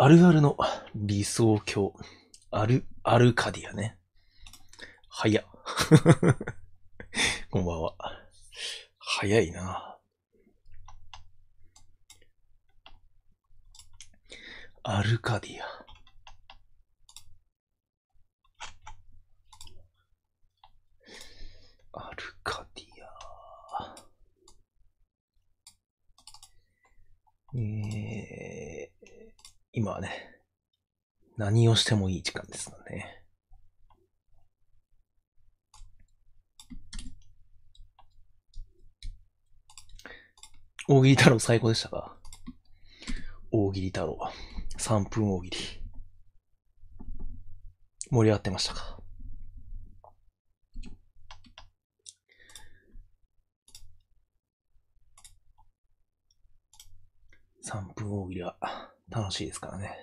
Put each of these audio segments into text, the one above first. あるあるの理想郷。あるカディアね。早っ。こんばんは。早いな。アルカディア。アルカディア。今はね、何をしてもいい時間ですからね。大喜利太郎最高でしたか？大喜利太郎。3分大喜利。盛り上がってましたか？3分大喜利は楽しいですからね。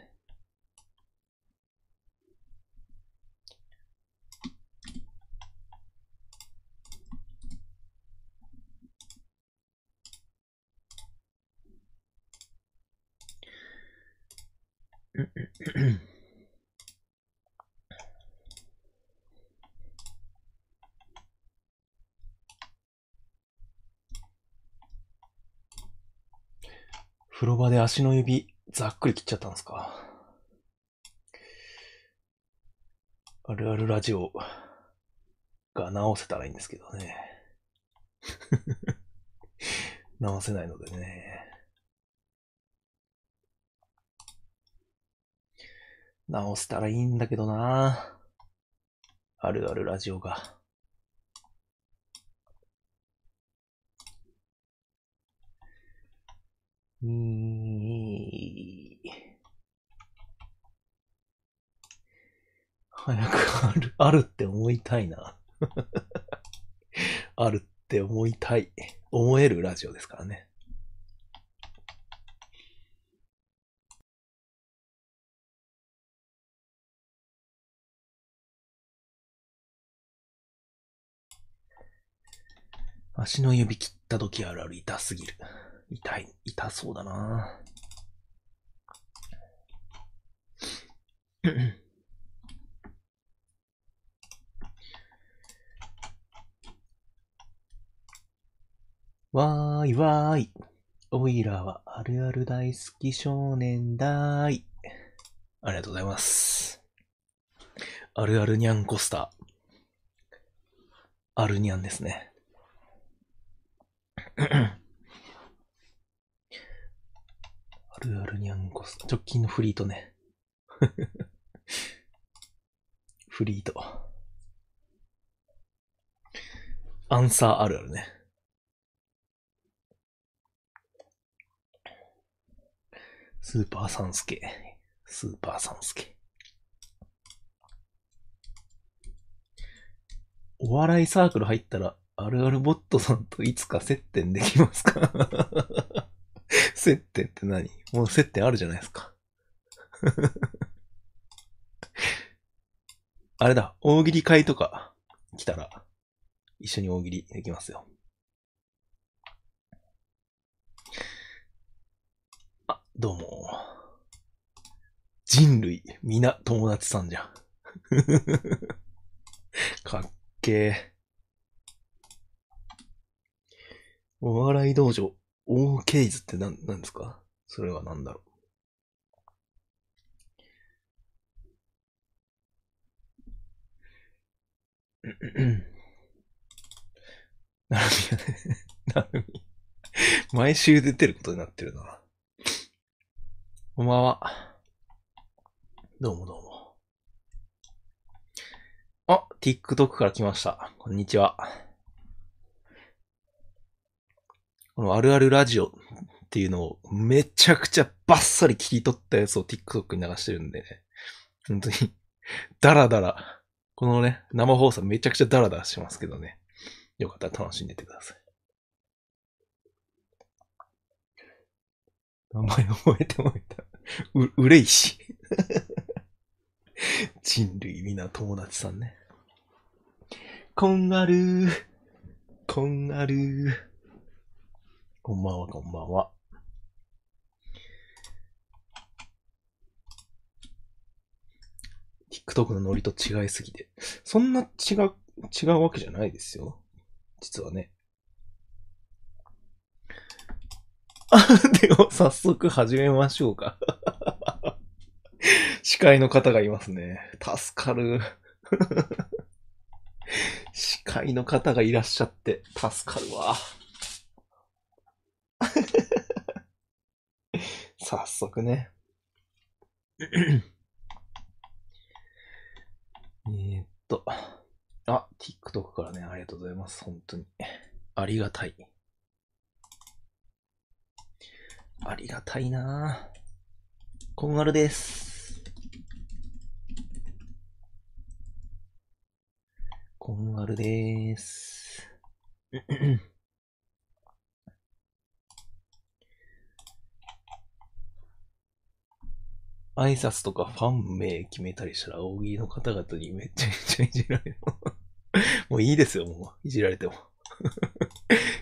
風呂場で足の指ざっくり切っちゃったんですか。あるあるラジオが直せたらいいんですけどね。直せないのでね。直せたらいいんだけどな。あるあるラジオが。早くあるって思いたいな。あるって思いたい。思えるラジオですからね。足の指切った時あるある痛すぎる。痛そうだな。わーいわーい。おいらはあるある大好き少年だーい。ありがとうございます。あるあるにゃんコスター。あるにゃんですね。あるあるにゃんこす。直近のフリートね。フリート。アンサーあるあるね。スーパーサンスケ。スーパーサンスケ。お笑いサークル入ったら、あるあるボットさんといつか接点できますか？接点って何？もう接点あるじゃないですか。あれだ、大喜利会とか来たら一緒に大喜利できますよ。あ、どうも。人類、皆友達さんじゃん。かっけー。お笑い道場。オーケイズって何ですか？それは何だろう。なるみやね。なるみ。毎週出てることになってるな。こんばんは。どうもどうも。あ、TikTok から来ました。こんにちは。このあるあるラジオっていうのをめちゃくちゃバッサリ切り取ったやつを TikTok に流してるんでね。本当に、ダラダラ。このね、生放送めちゃくちゃダラダラしますけどね。よかったら楽しんでてください。名前覚えてもらえた。うれいし。人類みんな友達さんね。こんがるー。こんばんは、こんばんは。TikTok のノリと違いすぎて。そんな違うわけじゃないですよ。実はね。では、早速始めましょうか。司会の方がいますね。助かる。司会の方がいらっしゃって、助かるわ。早速ね。あ、TikTok からね、ありがとうございます。本当に。ありがたい。ありがたいなぁ。こんがるです。こんがるです。挨拶とかファン名決めたりしたら大喜利の方々にめっちゃいじられる。もういいですよ、もう。いじられても。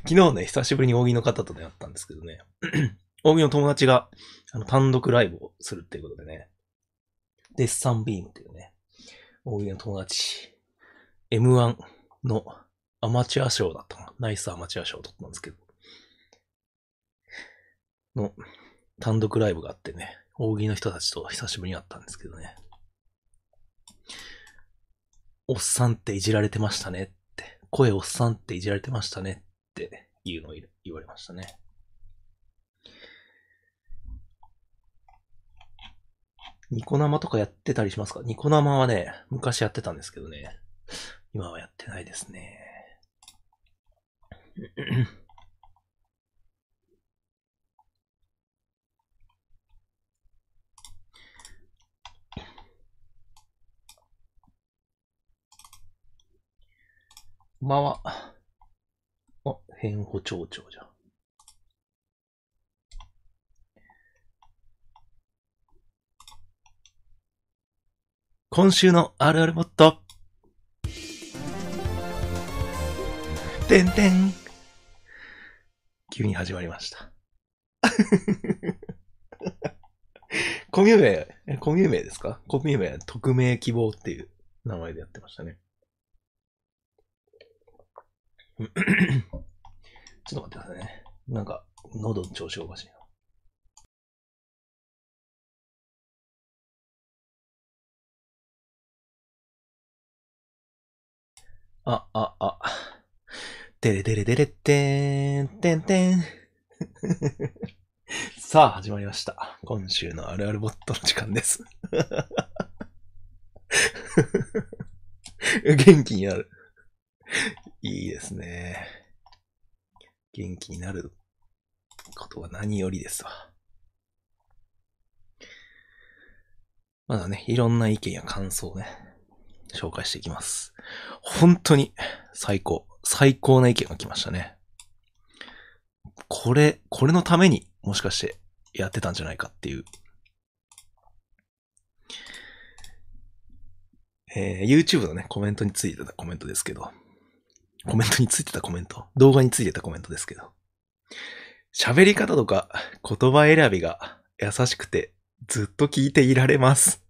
昨日ね、久しぶりに大喜利の方と出会ったんですけどね。大喜利の友達が単独ライブをするっていうことでね。デッサンビームというね。大喜利の友達。M1 のアマチュア賞だったかな。ナイスアマチュア賞を取ったんですけど。の単独ライブがあってね。大喜利の人たちと久しぶりに会ったんですけどね。おっさんっていじられてましたねって。声おっさんっていじられてましたねっていうのを言われましたね。ニコ生とかやってたりしますか？ニコ生はね、昔やってたんですけどね。今はやってないですね。こんばんは。あ、変歩町長じゃん。今週のあるあるもっと。てんてん。急に始まりました。コミュ名ですか？コミュ名、匿名希望っていう名前でやってましたね。ちょっと待ってくださいね。なんか、喉の調子がおかしいな。てれてれてれってーん、てんてん。さあ、始まりました。今週のあるあるボットの時間です。元気になる。いいですね。元気になることは何よりですわ。まだね、いろんな意見や感想をね、紹介していきます。本当に最高な意見が来ましたね。これのためにもしかしてやってたんじゃないかっていう。YouTube のね、動画についてたコメントですけど。喋り方とか言葉選びが優しくてずっと聞いていられます。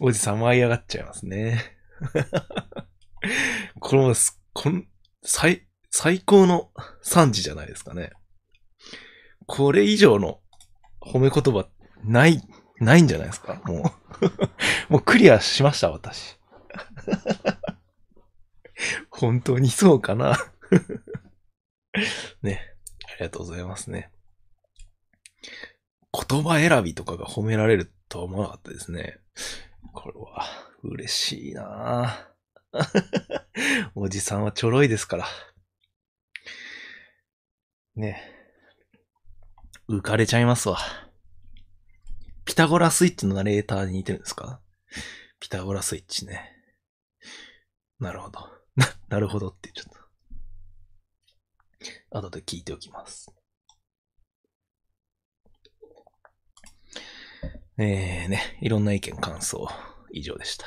おじさん舞い上がっちゃいますね。この、最高の賛辞じゃないですかね。これ以上の褒め言葉ないんじゃないですか？もう。もうクリアしました、私。本当にそうかなね。ありがとうございますね。言葉選びとかが褒められるとは思わなかったですね。これは、嬉しいなおじさんはちょろいですから。ね。浮かれちゃいますわ。ピタゴラスイッチのナレーターに似てるんですか？ピタゴラスイッチね。なるほど。なるほどってちょっと。後で聞いておきます。ね、いろんな意見、感想、以上でした。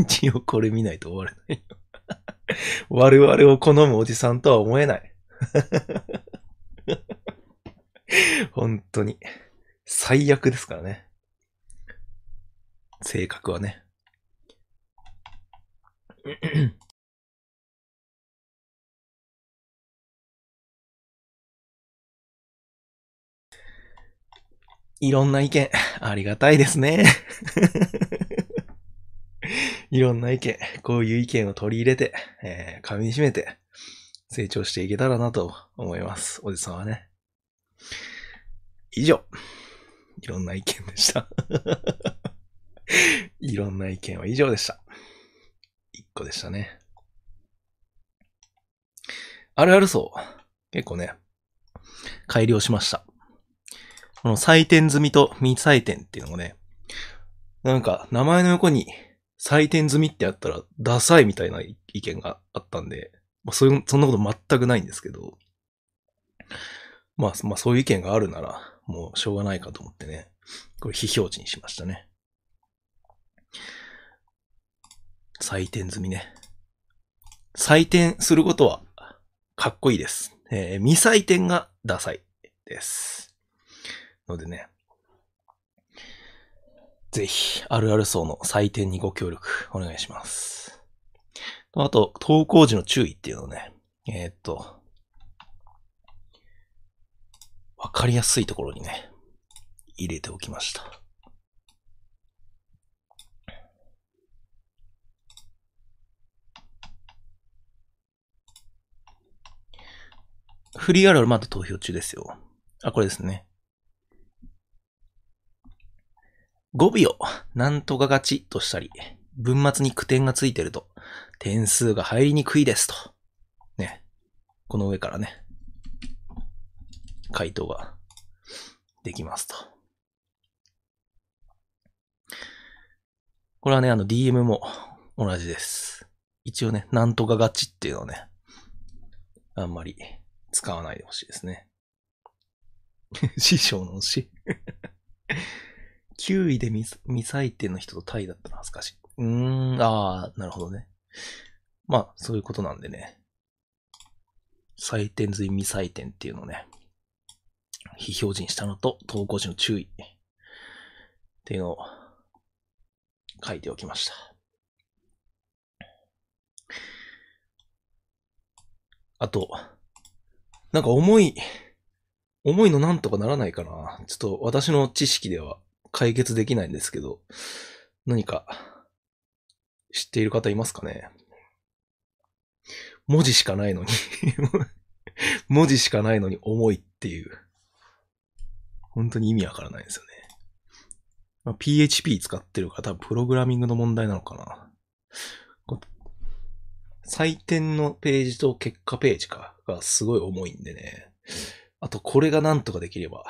一応これ見ないと終われないよ。我々を好むおじさんとは思えない。本当に。最悪ですからね。性格はね。いろんな意見、ありがたいですね。いろんな意見、こういう意見を取り入れて、噛み締めて、成長していけたらなと思います。おじさんはね。以上。いろんな意見でした。いろんな意見は以上でした。1個でしたね。あるあるそう。結構ね、改良しました。この採点済みと未採点っていうのもね、なんか名前の横に採点済みってあったらダサいみたいな意見があったんで、まあ、そんなこと全くないんですけど、まあそういう意見があるならもうしょうがないかと思ってね、これ非表示にしましたね。採点済みね。採点することはかっこいいです。未採点がダサいです。のでね、ぜひ、あるある層の採点にご協力お願いします。あと、投稿時の注意っていうのをね、わかりやすいところにね、入れておきました。フリーあるあるまだ投票中ですよ。あ、これですね。語尾をなんとかがちとしたり、文末に句点がついてると、点数が入りにくいですと。ね。この上からね、回答ができますと。これはね、DM も同じです。一応ね、なんとかがちっていうのをね、あんまり使わないでほしいですね。師匠の推し。9位で未採点の人とタイだったら恥ずかしい。ああ、なるほどね。まあ、そういうことなんでね。採点随未採点っていうのをね、非表示にしたのと、投稿時の注意っていうのを書いておきました。あと、なんか重いのなんとかならないかな。ちょっと私の知識では、解決できないんですけど、何か知っている方いますかね。文字しかないのに、文字しかないのに重いっていう、本当に意味わからないですよね。まあ、PHP 使ってるから多分プログラミングの問題なのかな。採点のページと結果ページかがすごい重いんでね。あとこれがなんとかできれば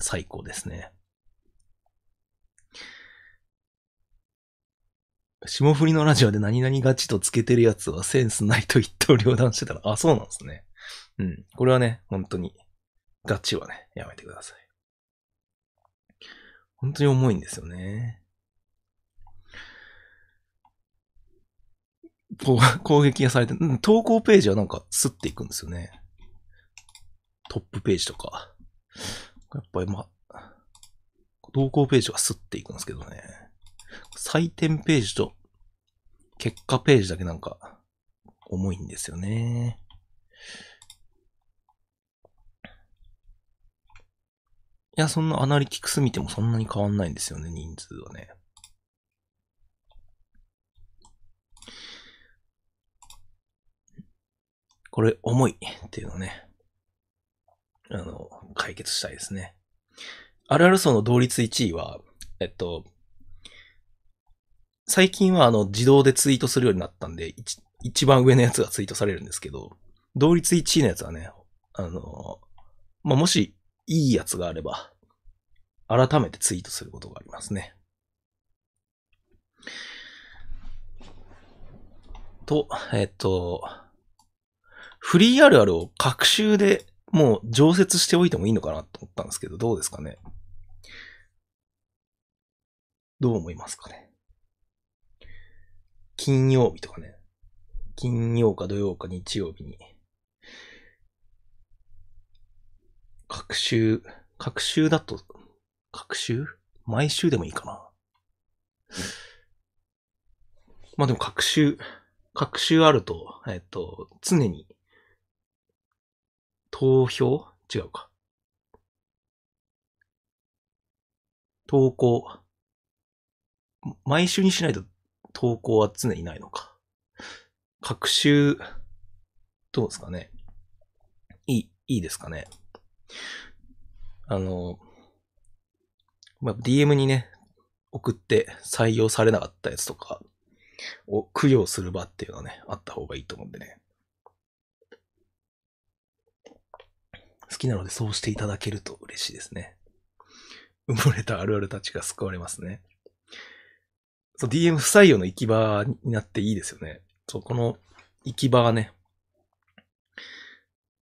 最高ですね。霜降りのラジオで何々ガチとつけてるやつはセンスないと一刀両断してたら、あ、そうなんですね。うん。これはね、本当に、ガチはね、やめてください。本当に重いんですよね。攻撃がされて、投稿ページはなんかスッていくんですよね。トップページとか。やっぱり投稿ページはスッていくんですけどね。採点ページと結果ページだけなんか重いんですよね。いや、そんなアナリティクス見てもそんなに変わんないんですよね、人数はね。これ重いっていうのね、解決したいですね。あるある層の同率1位は、最近は自動でツイートするようになったんで、一番上のやつがツイートされるんですけど、同率1位のやつはね、まあ、もしいいやつがあれば、改めてツイートすることがありますね。と、フリーあるあるを隔週でもう常設しておいてもいいのかなと思ったんですけど、どうですかね。どう思いますかね。金曜日とかね。金曜か土曜か日曜日に、各週隔週だと、隔週？毎週でもいいかな。まあでも隔週あると、常に、投票？違うか。投稿。毎週にしないと投稿は常にないのか。隔週、どうですかね。いいですかね。まあ、DM にね、送って採用されなかったやつとかを供養する場っていうのはね、あった方がいいと思うんでね。好きなのでそうしていただけると嬉しいですね。埋もれたあるあるたちが救われますね。そう、DM 不採用の行き場になっていいですよね。そう、この行き場がね、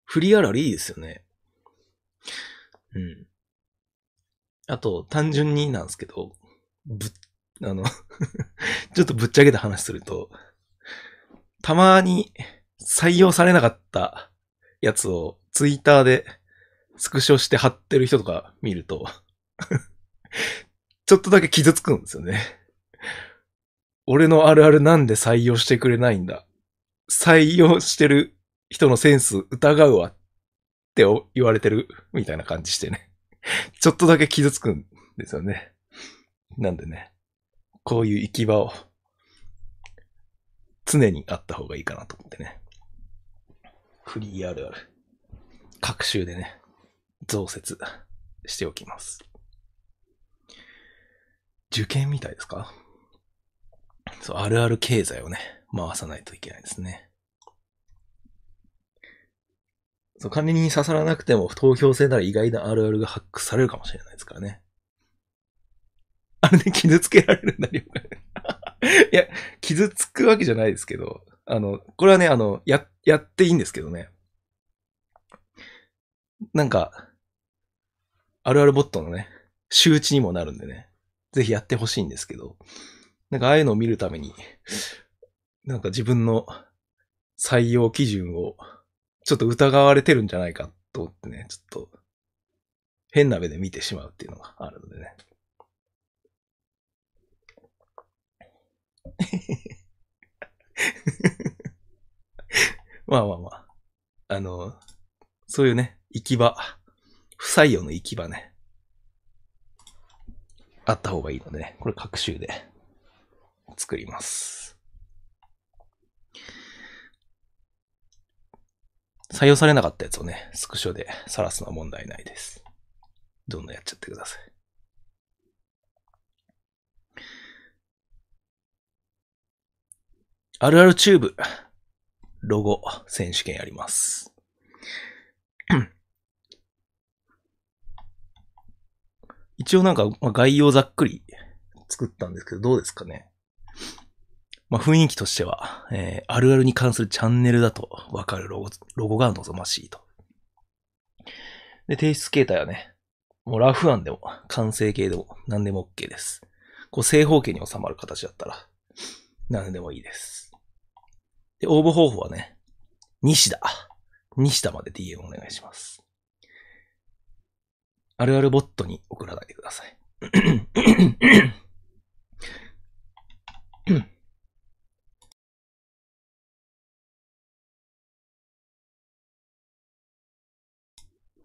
フリーあるあるいいですよね。うん。あと、単純になんですけど、ちょっとぶっちゃけた話すると、たまに採用されなかったやつをツイッターでスクショして貼ってる人とか見ると、ちょっとだけ傷つくんですよね。俺のあるあるなんで採用してくれないんだ。採用してる人のセンス疑うわって言われてるみたいな感じしてね。ちょっとだけ傷つくんですよね。なんでね、こういう行き場を常にあった方がいいかなと思ってね。フリーあるある。各週でね、増設しておきます。受験みたいですか？そう、あるある経済をね、回さないといけないですね。そう、管理人に刺さらなくても投票制なら意外なあるあるが発掘されるかもしれないですからね。あれで傷つけられるんだよ。いや、傷つくわけじゃないですけど、これはね、やっていいんですけどね。なんか、あるあるボットのね、周知にもなるんでね、ぜひやってほしいんですけど、なんかああいうのを見るために、なんか自分の採用基準をちょっと疑われてるんじゃないかと思ってね、ちょっと変な目で見てしまうっていうのがあるのでね。まあまあまあ。そういうね、行き場、不採用の行き場ね、あった方がいいのでね、これ各週で作ります。採用されなかったやつをね、スクショで晒すのは問題ないです。どんどんやっちゃってください。あるあるチューブ、ロゴ選手権やります。一応なんか、まあ、概要ざっくり作ったんですけど、どうですかね。まあ、雰囲気としては、あるあるに関するチャンネルだとわかるロゴが望ましいと。で、提出形態はね、もうラフ案でも、完成形でも、何でも OK です。こう正方形に収まる形だったら、何でもいいです。で、応募方法はね、西田まで DM お願いします。あるあるボットに送らないでください。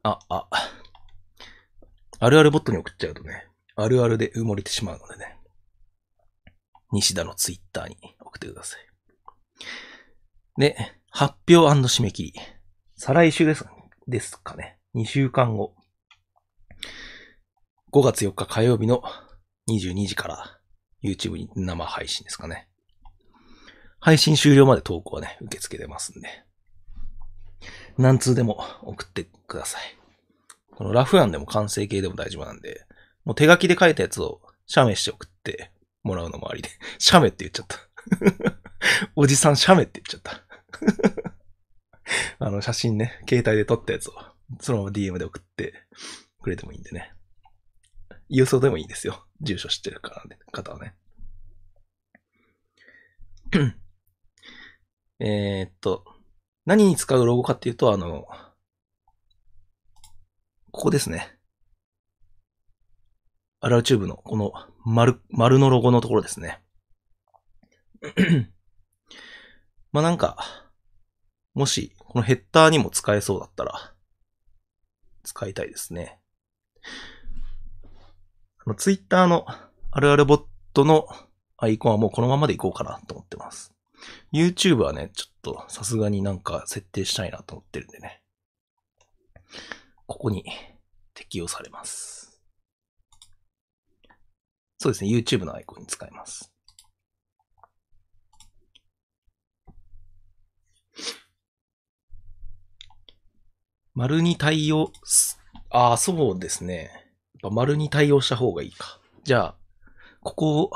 あるあるボットに送っちゃうとね、あるあるで埋もれてしまうのでね、西田のツイッターに送ってください。で、発表&締め切り。再来週ですかね。2週間後。5月4日火曜日の22時から YouTube に生配信ですかね。配信終了まで投稿はね、受け付けてますんで。何通でも送ってください。このラフ案でも完成形でも大丈夫なんで、もう手書きで書いたやつを写メして送ってもらうのもありで。写メって言っちゃった。おじさん写メって言っちゃった。写真ね、携帯で撮ったやつを、そのまま DM で送ってくれてもいいんでね。郵送でもいいですよ。住所知ってる方はね。何に使うロゴかっていうと、ここですね。アラウチューブのこの丸のロゴのところですね。まあなんか、もしこのヘッダーにも使えそうだったら、使いたいですね。ツイッターのあるあるボットのアイコンはもうこのままでいこうかなと思ってます。YouTube はね、ちょっとさすがになんか設定したいなと思ってるんでね。ここに適用されます。そうですね、YouTube のアイコンに使います。丸に対応す、ああ、そうですね。やっぱ丸に対応した方がいいか。じゃあ、ここを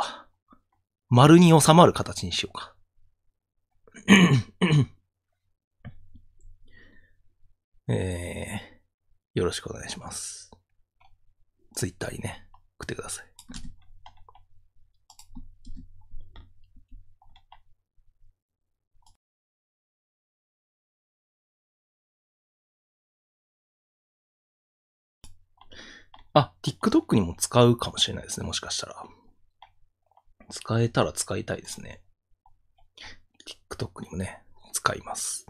丸に収まる形にしようか。よろしくお願いします。ツイッターにね、送ってください。あ、TikTok にも使うかもしれないですね。もしかしたら。使えたら使いたいですね。TikTok にもね、使います。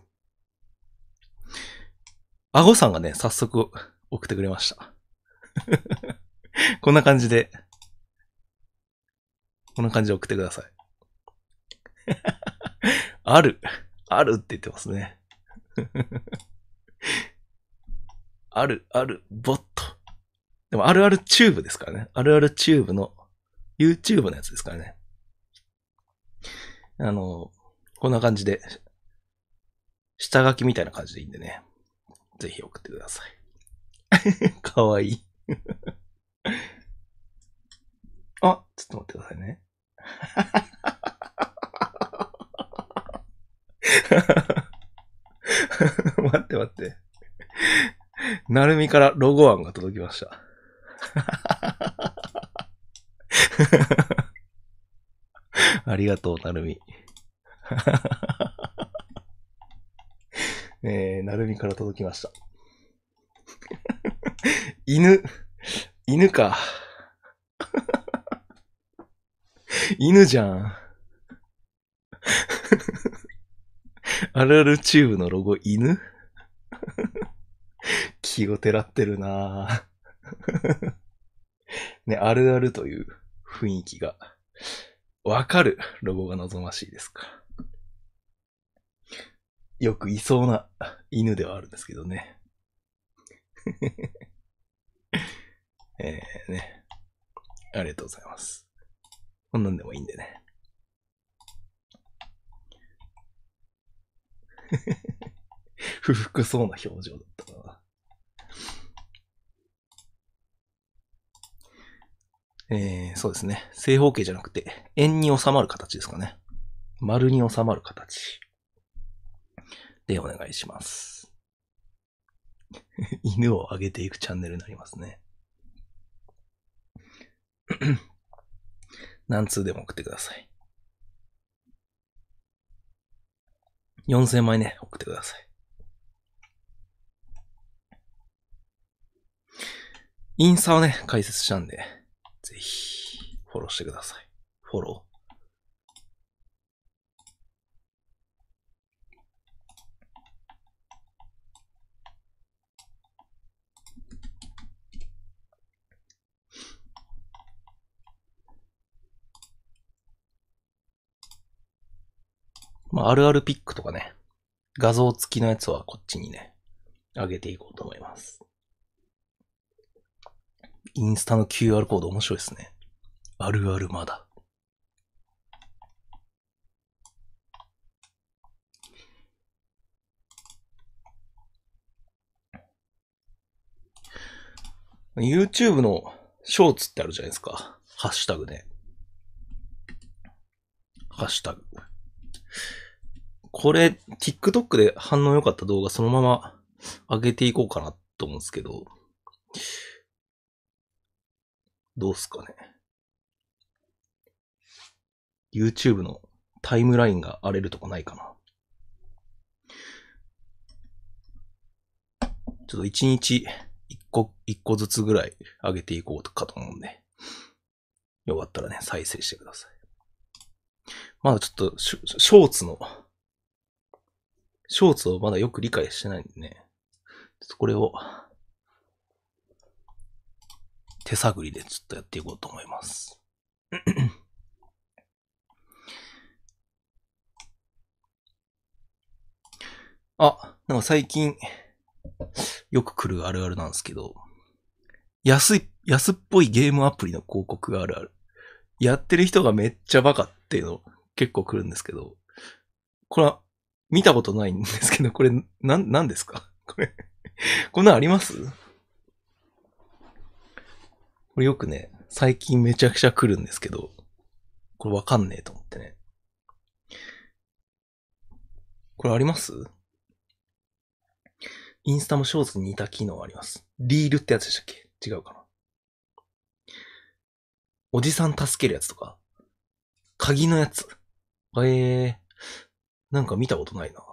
あごさんがね、早速送ってくれました。こんな感じで、こんな感じで送ってください。あるって言ってますね。ある、ボット。でも、あるあるチューブですからね。あるあるチューブの、YouTube のやつですからね。こんな感じで、下書きみたいな感じでいいんでね。ぜひ送ってください。かわいい。あ、ちょっと待ってくださいね。待って。なるみからロゴ案が届きました。ありがとう、なるみ。なるみから届きました。犬か。犬じゃん。あるあるチューブのロゴ、犬気をてらってるなぁ。ね、あるあるという雰囲気がわかるロゴが望ましいですから。よくいそうな犬ではあるんですけどね。ね。ありがとうございます。こんなんでもいいんでね。不服そうな表情だったな。そうですね。正方形じゃなくて、円に収まる形ですかね。丸に収まる形。でお願いします。犬をあげていくチャンネルになりますね。何通でも送ってください。4000枚ね、送ってください。インスタをね、解説したんで、ぜひ、フォローしてください。フォロー。まあ、あるあるピックとかね、画像付きのやつはこっちにね、上げていこうと思います。インスタの QR コード面白いですね。あるあるまだ。YouTube のショーツってあるじゃないですか。ハッシュタグね。ハッシュタグ。これ、TikTok で反応良かった動画そのまま上げていこうかなと思うんですけど、どうすかね。YouTube のタイムラインが荒れるとかないかな。ちょっと1日1個ずつぐらい上げていこうかと思うんで。よかったらね、再生してください。まだちょっとショーツをまだよく理解してないんでね、ちょっとこれを手探りでちょっとやっていこうと思います。あ、なんか最近よく来るあるあるなんですけど、安っぽいゲームアプリの広告があるある。やってる人がめっちゃバカっていうの結構来るんですけど、これは見たことないんですけど、これ何ですかこれ。こんなんあります？これよくね、最近めちゃくちゃ来るんですけど、これわかんねえと思ってね。これあります？インスタもショーツに似た機能あります。リールってやつでしたっけ？違うかな。おじさん助けるやつとか。鍵のやつ。なんか見たことないな。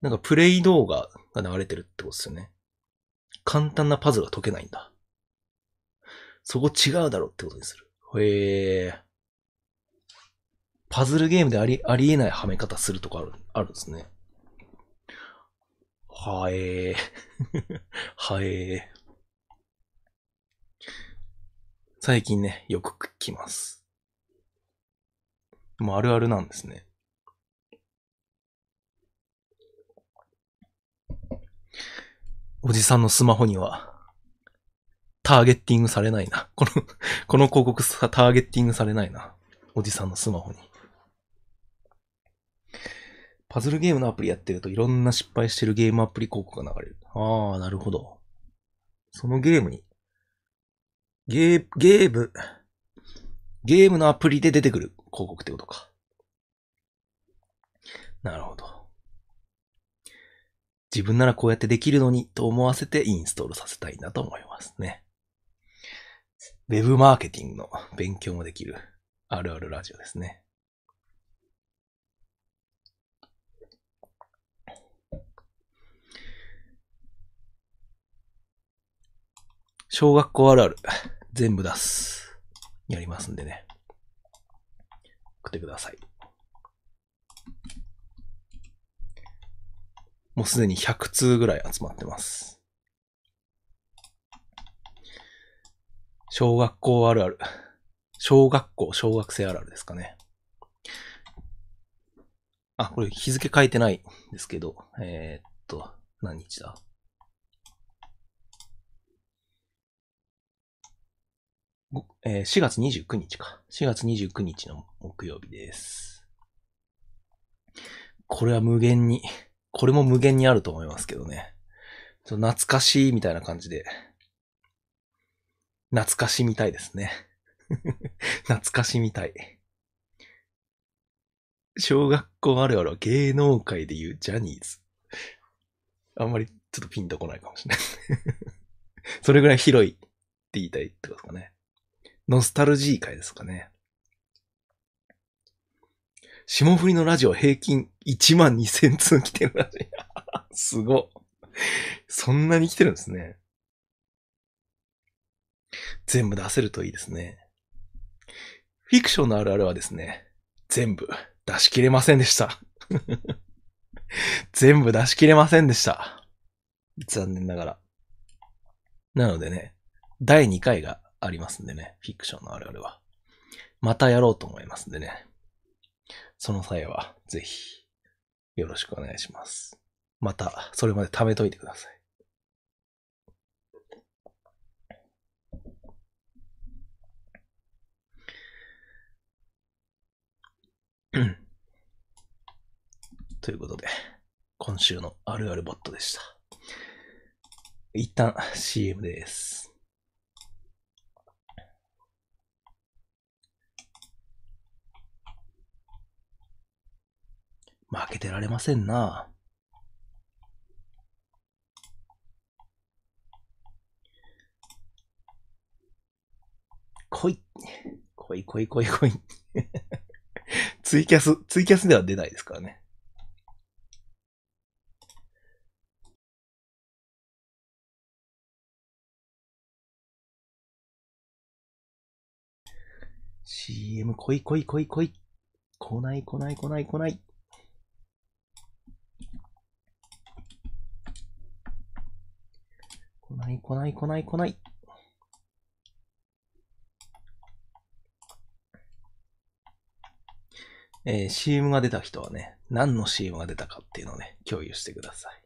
なんかプレイ動画が流れてるってことですよね。簡単なパズルが解けないんだ。そこ違うだろうってことにする。パズルゲームでありえないはめ方するとかあるんですね。最近ね、よく来ます。もうあるあるなんですね。おじさんのスマホには、ターゲッティングされないな。この広告さ、ターゲッティングされないな。おじさんのスマホに。パズルゲームのアプリやってるといろんな失敗してるゲームアプリ広告が流れる。ああ、なるほど。そのゲームに、ゲームのアプリで出てくる広告ってことか。なるほど。自分ならこうやってできるのにと思わせてインストールさせたいなと思いますね。ウェブマーケティングの勉強もできるあるあるラジオですね。小学校あるある全部出すやりますんでね、送ってください。もうすでに100通ぐらい集まってます。小学校あるある、小学生あるあるですかね。あ、これ日付書いてないんですけど、何日だ？4月29日か。4月29日の木曜日です。これも無限にあると思いますけどね。ちょっと懐かしいみたいな感じで、懐かしみたいですね。懐かしみたい。小学校あるあるは芸能界でいうジャニーズ。あんまりちょっとピンとこないかもしれない。それぐらい広いって言いたいってことですかね。ノスタルジー回ですかね。霜降りのラジオ平均12,000通来てるらしい。すご。そんなに来てるんですね。全部出せるといいですね。フィクションのあるあるはですね、全部出し切れませんでした。全部出し切れませんでした。残念ながら。なのでね、第2回がありますんでね、フィクションのあるあるは。またやろうと思いますんでね。その際は、ぜひ、よろしくお願いします。また、それまで貯めといてください。ということで、今週のあるあるボットでした。一旦 CM です。負けてられませんな。来い。ツイキャスでは出ないですからね。CM 来い。来ない。来ない。CM が出た人はね、何の CM が出たかっていうのをね、共有してください。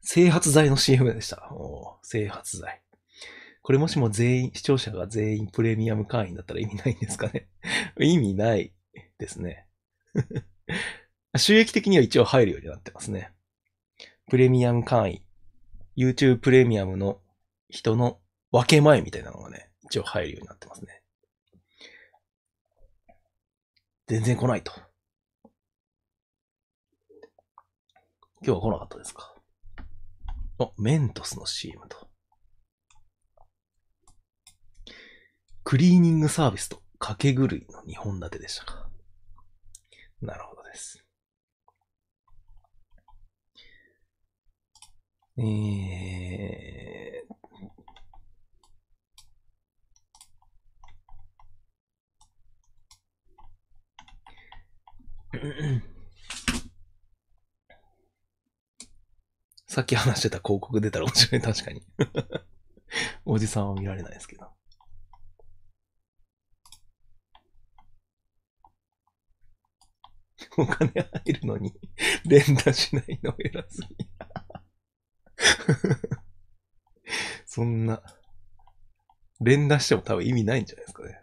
整髪剤の CM でした。整髪剤。これもしも全員、視聴者が全員プレミアム会員だったら意味ないんですかね。意味ないですね。収益的には一応入るようになってますね。プレミアム会員。YouTube プレミアムの人の分け前みたいなのがね、一応入るようになってますね。全然来ないと。今日は来なかったですか。あ、メントスの CM と。クリーニングサービスと掛け狂いの2本立てでしたか。なるほどです。さっき話してた広告出たら面白い、確かに。おじさんは見られないですけど。お金入るのに連打しないの偉すぎ。そんな、連打しても多分意味ないんじゃないですかね。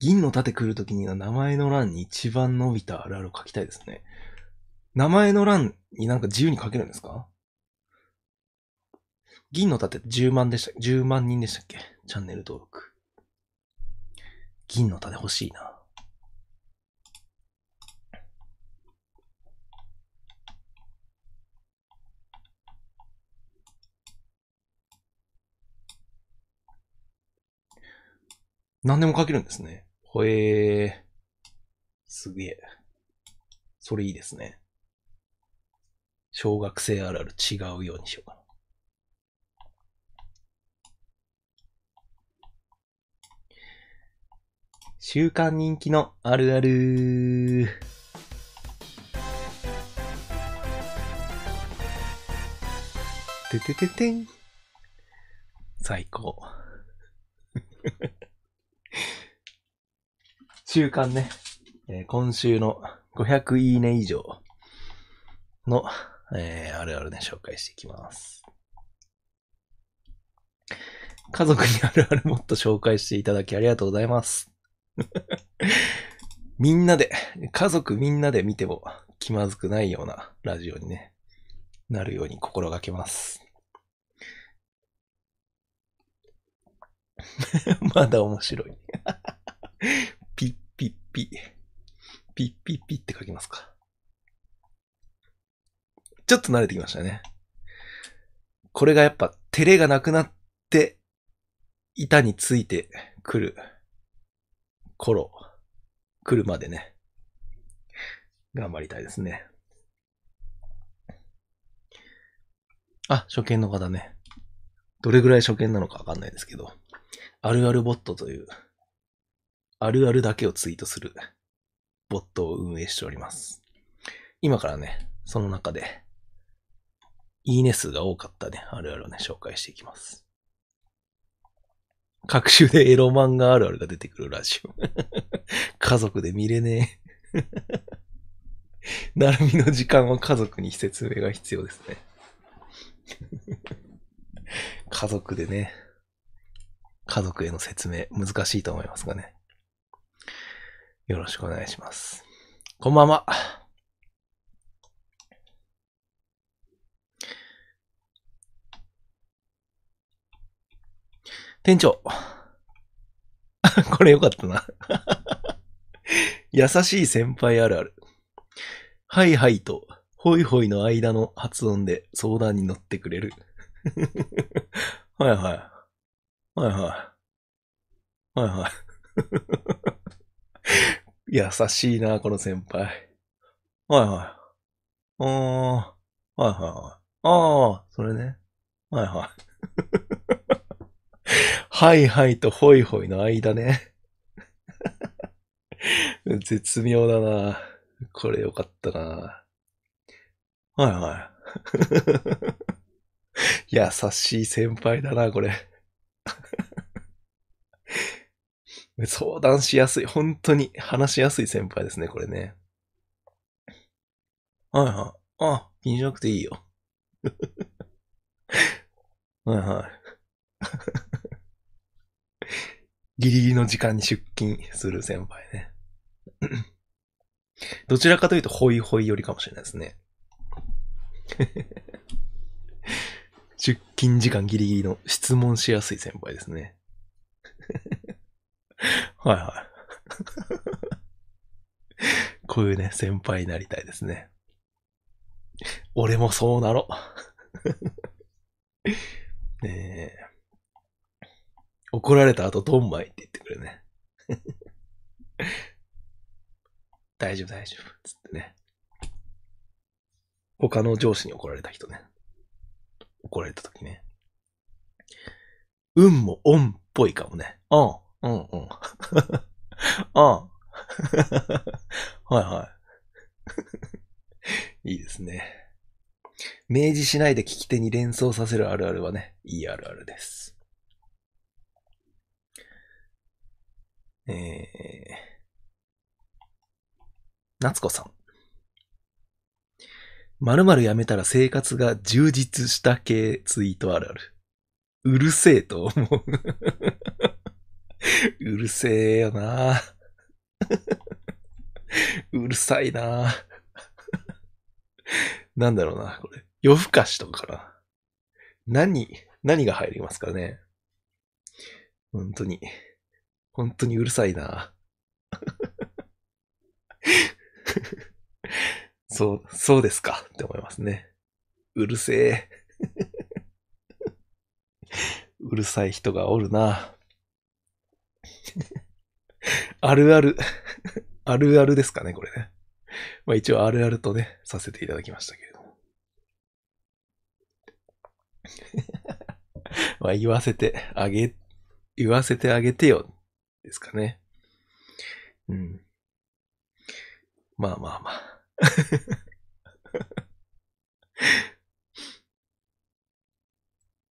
銀の盾来るときには名前の欄に一番伸びたあるあるを書きたいですね。名前の欄になんか自由に書けるんですか？銀の盾って10万人でしたっけ？チャンネル登録。銀の盾欲しいな。何でも書けるんですね。ほえー。すげえ。それいいですね。小学生あるある違うようにしようかな。週刊人気のあるあるー。ててててん。最高。週間ね、今週の500いいね以上の、あるあるね、紹介していきます。家族にあるあるもっと紹介していただきありがとうございます。みんなで、家族みんなで見ても気まずくないようなラジオに、ね、なるように心がけます。まだ面白い。ピッピッピって書きますか。ちょっと慣れてきましたね。これがやっぱ照れがなくなって板についてくる頃、来るまでね、頑張りたいですね。あ、初見の方ね。どれぐらい初見なのかわかんないですけど、あるあるボットというあるあるだけをツイートするボットを運営しております。今からね、その中で、いいね数が多かったね、あるあるをね、紹介していきます。各種でエロ漫画あるあるが出てくるラジオ。家族で見れねえ。なるみの時間は家族に説明が必要ですね。家族でね、家族への説明、難しいと思いますがね。よろしくお願いします。こんばんは。店長。これよかったな。優しい先輩あるある。はいはいと、ほいほいの間の発音で相談に乗ってくれる。はいはい。はいはい。はいはい。優しいな、この先輩。はいはい。ああ、はいはいはい。ああ、それね。はいはい。はいはいとホイホイの間ね。絶妙だな。これよかったな。はいはい。優しい先輩だな、これ。相談しやすい。本当に話しやすい先輩ですね、これね。はいはい。あ、気にしなくていいよ。はいはい。ギリギリの時間に出勤する先輩ね。どちらかというと、ホイホイよりかもしれないですね。出勤時間ギリギリの質問しやすい先輩ですね。はいはい。こういうね、先輩になりたいですね。俺もそうなろう。ねえ。怒られた後、ドンマイって言ってくるね。大丈夫、大丈夫。つってね。他の上司に怒られた人ね。怒られた時ね。運もオンっぽいかもね。ああ、うん、うん。ああ。はいはい。いいですね。明示しないで聞き手に連想させるあるあるはね、いいあるあるです。夏子さん。〇〇やめたら生活が充実した系ツイートあるある。うるせえと思う。うるせえよな。うるさいな。なんだろうな、これ。夜更かしとかかな。何が入りますかね。本当に。本当にうるさいな。そうですかって思いますね。うるせえ。うるさい人がおるな。あるある。あるあるですかね、これね。まあ一応あるあるとね、させていただきましたけれども。まあ言わせてあげてよ。ですかね。うん。まあまあまあ。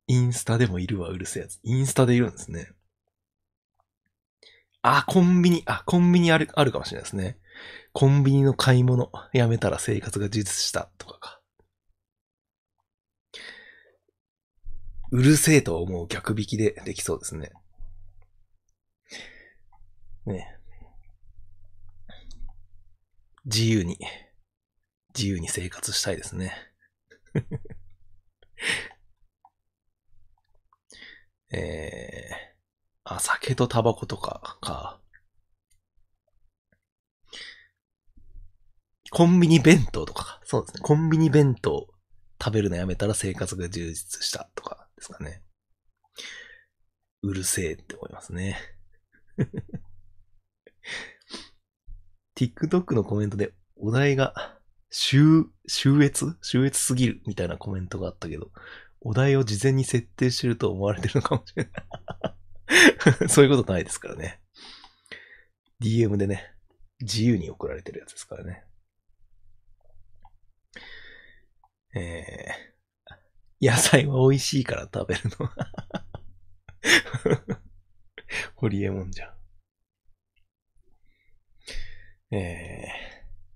インスタでもいるわ、うるせえやつ。インスタでいるんですね。あ、コンビニあるかもしれないですね。コンビニの買い物やめたら生活が充実したとかか。うるせえと思う逆引きでできそうですね。ね、自由に生活したいですね。あ、酒とタバコとか。コンビニ弁当とか。そうですね。コンビニ弁当食べるのやめたら生活が充実したとかですかね。うるせえって思いますね。TikTok のコメントでお題が秀越すぎるみたいなコメントがあったけど、お題を事前に設定してると思われてるのかもしれない。そういうことないですからね。DM でね、自由に送られてるやつですからね。野菜は美味しいから食べるの。ホリエモンじゃん。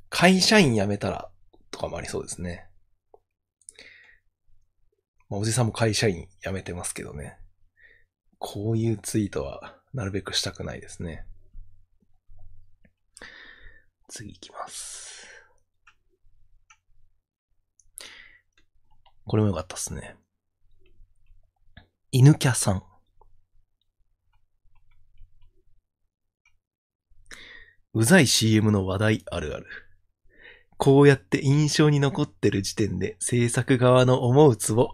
会社員辞めたらとかもありそうですね。まあ、おじさんも会社員辞めてますけどね。こういうツイートはなるべくしたくないですね。次行きます。これもよかったっすね。犬キャさん。うざい CM の話題あるある。こうやって印象に残ってる時点で制作側の思うツボ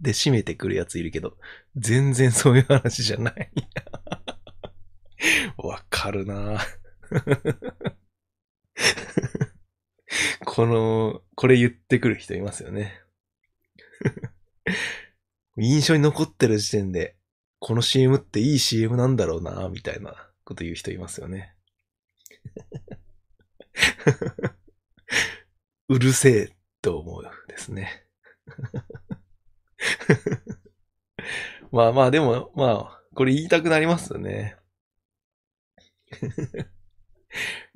で締めてくるやついるけど、全然そういう話じゃない。わかるな。これ言ってくる人いますよね。印象に残ってる時点で、この CM っていい CM なんだろうな、みたいなこと言う人いますよね。うるせえと思うですね。まあまあ、でも、まあ、これ言いたくなりますよね。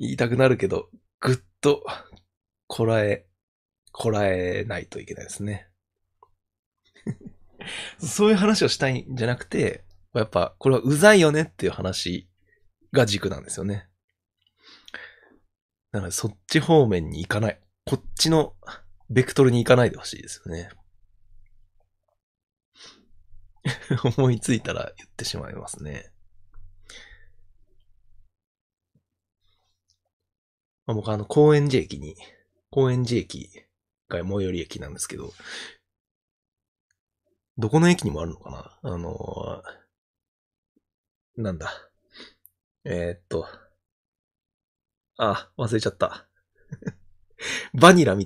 言いたくなるけど、ぐっと、こらえないといけないですね。そういう話をしたいんじゃなくて、やっぱ、これはうざいよねっていう話が軸なんですよね。だからそっち方面に行かない。こっちのベクトルに行かないでほしいですよね。思いついたら言ってしまいますね。まあ、僕は高円寺駅が最寄り駅なんですけど、どこの駅にもあるのかな、なんだ。忘れちゃった。バニラの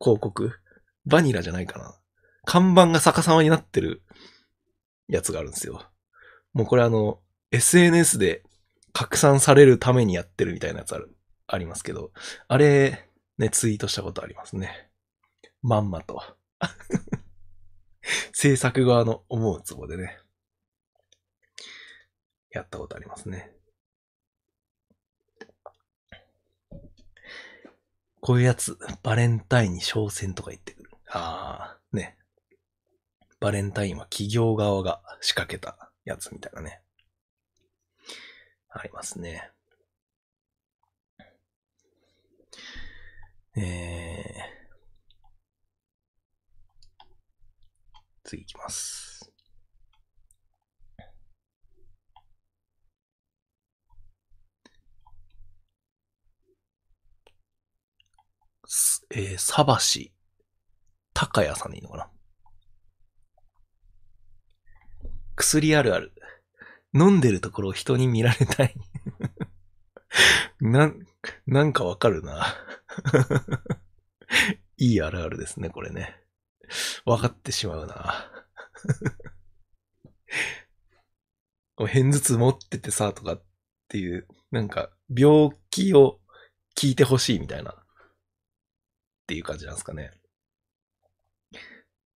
広告、バニラじゃないかな。看板が逆さまになってるやつがあるんですよ。もうこれSNS で拡散されるためにやってるみたいなやつありますけど、あれ、ね、ツイートしたことありますね。まんまと。制作側の思うツボでね。やったことありますね。こういうやつ、バレンタインに商戦とか言ってくる。ああ、ね。バレンタインは企業側が仕掛けたやつみたいなね。ありますね。次いきます。サバシ、タカヤさんでいいのかな。薬あるある。飲んでるところを人に見られたい。なんかわかるな。いいあるあるですね、これね。わかってしまうな。偏頭痛持っててさ、とかっていう、なんか、病気を聞いてほしいみたいな、っていう感じなんですかね。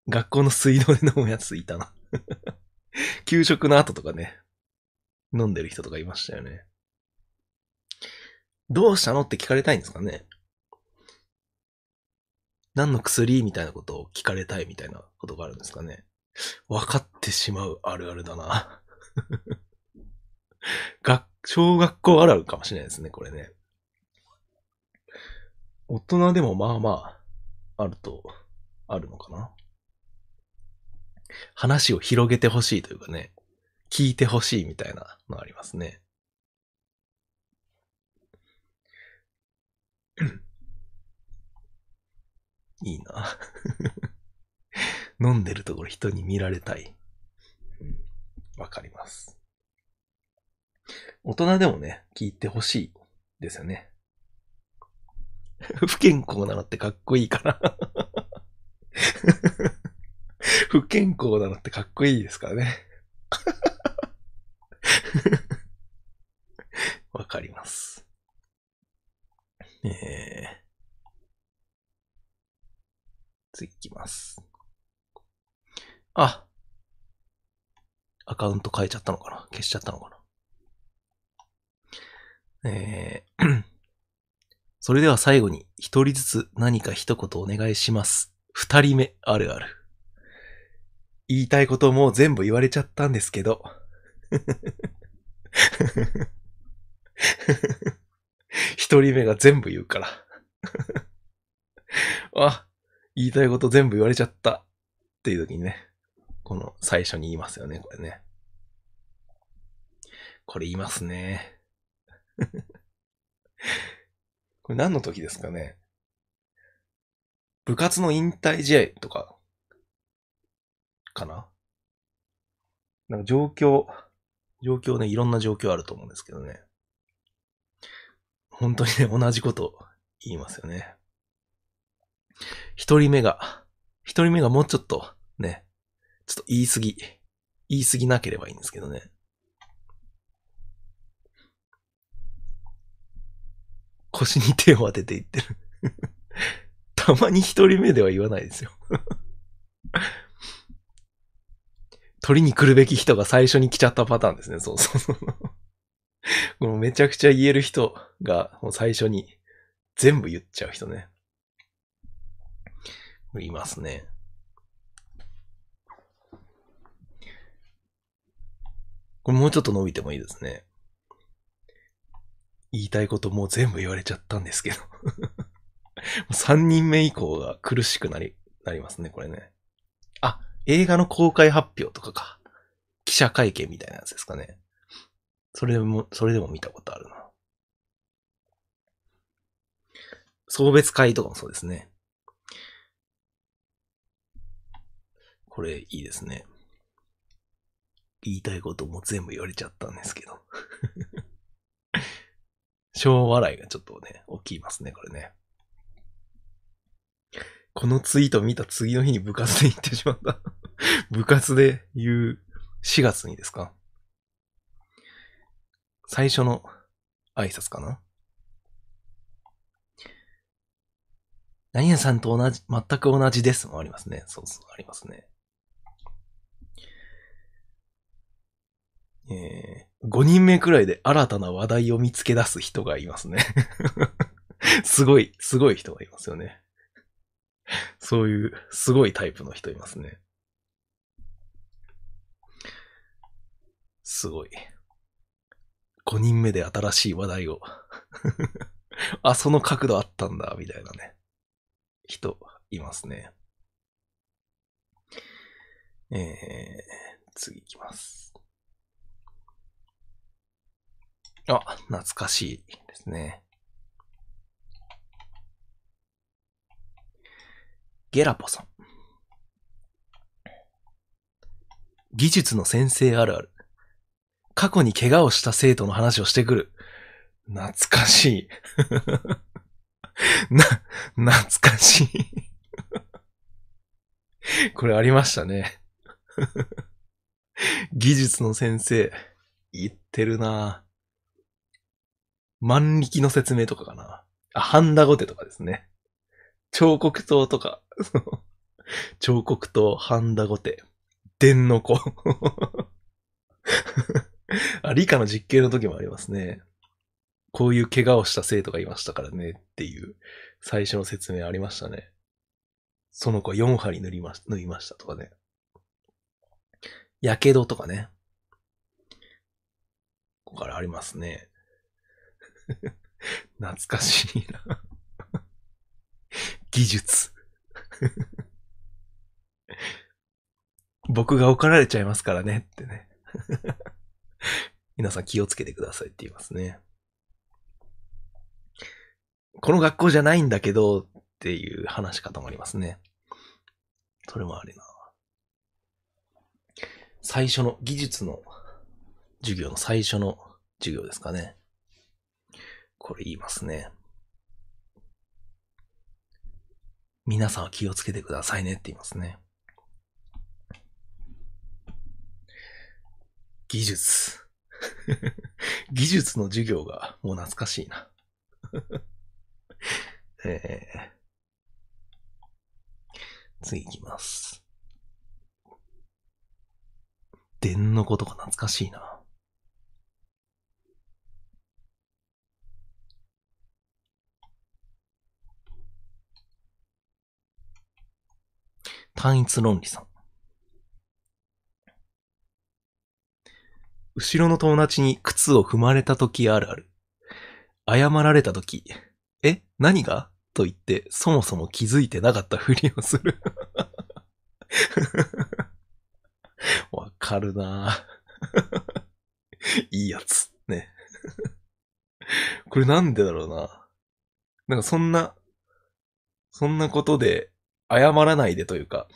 学校の水道で飲むやついたな。給食の後とかね、飲んでる人とかいましたよね。どうしたのって聞かれたいんですかね。何の薬みたいなことを聞かれたいみたいなことがあるんですかね。分かってしまうあるあるだな。小学校あるあるかもしれないですね、これね。大人でもまあまあ、あるのかな。話を広げてほしいというかね、聞いてほしいみたいなのありますね。いいな。飲んでるところ人に見られたい。わかります。大人でもね、聞いてほしいですよね。不健康なのってかっこいいから。不健康なのってかっこいいですからね。わかります。次いきます。あ、アカウント変えちゃったのかな？消しちゃったのかな？それでは最後に一人ずつ何か一言お願いします。二人目あるある。言いたいことをもう全部言われちゃったんですけど。一人目が全部言うから。あ、言いたいこと全部言われちゃったっていう時にね、この最初に言いますよね、これね。これ言いますね。これ何の時ですかね。部活の引退試合とか、かな？なんか状況ね、いろんな状況あると思うんですけどね。本当にね、同じこと言いますよね。一人目がもうちょっとね、ちょっと言い過ぎなければいいんですけどね。腰に手を当てて言ってる。たまに一人目では言わないですよ。取りに来るべき人が最初に来ちゃったパターンですね。そうそうそう。もうめちゃくちゃ言える人がもう最初に全部言っちゃう人ね。いますね。これもうちょっと伸びてもいいですね。言いたいこともう全部言われちゃったんですけど。3人目以降が苦しくなりますね、これね。あ、映画の公開発表とかか。記者会見みたいなやつですかね。それでも見たことあるな。送別会とかもそうですね。これいいですね。言いたいことも全部言われちゃったんですけど。小笑いがちょっとね、起きますね、これね。このツイート見た次の日に部活で行ってしまった。部活で言う4月にですか？最初の挨拶かな？何々さんと全く同じですもありますね。そうそう、ありますね。5人目くらいで新たな話題を見つけ出す人がいますね。すごい人がいますよね。そういうすごいタイプの人いますね。すごい。5人目で新しい話題を。あ、その角度あったんだ、みたいなね。人いますね。次いきます。あ、懐かしいですね。ゲラポさん。技術の先生あるある。過去に怪我をした生徒の話をしてくる。懐かしい。懐かしい。これありましたね。技術の先生、言ってるなぁ。万力の説明とかかな。あ、ハンダゴテとかですね。彫刻刀とか。彫刻刀、ハンダゴテ、電の子あ。理科の実験の時もありますね。こういう怪我をした生徒がいましたからねっていう最初の説明ありましたね。その子4針縫いましたとかね。やけどとかね。ここからありますね。懐かしいな。技術。僕が怒られちゃいますからねってね。皆さん気をつけてくださいって言いますね。この学校じゃないんだけどっていう話し方もありますね。それもあるな。最初の、技術の授業の最初の授業ですかね。これ言いますね。皆さんは気をつけてくださいねって言いますね。技術。技術の授業がもう懐かしいな、次行きます。電の子とか懐かしいな。単一論理さん。後ろの友達に靴を踏まれたときあるある。謝られたとき、え？何が？と言って、そもそも気づいてなかったふりをする。わかるなぁ。いいやつ。ね。これなんでだろうな。なんかそんなことで、謝らないでというか、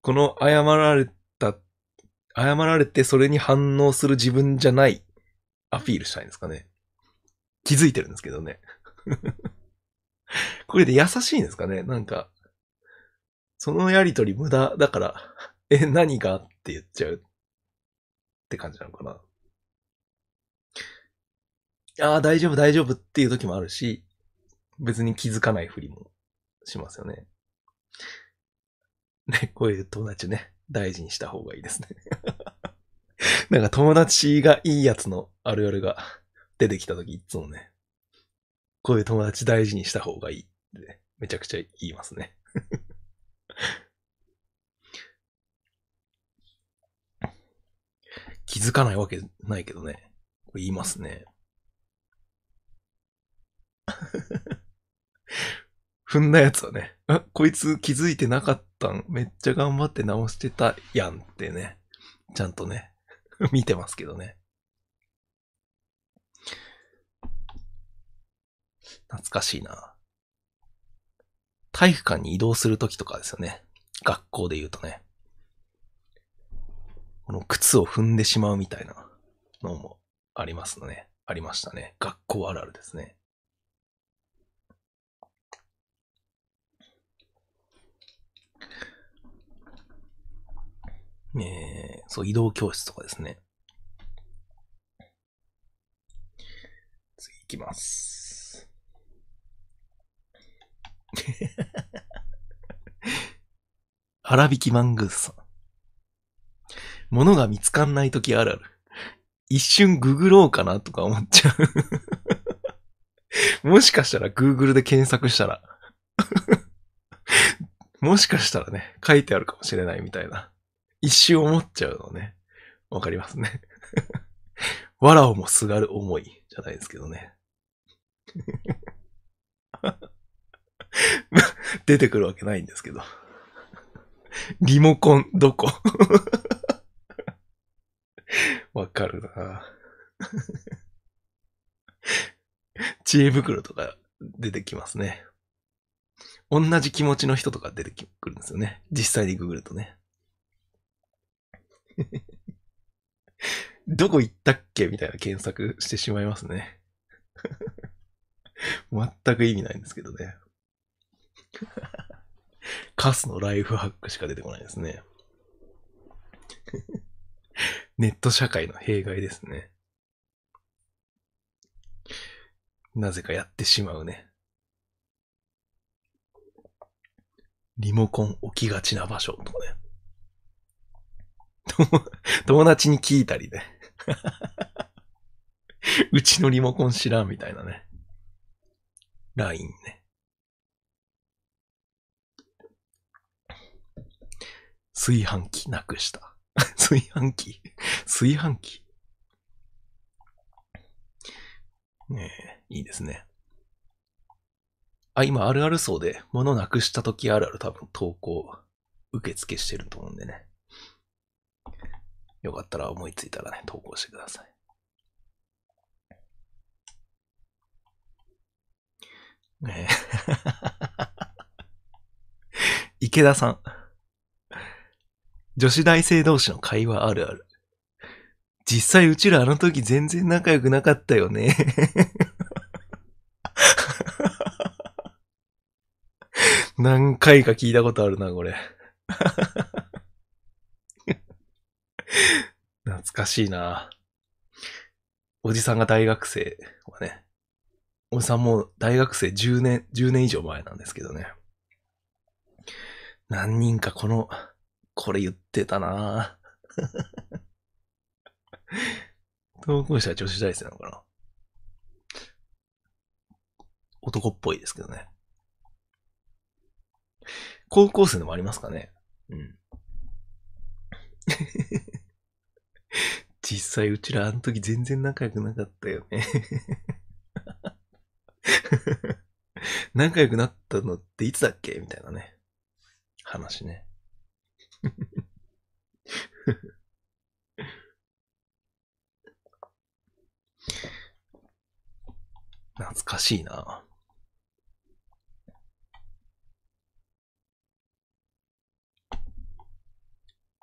この謝られてそれに反応する自分じゃないアピールしたいんですかね。気づいてるんですけどね。これで優しいんですかね。なんか、そのやりとり無駄だから、何がって言っちゃうって感じなのかな。ああ、大丈夫、大丈夫っていう時もあるし、別に気づかないふりもしますよね。ね、こういう友達ね、大事にした方がいいですね。なんか友達がいいやつのあるあるが出てきた時いつもね、こういう友達大事にした方がいいって、ね、めちゃくちゃ言いますね。気づかないわけないけどね、これ言いますね。踏んだやつはね、あ、こいつ気づいてなかったん、めっちゃ頑張って直してたやんってね、ちゃんとね、見てますけどね。懐かしいな。体育館に移動するときとかですよね。学校で言うとね。この靴を踏んでしまうみたいなのもありますね。ありましたね。学校あるあるですね。そう、移動教室とかですね。次行きます。あらびきマングースさん。物が見つかんないときあるある。一瞬ググろうかなとか思っちゃう。もしかしたら Google で検索したら。もしかしたらね、書いてあるかもしれないみたいな。一瞬思っちゃうのね。わかりますね。わらをもすがる思いじゃないですけどね。出てくるわけないんですけど。リモコンどこわかるな。知恵袋とか出てきますね。同じ気持ちの人とか出てくるんですよね。実際にググるとね。どこ行ったっけみたいな検索してしまいますね。全く意味ないんですけどね。カスのライフハックしか出てこないですね。ネット社会の弊害ですね。なぜかやってしまうね。リモコン置きがちな場所とかね。友達に聞いたりね。うちのリモコン知らんみたいなね。LINE ね。炊飯器なくした。炊飯器。ねえ、いいですね。あ、今あるあるそうで、物なくしたときあるある多分投稿受付してると思うんでね。よかったら思いついたらね、投稿してください。ねえ。池田さん。女子大生同士の会話あるある。実際うちらあの時全然仲良くなかったよね。何回か聞いたことあるな、これ。懐かしいな。おじさんが大学生はね、おじさんも大学生10年以上前なんですけどね。何人かこれ言ってたな。投稿者は女子大生なのかな。男っぽいですけどね。高校生でもありますかね。うん。実際うちらあの時全然仲良くなかったよね。仲良くなったのっていつだっけみたいなね。話ね。懐かしいな。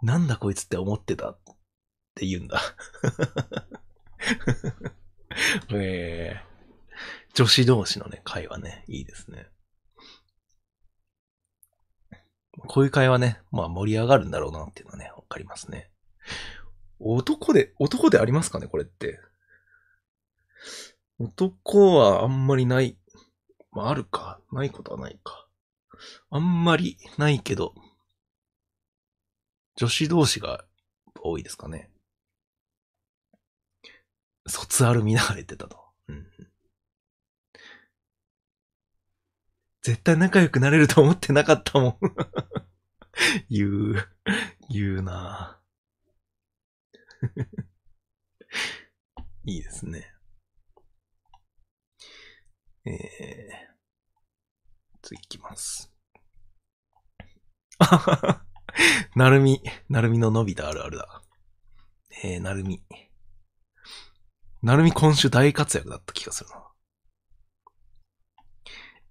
なんだこいつって思ってたって言うんだ。女子同士のね、会話ね、いいですね。ここういう会話ね、まあ盛り上がるんだろうなっていうのはね、わかりますね。男でありますかね、これって。男はあんまりない。まああるか。ないことはないか。あんまりないけど、女子同士が多いですかね。卒アル見ながら言ってたと。うん。絶対仲良くなれると思ってなかったもん。言うなぁ。いいですね。次行きます。あはは。なるみの伸びたあるあるだ。なるみ今週大活躍だった気がするな。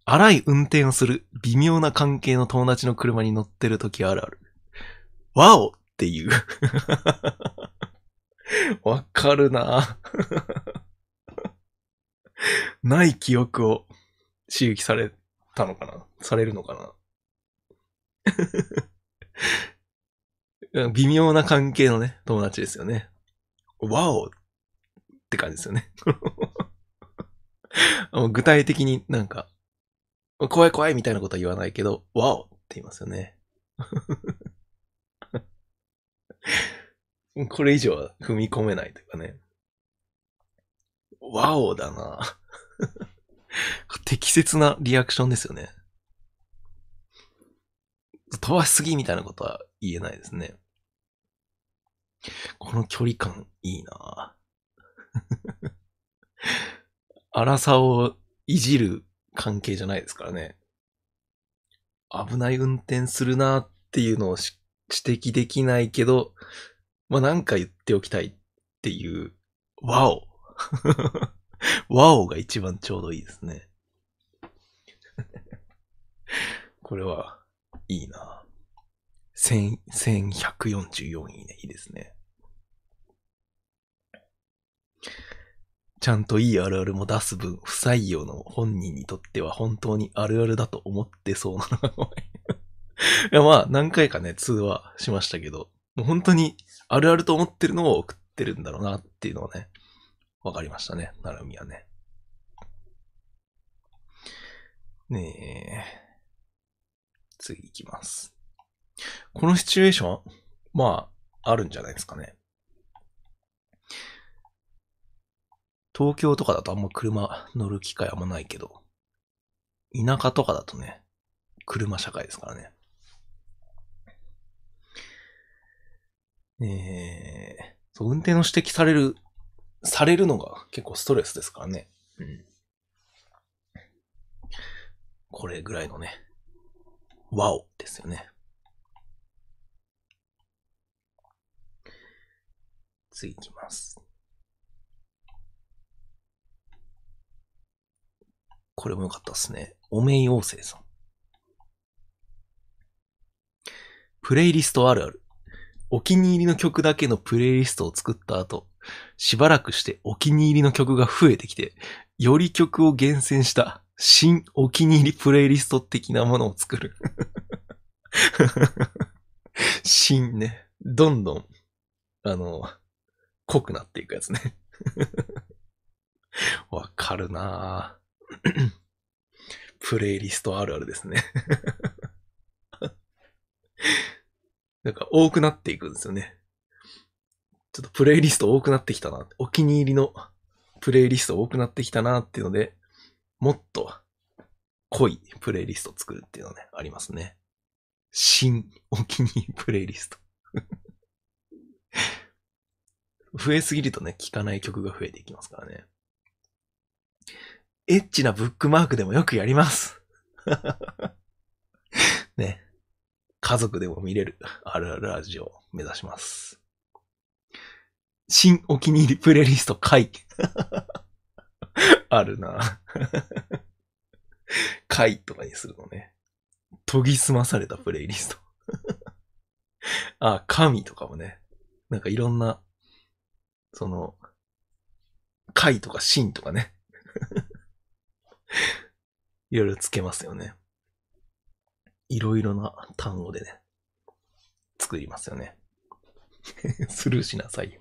荒い運転をする微妙な関係の友達の車に乗ってる時あるある。ワオっていう。わかるなない記憶を刺激されたのかな、されるのかな微妙な関係のね、友達ですよね。ワオって感じですよね。具体的になんか、怖い怖いみたいなことは言わないけど、ワオって言いますよね。これ以上は踏み込めないというかね。ワオだな適切なリアクションですよね。飛ばしすぎみたいなことは言えないですね。この距離感いいな荒さをいじる関係じゃないですからね。危ない運転するなっていうのを指摘できないけど、まあ、なんか言っておきたいっていう、ワオ。ワオが一番ちょうどいいですね。これは、いいな。1144いいね。いいですね。ちゃんといいあるあるも出す分、不採用の本人にとっては本当にあるあるだと思ってそうなのが怖い。いや、まあ、何回かね、通話しましたけど、もう本当にあるあると思ってるのを送ってるんだろうなっていうのをね、わかりましたね、なるみはね。ねえ。次行きます。このシチュエーション、まあ、あるんじゃないですかね。東京とかだとあんま車乗る機会あんまないけど、田舎とかだとね、車社会ですからね。そう、運転の指摘されるのが結構ストレスですからね。うん。これぐらいのね、ワオですよね。次行きます。これも良かったですね。おめい妖精さん。プレイリストあるある。お気に入りの曲だけのプレイリストを作った後、しばらくしてお気に入りの曲が増えてきて、より曲を厳選した新お気に入りプレイリスト的なものを作る。新ね。どんどん、濃くなっていくやつね。わかるなぁ。プレイリストあるあるですね。なんか多くなっていくんですよね。ちょっとプレイリスト多くなってきたな。お気に入りのプレイリスト多くなってきたなっていうので、もっと濃いプレイリスト作るっていうのね、ありますね。新お気に入りプレイリスト。増えすぎるとね、聴かない曲が増えていきますからね。エッチなブックマークでもよくやります。ね。家族でも見れるあるあるラジオを目指します。新お気に入りプレイリスト回。あるな。回とかにするのね。研ぎ澄まされたプレイリスト。あ、神とかもね。なんかいろんな、その、回とか神とかね。いろいろつけますよね。いろいろな単語でね、作りますよね。スルーしなさいよ。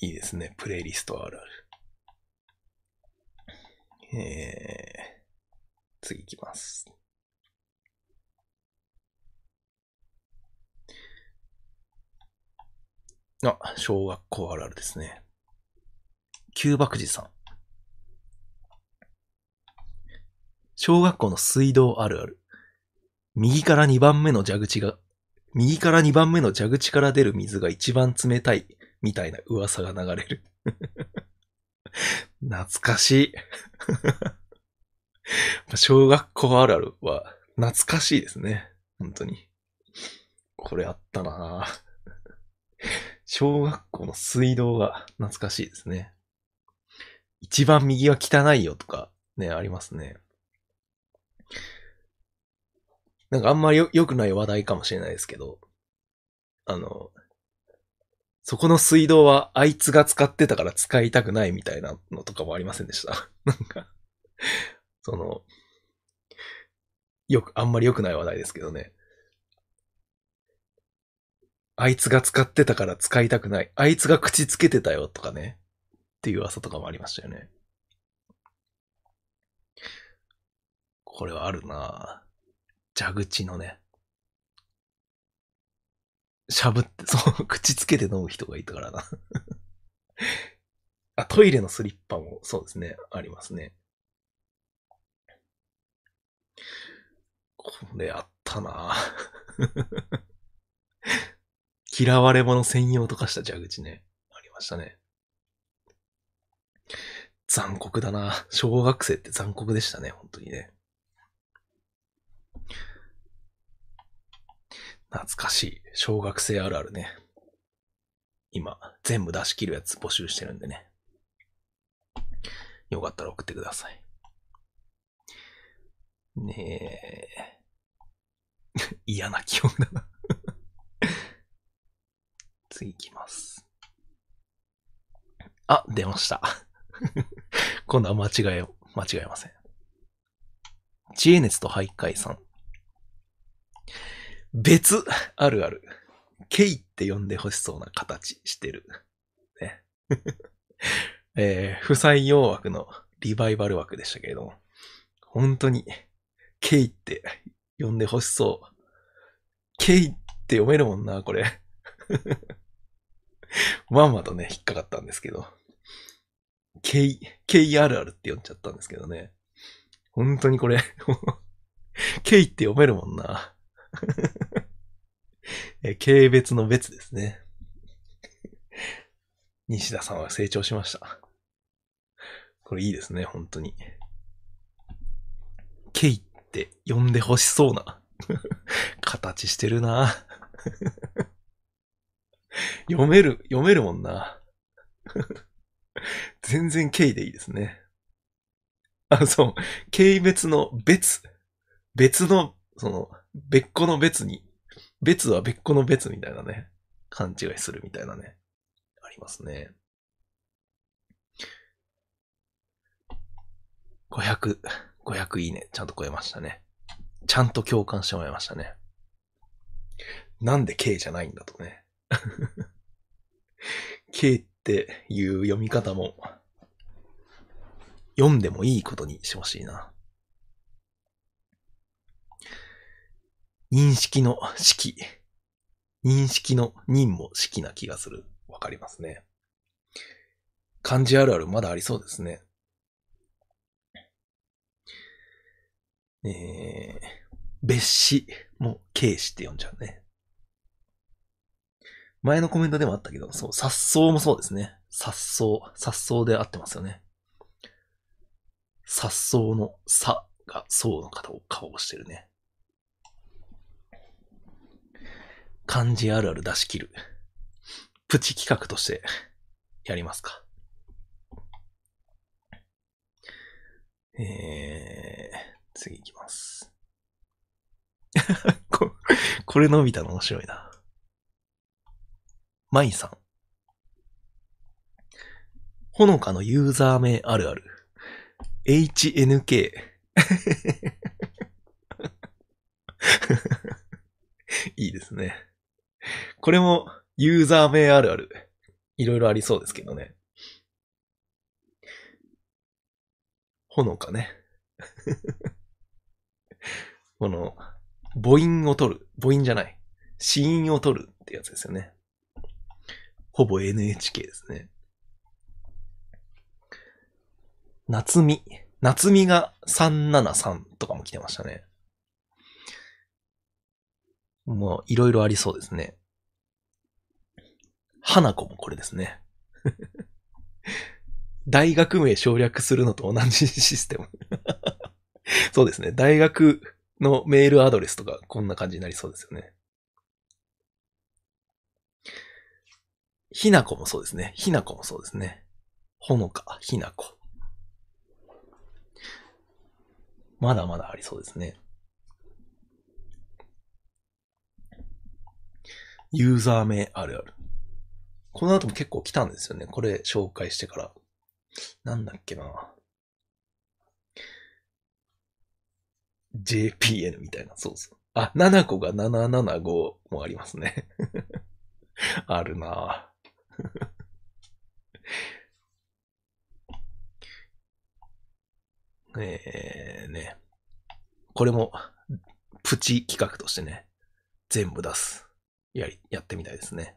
いいですね。プレイリストあるある。次いきます。あ、小学校あるあるですね。旧爆児さん。小学校の水道あるある。右から2番目の蛇口から出る水が一番冷たい、みたいな噂が流れる。懐かしい。小学校あるあるは懐かしいですね。本当に。これあったなぁ。小学校の水道が懐かしいですね。一番右は汚いよとかね、ありますね。なんかあんまり良くない話題かもしれないですけど、そこの水道はあいつが使ってたから使いたくないみたいなのとかもありませんでした。なんか、あんまり良くない話題ですけどね。あいつが使ってたから使いたくない。あいつが口つけてたよとかね。っていう噂とかもありましたよね。これはあるなぁ。蛇口のね。しゃぶって、そう、口つけて飲む人がいたからな。あ、トイレのスリッパもそうですね。ありますね。これあったなぁ。嫌われ者専用とかした蛇口ね。ありましたね。残酷だな。小学生って残酷でしたね。本当にね。懐かしい。小学生あるあるね。今、全部出し切るやつ募集してるんでね。よかったら送ってください。ねえ。嫌な記憶だな。次いきます。あ、出ました。今度は間違えません。知恵熱と徘徊さん。別あるある。ケイって呼んで欲しそうな形してる。ね。不採用枠のリバイバル枠でしたけれども、本当にケイって呼んで欲しそう。ケイって読めるもんな、これ。まんまとね、引っかかったんですけど。KRR って読んじゃったんですけどね。本当にこれ、K って読めるもんな。軽蔑の別ですね。西田さんは成長しました。これいいですね、本当に。K って呼んで欲しそうな形してるな。読めるもんな。全然軽でいいですね。あ、そう。軽蔑の別。別の、別個の別に。別は別個の別みたいなね。勘違いするみたいなね。ありますね。500いいね。ちゃんと超えましたね。ちゃんと共感してもらいましたね。なんで軽じゃないんだとね。K っていう読み方も読んでもいいことにしてほしいな。認識の認も式な気がする。わかりますね。漢字あるあるまだありそうですね。別詞も形詞って読んじゃうね。前のコメントでもあったけど、そう、殺相もそうですね。殺相で合ってますよね。殺相のさがそうの顔をしてるね。漢字あるある出し切る。プチ企画としてやりますか。次いきます。これ伸びたの面白いな。マイさん。ほのかのユーザー名あるある。HNK いいですね。これもユーザー名あるある。いろいろありそうですけどね。炎かね。この、母音を取る。母音じゃない。子音を取るってやつですよね。ほぼ NHK ですね。夏美。夏美が373とかも来てましたね。もういろいろありそうですね。花子もこれですね。大学名省略するのと同じシステム。そうですね。大学のメールアドレスとかこんな感じになりそうですよね。ひなこもそうですね。ひなこもそうですね。ほのか、ひなこ。まだまだありそうですね。ユーザー名あるある。この後も結構来たんですよね。これ紹介してから。なんだっけな。JPN みたいな。そうそう。あ、7個が775もありますね。あるなぁ。ね。これも、プチ企画としてね、全部出す。やってみたいですね。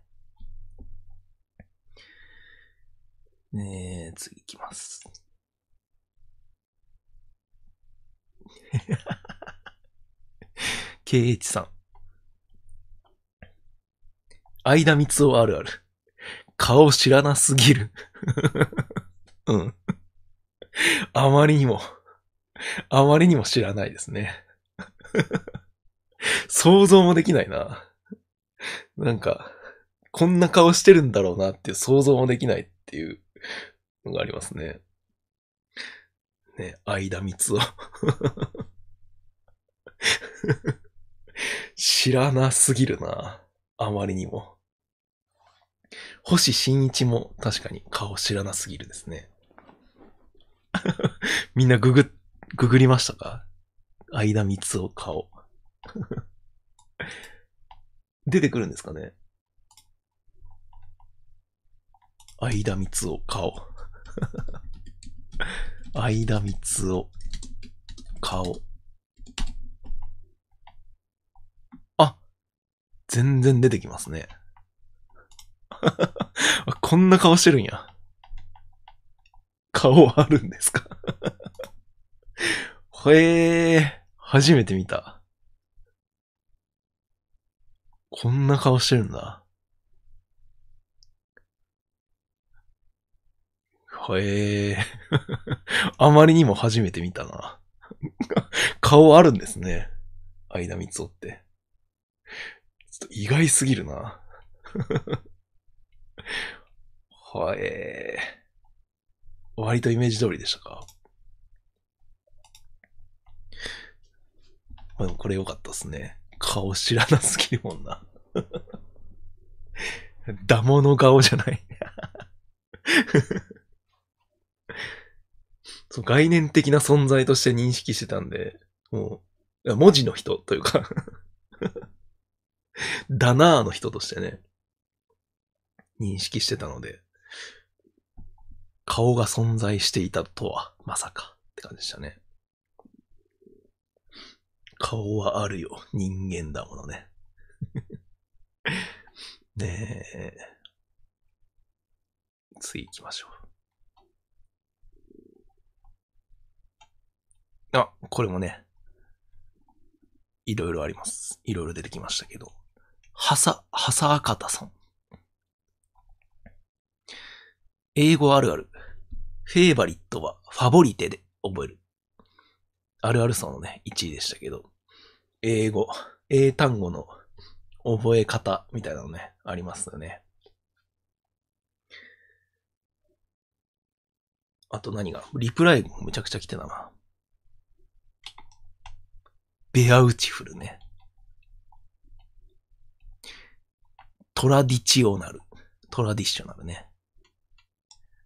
ねえ、次行きます。KH さん。相田みつをあるある。顔知らなすぎる。うん。あまりにも知らないですね。想像もできないな。なんか、こんな顔してるんだろうなっていう想像もできないっていうのがありますね。ね、相田みつを。知らなすぎるな。あまりにも。星新一も確かに顔知らなすぎるですね。みんなググりましたか？相田みつを顔。出てくるんですかね？相田みつを顔。相田みつを顔。あ、全然出てきますね。こんな顔してるんや。顔あるんですか？へぇー、初めて見た。こんな顔してるんだ。へえ。あまりにも初めて見たな。顔あるんですね。相田みつをって。ちょっと意外すぎるな。はえ。割とイメージ通りでしたか？でもこれ良かったですね。顔知らなすぎるもんな。ダモの顔じゃないそう。概念的な存在として認識してたんで、もう、文字の人というか、ダナーの人としてね、認識してたので、顔が存在していたとは、まさかって感じでしたね。顔はあるよ。人間だものね。ねえ。次行きましょう。あ、これもね。いろいろあります。いろいろ出てきましたけど。はさあかたさん。英語あるある。フェイバリットはファボリテで覚える。あるある層のね、1位でしたけど、英単語の覚え方みたいなのね、ありますよね。あと何が、リプライもめちゃくちゃ来てたな。ベアウチフルね。トラディショナルね。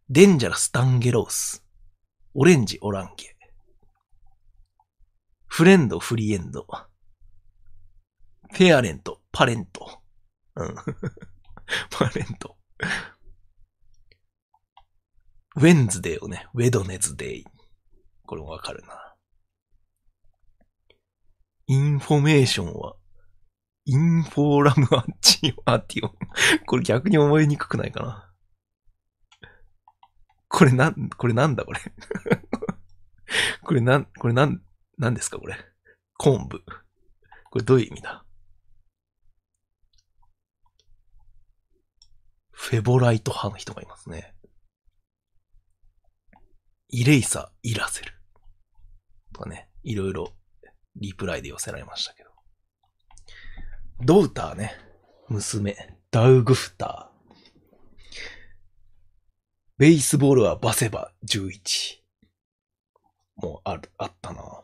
デンジャラスダンゲロース。オレンジオランゲ、フレンドフリエンド、ペアレントパレント、うん、パレント、ウェンズデーをね、ウェドネズデイ、これもわかるな。インフォメーションはインフォーラムアッチオアティオン、これ逆に覚えにくくないかな。これなんだこれ。これなんですかこれ。昆布。これどういう意味だ？フェボライト派の人がいますね。イレイサー、イラセル。とかね、いろいろリプライで寄せられましたけど。ドウターね。娘。ダウグフター。ベースボールはバセバ11。もうあったな。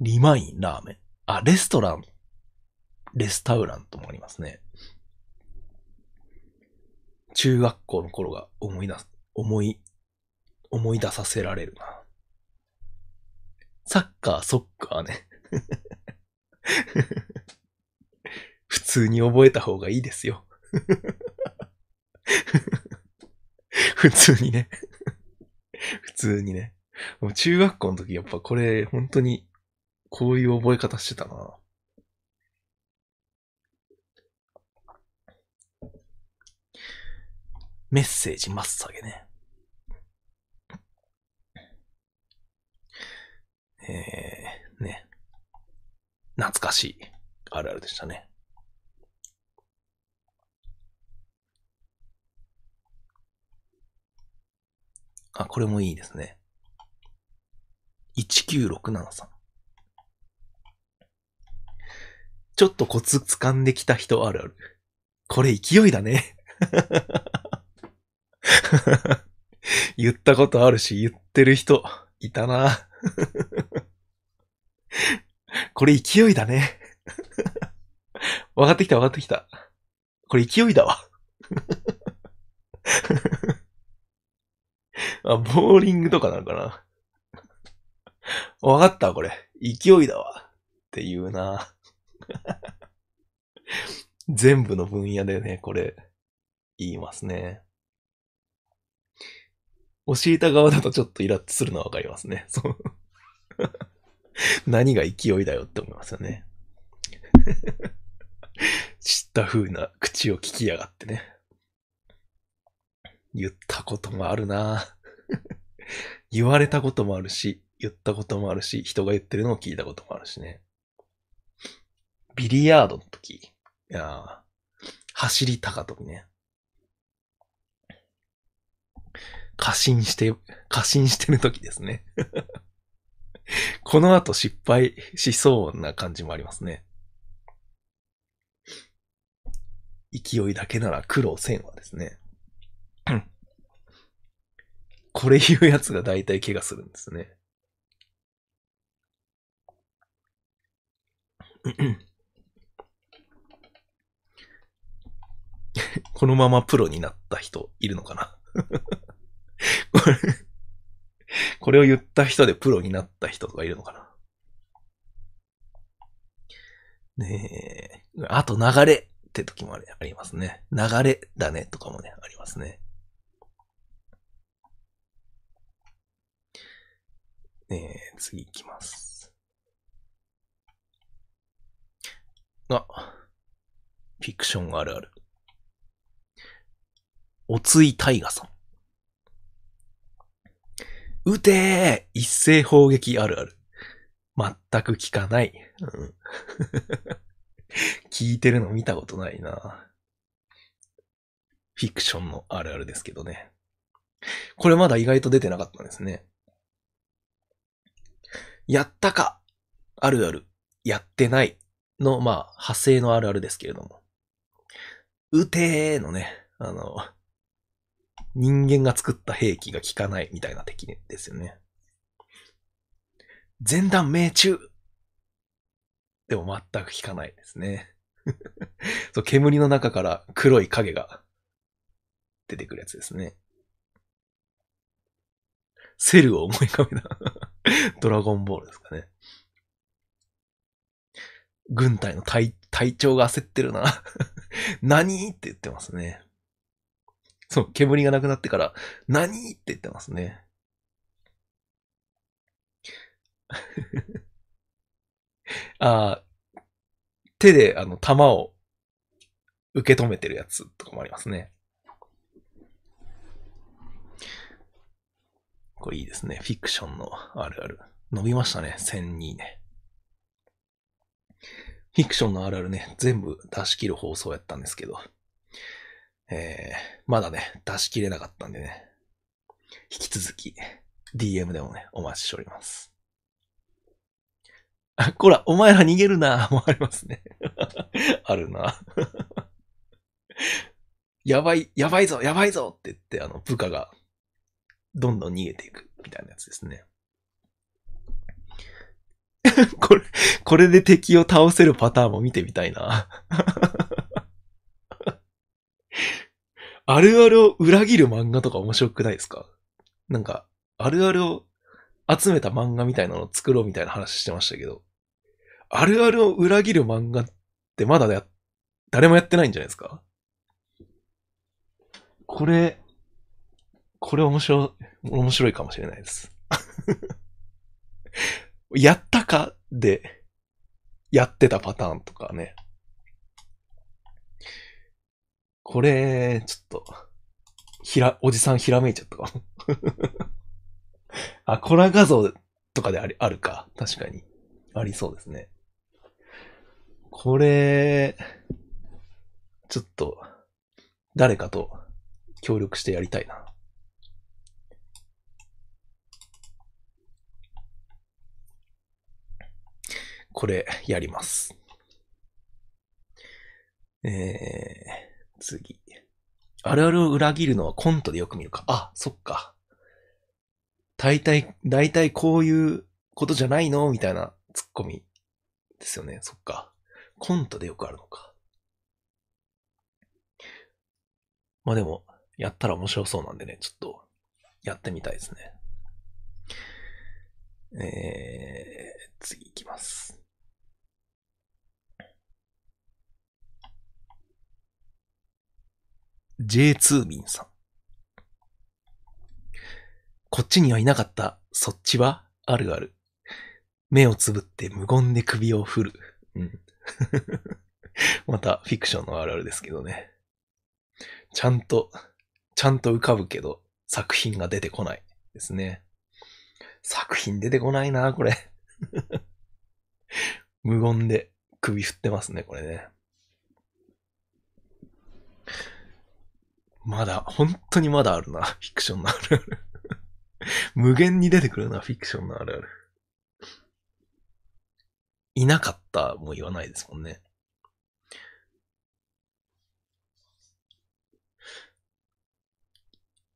リマインラーメン。あ、レストラン。レスタウランともありますね。中学校の頃が思い出させられるな。サッカー、ソッカーね。普通に覚えた方がいいですよ。普通にね。普通にね。もう中学校の時やっぱこれ本当にこういう覚え方してたな。メッセージマッサゲね。ね。懐かしい。あるあるでしたね。あ、これもいいですね。19673。ちょっとコツ掴んできた人あるある。これ勢いだね。言ったことあるし、言ってる人いたな。これ勢いだね。分かってきた。これ勢いだわ。あ、ボーリングとかなんかな。わかったわ、これ。勢いだわ。っていうな。全部の分野でね、これ、言いますね。教えた側だとちょっとイラッとするのはわかりますね。そう。何が勢いだよって思いますよね。知った風な口を聞きやがってね。言ったこともあるな。言われたこともあるし、言ったこともあるし、人が言ってるのを聞いたこともあるしね。ビリヤードの時、いや走り高跳びね。過信してる時ですね。この後失敗しそうな感じもありますね。勢いだけなら苦労せんわですね。これ言うやつが大体怪我するんですね。このままプロになった人いるのかな。これを言った人でプロになった人とかいるのかな。ねえ。あと流れって時もありますね。流れだねとかもね、ありますね。次行きます。あ、フィクションあるある。おついたいがさん。撃てー！一斉砲撃あるある。全く聞かない。うん、聞いてるの見たことないな。フィクションのあるあるですけどね。これまだ意外と出てなかったんですね。やったかあるある。やってないの、まあ、派生のあるあるですけれども。撃てーのね、人間が作った兵器が効かないみたいな敵ですよね。前段命中でも全く効かないですね。そう、煙の中から黒い影が出てくるやつですね。セルを思い浮かべた。ドラゴンボールですかね。軍隊の隊長が焦ってるな。何って言ってますね。そう、煙がなくなってから、何って言ってますね。ああ、手で弾を受け止めてるやつとかもありますね。これいいですね。フィクションのあるある。伸びましたね。1002ね。フィクションのあるあるね、全部出し切る放送やったんですけど。まだね、出し切れなかったんでね。引き続き、DM でもね、お待ちしております。あ、こら、お前ら逃げるな、もありますね。あるな。やばいぞ、やばいぞって言って、部下が、どんどん逃げていく、みたいなやつですね。これで敵を倒せるパターンも見てみたいな。あるあるを裏切る漫画とか面白くないですか？なんか、あるあるを集めた漫画みたいなのを作ろうみたいな話してましたけど、あるあるを裏切る漫画ってまだ誰もやってないんじゃないですか？これ面白いかもしれないです。やったかで、やってたパターンとかね。これ、ちょっと、おじさんひらめいちゃったかも。あ、コラ画像とかであるか。確かに。ありそうですね。これ、ちょっと、誰かと協力してやりたいな。これ、やります。次。あるあるを裏切るのはコントでよく見るか。あ、そっか。大体こういうことじゃないのみたいなツッコミですよね。そっか。コントでよくあるのか。まあでも、やったら面白そうなんでね、ちょっと、やってみたいですね。次行きます。J2 便さん。こっちにはいなかった、そっちはあるある。目をつぶって無言で首を振る。うん。またフィクションのあるあるですけどね。ちゃんと浮かぶけど、作品が出てこないですね。作品出てこないな、これ。無言で首振ってますね、これね。まだ、本当にまだあるな、フィクションのあるある。無限に出てくるな、フィクションのあるある。いなかったも言わないですもんね。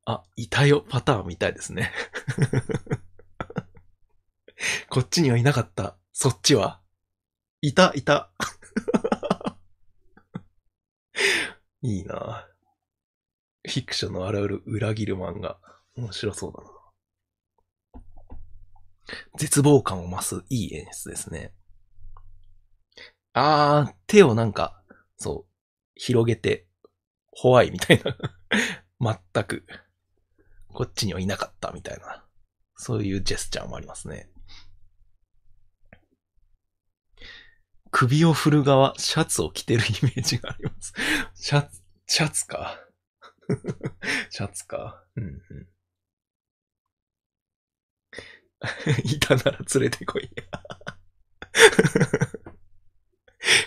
あ、いたよ、パターンみたいですね。こっちにはいなかった。そっちはいた、いた。いいな。フィクションのあらゆる裏切る漫画。面白そうだな。絶望感を増すいい演出ですね。あー、手をなんか、そう、広げて、ホワイみたいな。全く、こっちにはいなかったみたいな。そういうジェスチャーもありますね。首を振る側、シャツを着てるイメージがあります。シャツか。シャツか。うんうん。いたなら連れてこい。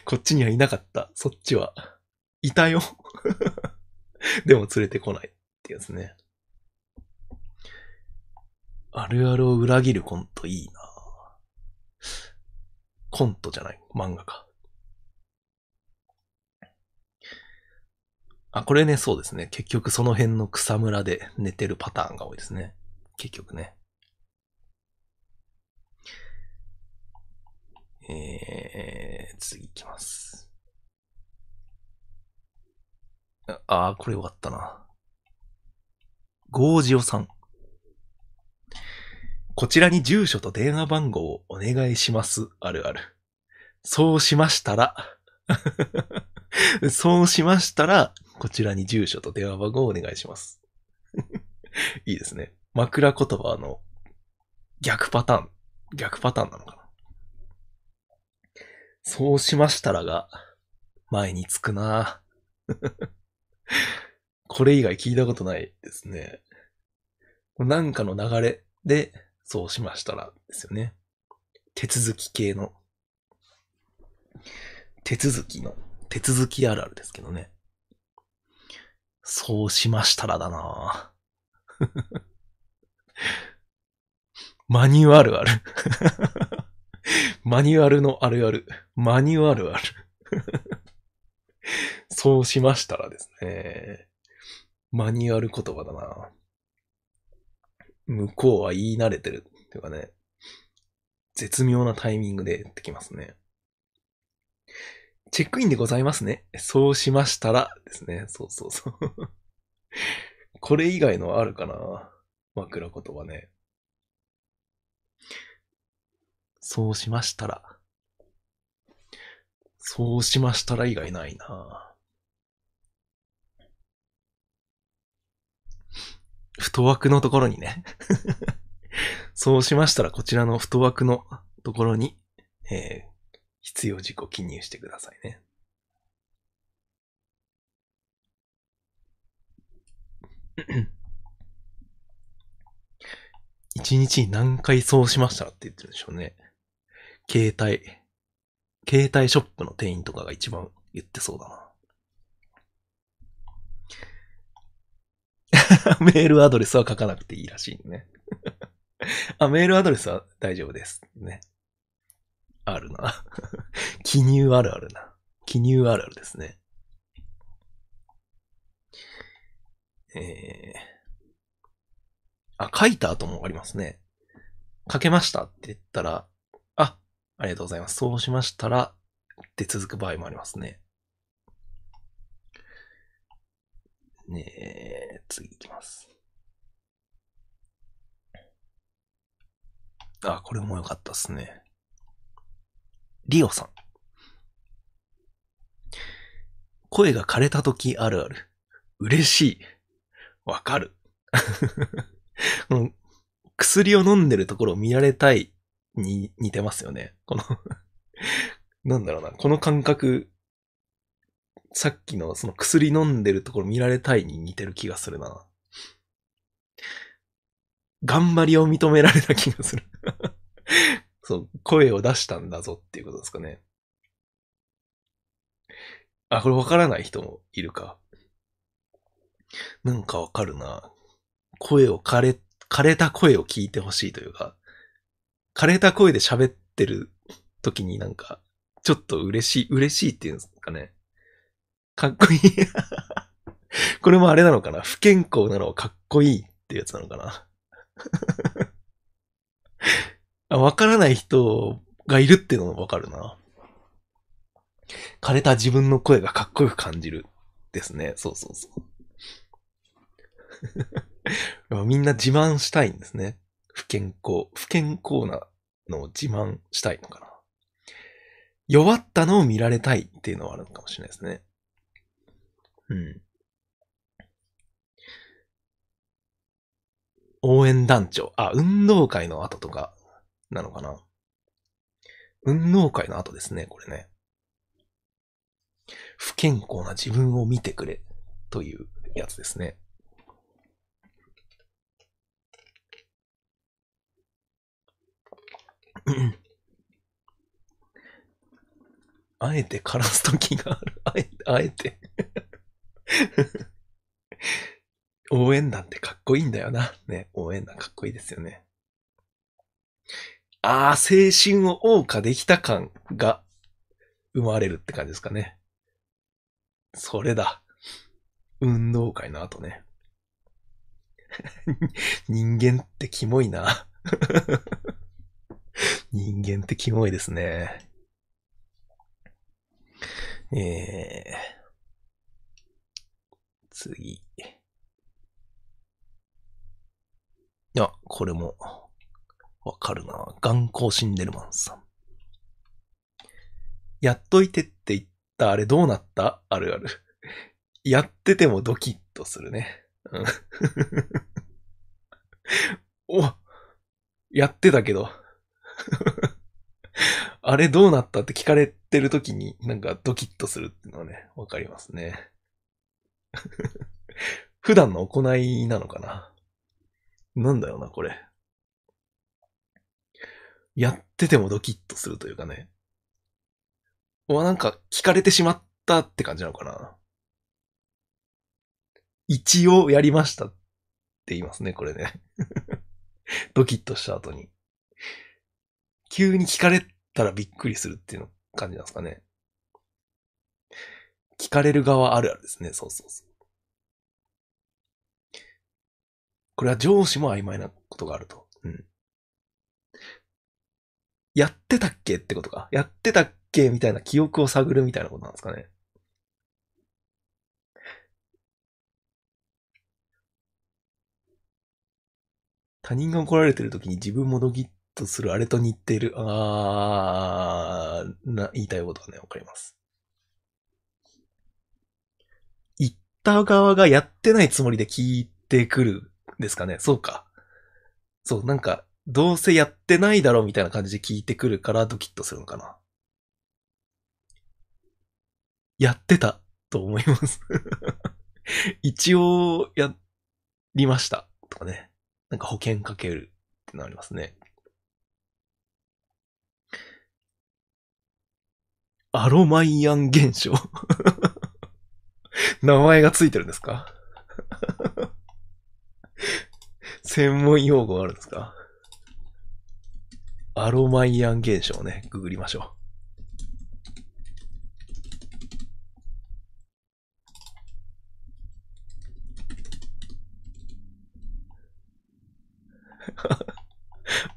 こっちにはいなかった。そっちは。いたよ。でも連れてこないってやつね。あるあるを裏切るコントいいな。コントじゃない。漫画か。あ、これね、そうですね。結局その辺の草むらで寝てるパターンが多いですね。結局ね。次行きます。ああ、これ終わったな。ゴージオさん。こちらに住所と電話番号をお願いします。あるある。そうしましたら。そうしましたら、こちらに住所と電話番号をお願いします。いいですね。枕言葉の逆パターン。逆パターンなのかな。そうしましたらが前につくなこれ以外聞いたことないですね。なんかの流れで、そうしましたらですよね。手続き系の。手続きあるあるですけどね。そうしましたらだなマニュアルある。マニュアルのあるある。マニュアルある。そうしましたらですね。マニュアル言葉だな。向こうは言い慣れてるっていうかね。絶妙なタイミングでやってきますね。チェックインでございますね。そうしましたらですね。そうそうそう。これ以外のあるかな。枕言葉ね。そうしましたら。そうしましたら以外ないな。太枠のところにね。そうしましたらこちらの太枠のところに、必要事項記入してくださいね。一日に何回そうしましたらって言ってるんでしょうね。携帯ショップの店員とかが一番言ってそうだな。メールアドレスは書かなくていいらしいね。あ、メールアドレスは大丈夫です。ね。あるな。記入あるあるな。記入あるあるですね。あ、書いた後もありますね。書けましたって言ったら、あ、ありがとうございます。そうしましたら、って続く場合もありますね。ねえ、次行きます。あ、これも良かったですね。リオさん。声が枯れたときあるある。嬉しい。わかる。この薬を飲んでるところを見られたいに似てますよね。この、なんだろうな、この感覚、さっきのその薬飲んでるところ見られたいに似てる気がするな。頑張りを認められた気がする。そう、声を出したんだぞっていうことですかね。あ、これわからない人もいるか。なんかわかるな。声を枯れた声を聞いてほしいというか、枯れた声で喋ってる時になんか、ちょっと嬉しいっていうんですかね。かっこいい。これもあれなのかな？不健康なのはかっこいいってやつなのかなあ、わからない人がいるっていうのもわかるな。枯れた自分の声がかっこよく感じるですね。そうそうそう。みんな自慢したいんですね。不健康なのを自慢したいのかな。弱ったのを見られたいっていうのはあるのかもしれないですね。うん。応援団長。あ、運動会の後とか、なのかな。運動会の後ですね、これね。不健康な自分を見てくれ、というやつですね。あえて枯らすときがある。あえて応援団ってかっこいいんだよな。ね。応援団かっこいいですよね。ああ、青春を謳歌できた感が生まれるって感じですかね。それだ。運動会の後ね。人間ってキモいな。人間ってキモいですね。次。これもわかるな。眼光シンデルマンさん。やっといてって言ったあれどうなったあるある。やっててもドキッとするね。うん、お、やってたけどあれどうなったって聞かれてるときになんかドキッとするっていうのはね、わかりますね。普段の行いなのかな。なんだよな、これ。やっててもドキッとするというかね。なんか聞かれてしまったって感じなのかな。一応やりましたって言いますね、これね。ドキッとした後に。急に聞かれたらびっくりするっていう感じなんですかね。聞かれる側あるあるですね。そうそうそう。これは上司も曖昧なことがあると。うん。やってたっけってことか。やってたっけみたいな記憶を探るみたいなことなんですかね。他人が怒られてるときに自分もドキッとするあれと似てる。言いたいことはね、わかります。言った側がやってないつもりで聞いてくるですかね。そうか。そう、なんか、どうせやってないだろうみたいな感じで聞いてくるからドキッとするのかな。やってたと思います。一応、やりましたとかね。なんか保険かけるってのありますね。アロマイアン現象。名前がついてるんですか？専門用語あるんですか？アロマイアン現象ね。ググりましょう。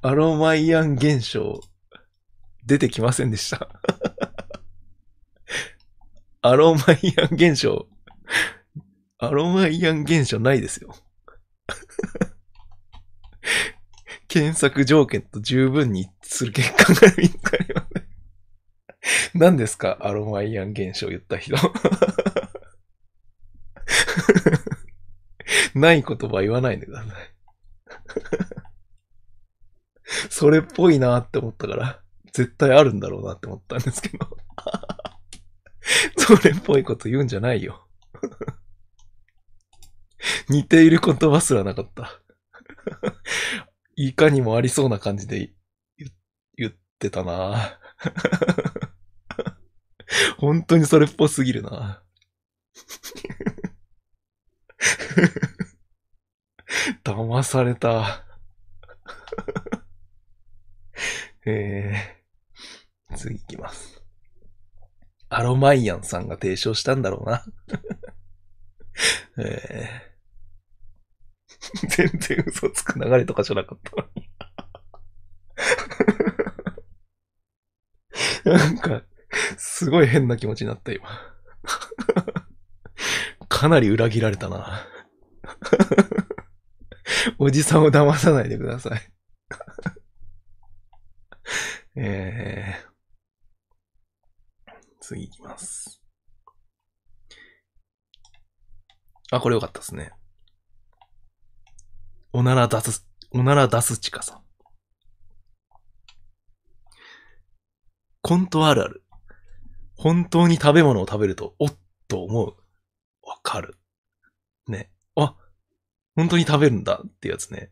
アロマイアン現象出てきませんでしたアロマイアン現象、アロマイアン現象ないですよ検索条件と十分にする結果が見つかりません。何ですかアロマイアン現象言った人ない言葉言わないでくださいそれっぽいなって思ったから、絶対あるんだろうなって思ったんですけど。それっぽいこと言うんじゃないよ。似ている言葉すらなかった。いかにもありそうな感じで言ってたな。本当にそれっぽすぎるな。騙された。次行きます。アロマイアンさんが提唱したんだろうな、全然嘘つく流れとかじゃなかったのになんかすごい変な気持ちになった今かなり裏切られたなおじさんを騙さないでください次いきます。あ、これ良かったですね。おなら出すちかさん。コントあるある。本当に食べ物を食べると、おっと思う。わかる。ね。あ、本当に食べるんだっていうやつね。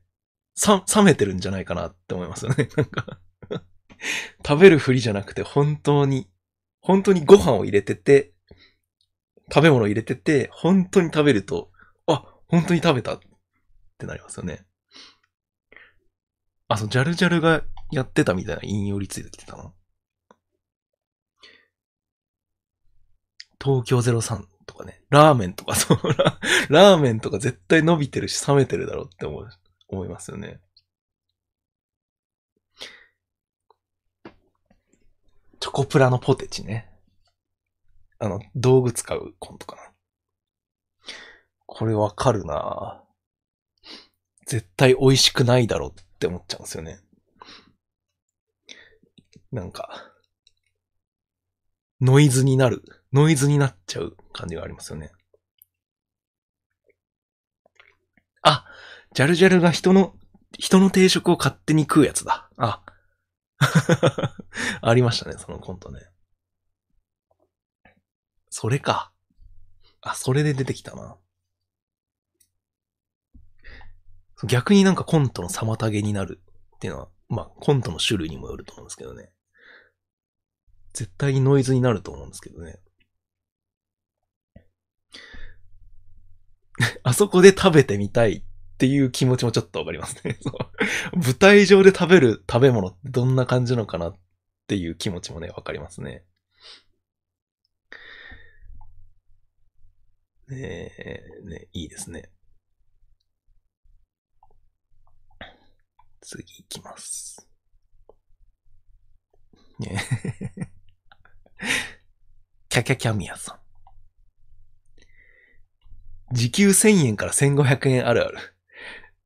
冷めてるんじゃないかなって思いますよね。なんか。食べるふりじゃなくて本当にご飯を入れてて、食べ物を入れてて、本当に食べると、あ、本当に食べたってなりますよね。あ、そう、ジャルジャルがやってたみたいな引用リツイート来てたな。東京03とかね、ラーメンとか、そう、ラーメンとか絶対伸びてるし冷めてるだろうって思いますよね。チョコプラのポテチね。道具使うコントかな。これわかるなぁ。絶対美味しくないだろうって思っちゃうんですよね。なんか、ノイズになっちゃう感じがありますよね。あ、ジャルジャルが人の定食を勝手に食うやつだ。あ。ありましたね、そのコントね。それか。あ、それで出てきたな。逆になんかコントの妨げになるっていうのは、まあコントの種類にもよると思うんですけどね。絶対にノイズになると思うんですけどね。あそこで食べてみたいっていう気持ちもちょっとわかりますね。そう。舞台上で食べる食べ物ってどんな感じのかなっていう気持ちもね、わかりますね。ね、いいですね。次行きます。ね、キャキャキャミヤさん。時給1000円から1500円あるある。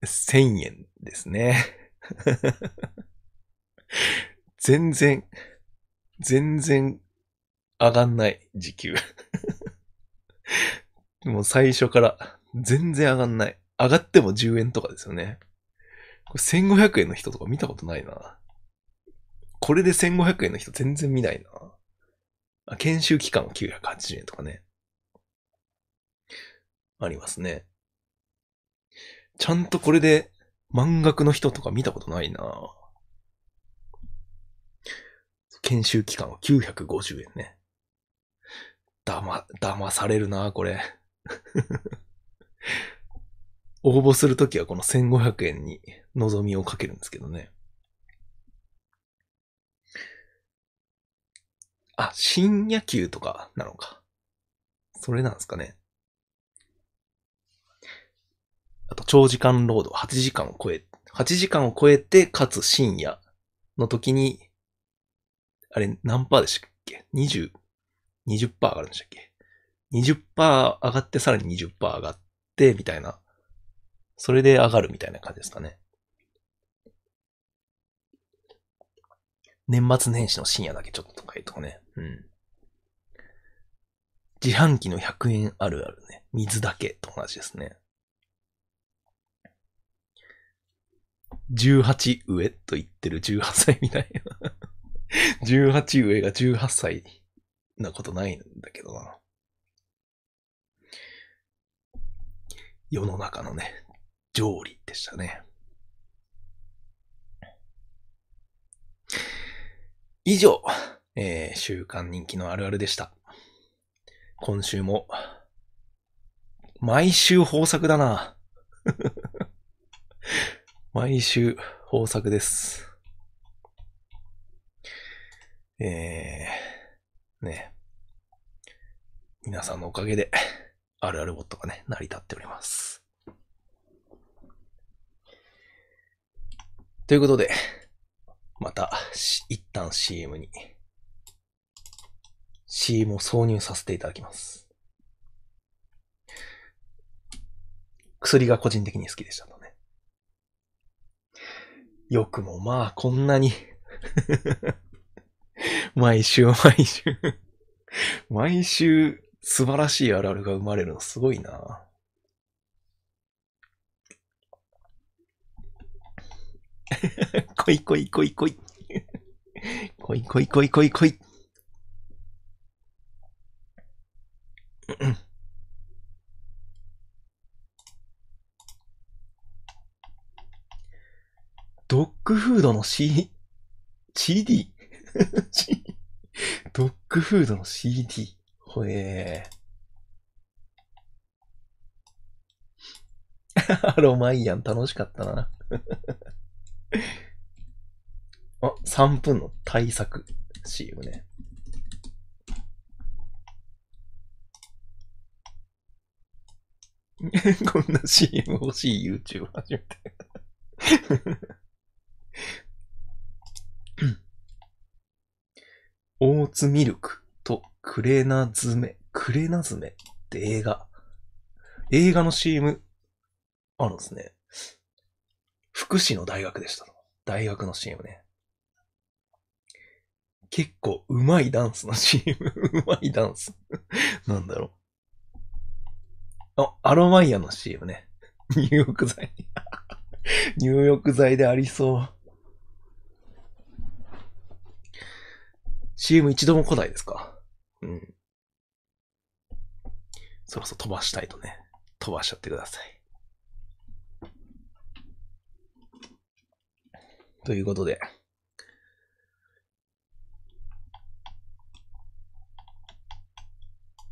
1000円ですね。全然上がんない時給。もう最初から全然上がんない。上がっても10円とかですよね。これ1500円の人とか見たことないな。これで1500円の人全然見ないな。研修期間は980円とかね。ありますね。ちゃんとこれで満額の人とか見たことないな。研修期間は950円ね。騙されるな、これ。応募するときはこの1500円に望みをかけるんですけどね。あ、深夜給とかなのか。それなんですかね。あと長時間労働、8時間を超えて、かつ深夜の時に、あれ何パーでしたっけ？20% 上がるんでしたっけ？ 20% 上がって、さらに 20% 上がって、みたいな。それで上がるみたいな感じですかね。年末年始の深夜だけちょっと高いとかね。うん。自販機の100円あるあるね。水だけと同じですね。18上と言ってる18歳みたいな。18上が18歳なことないんだけどな。世の中のね、条理でしたね。以上、週刊人気のあるあるでした。今週も、毎週豊作だな。毎週豊作です。ね。皆さんのおかげで、あるあるボットがね、成り立っております。ということで、また、一旦 CM を挿入させていただきます。薬が個人的に好きでしたのね。よくもまあ、こんなに、毎週、素晴らしいあるあるが生まれるのすごいな。こい。ドッグフードの CD? ドッグフードの CD。ほえー。ロマイアン楽しかったな。あ、3分の対策 CM ね。こんな CM 欲しい YouTube 初めて。オーツミルクとクレナズメって映画の CM あるんですね。福祉の大学でしたと。大学の CM ね。結構うまいダンスの CM。うまいダンス。なんだろう。あ、アロマイヤの CM ね。入浴剤。入浴剤でありそう。CM 一度も来ないですか？うん。そろそろ飛ばしたいとね。飛ばしちゃってください。ということで。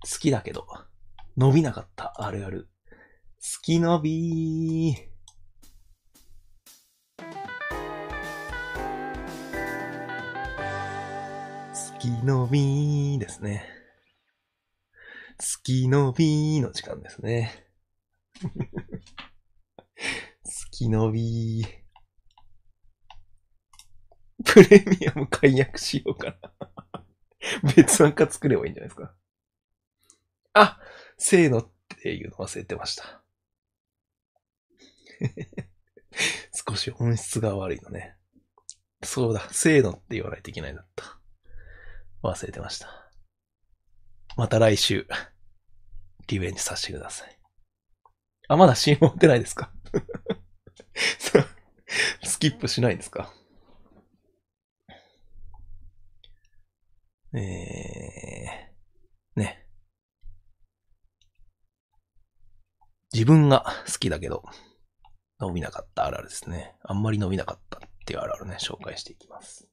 好きだけど、伸びなかったあるある。好き伸びー。好き伸びーですね。好き伸びーの時間ですね。好き伸びー。プレミアム解約しようかな。別なんか作ればいいんじゃないですか。あ、せーのっていうの忘れてました。少し音質が悪いのね。そうだ、せーのって言わないといけないんだった。忘れてました。また来週、リベンジさせてください。あ、まだ CM 持ってないですか？スキップしないんですか？ね。自分が好きだけど、伸びなかったあるあるですね。あんまり伸びなかったっていうあるあるね、紹介していきます。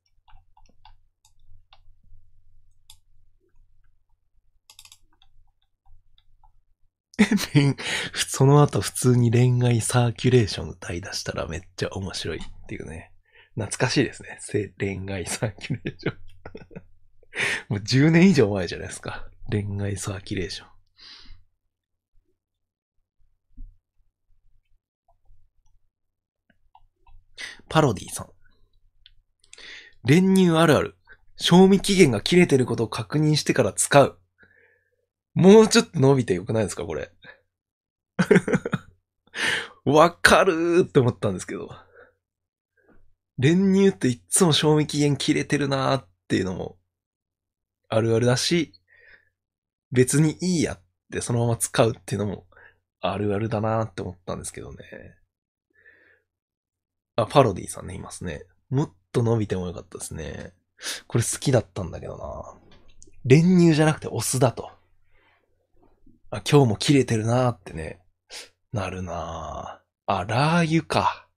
その後普通に恋愛サーキュレーション歌い出したらめっちゃ面白いっていうね。懐かしいですね。恋愛サーキュレーション。もう10年以上前じゃないですか。恋愛サーキュレーション。パロディさん。練乳あるある。賞味期限が切れてることを確認してから使う。もうちょっと伸びてよくないですかこれ。わかるーって思ったんですけど。練乳っていつも賞味期限切れてるなーっていうのもあるあるだし、別にいいやってそのまま使うっていうのもあるあるだなーって思ったんですけどね。あ、パロディさんね、いますね。もっと伸びてもよかったですね。これ好きだったんだけどな。練乳じゃなくてお酢だと。あ、今日も切れてるなーってね、なるなー。あ、ラー油か。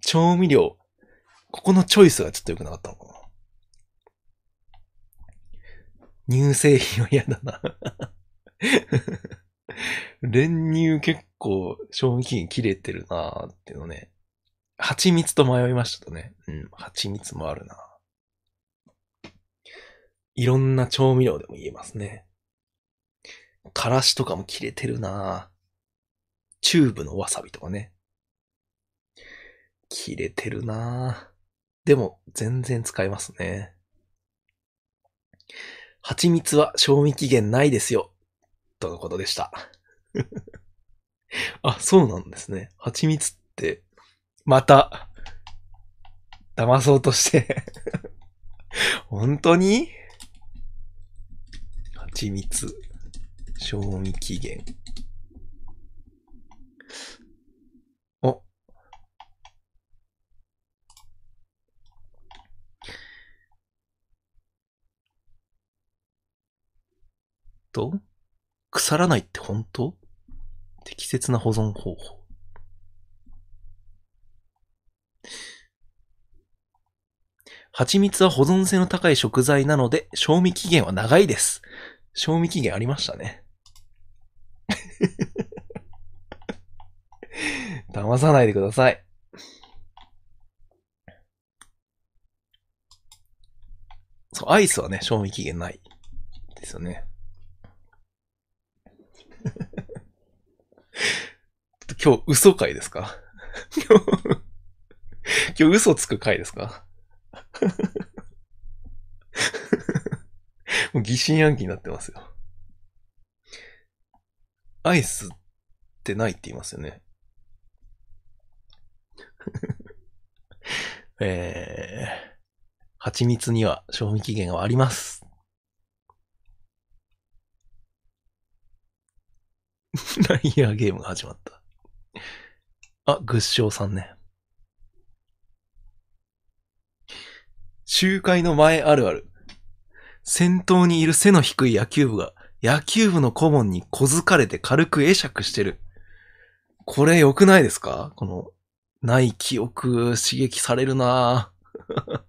調味料。ここのチョイスがちょっと良くなかったのかな。乳製品は嫌だな。練乳結構賞味期限切れてるなーっていうのね。蜂蜜と迷いましたとね。うん、蜂蜜もあるな。いろんな調味料でも言えますね。からしとかも切れてるな。チューブのわさびとかね。切れてるな。でも全然使えますね。蜂蜜は賞味期限ないですよ。とのことでした。あ、そうなんですね。蜂蜜って、また、騙そうとして。本当に？蜂蜜、賞味期限。お。腐らないって本当？適切な保存方法。蜂蜜は保存性の高い食材なので、賞味期限は長いです。賞味期限ありましたね。騙さないでください。そう、アイスはね、賞味期限ない。ですよね。今日嘘回ですか？今日嘘つく回ですか？もう疑心暗鬼になってますよ。アイスってないって言いますよね。蜂蜜には賞味期限はあります。ライアーゲームが始まった。あ、グッショウさんね。集会の前あるある。先頭にいる背の低い野球部が野球部の顧問に小づかれて軽く会釈してる。これ良くないですか？この、ない記憶刺激されるなぁ。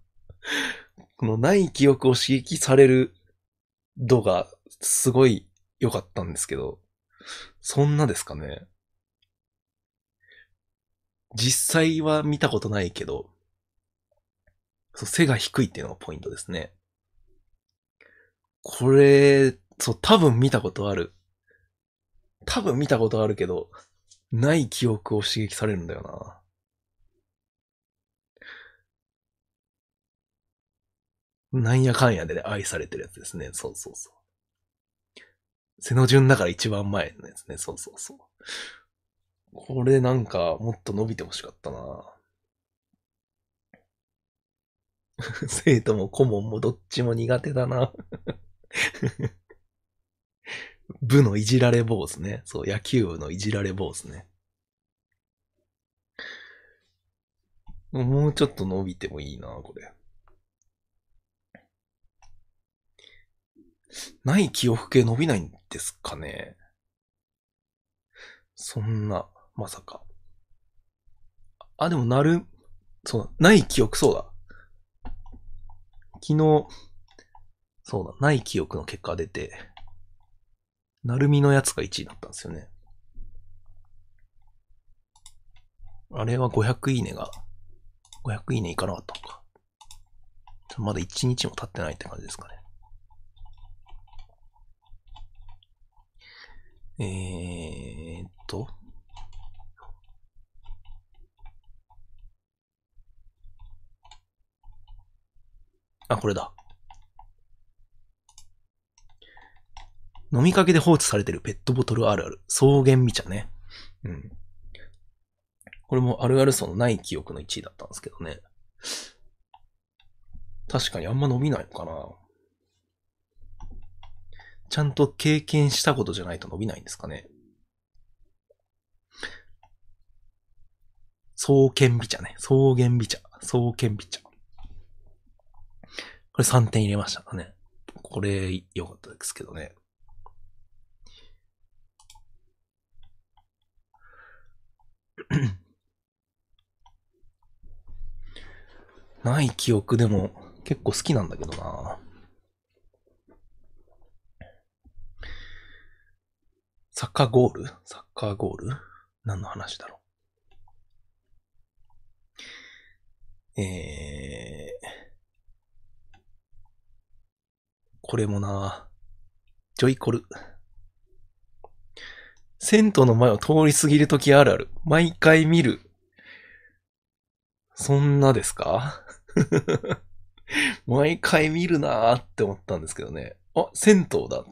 このない記憶を刺激される度がすごい良かったんですけど、そんなですかね。実際は見たことないけど、そう、背が低いっていうのがポイントですね。これ、そう、多分見たことあるけど、ない記憶を刺激されるんだよな。なんやかんやで、ね、愛されてるやつですね。そうそうそう。背の順だから一番前のやつね。そうそうそう。これなんかもっと伸びてほしかったな。生徒も顧問もどっちも苦手だな。部のいじられ坊主ね。そう、野球部のいじられ坊主ね。もうちょっと伸びてもいいな、これ。ない記憶系伸びないんですかね。そんな、まさか。あ、でもなる、そう、ない記憶、そうだ。昨日、そうだ、ない記憶の結果が出て、なるみのやつが1位だったんですよね。あれは500いいねいかなかったのか。まだ1日も経ってないって感じですかね。あ、これだ。飲みかけで放置されてるペットボトルあるある。草原美茶ね。うん。これもあるあるそのない記憶の1位だったんですけどね。確かにあんま伸びないのかな。ちゃんと経験したことじゃないと伸びないんですかね。草原美茶ね。草原美茶。これ3点入れましたね。これ良かったですけどね。ない記憶でも結構好きなんだけどな。サッカーゴール何の話だろう。これもな、ジョイコル。銭湯の前を通り過ぎるときあるある。毎回見る。そんなですか？毎回見るなーって思ったんですけどね。あ、銭湯だっ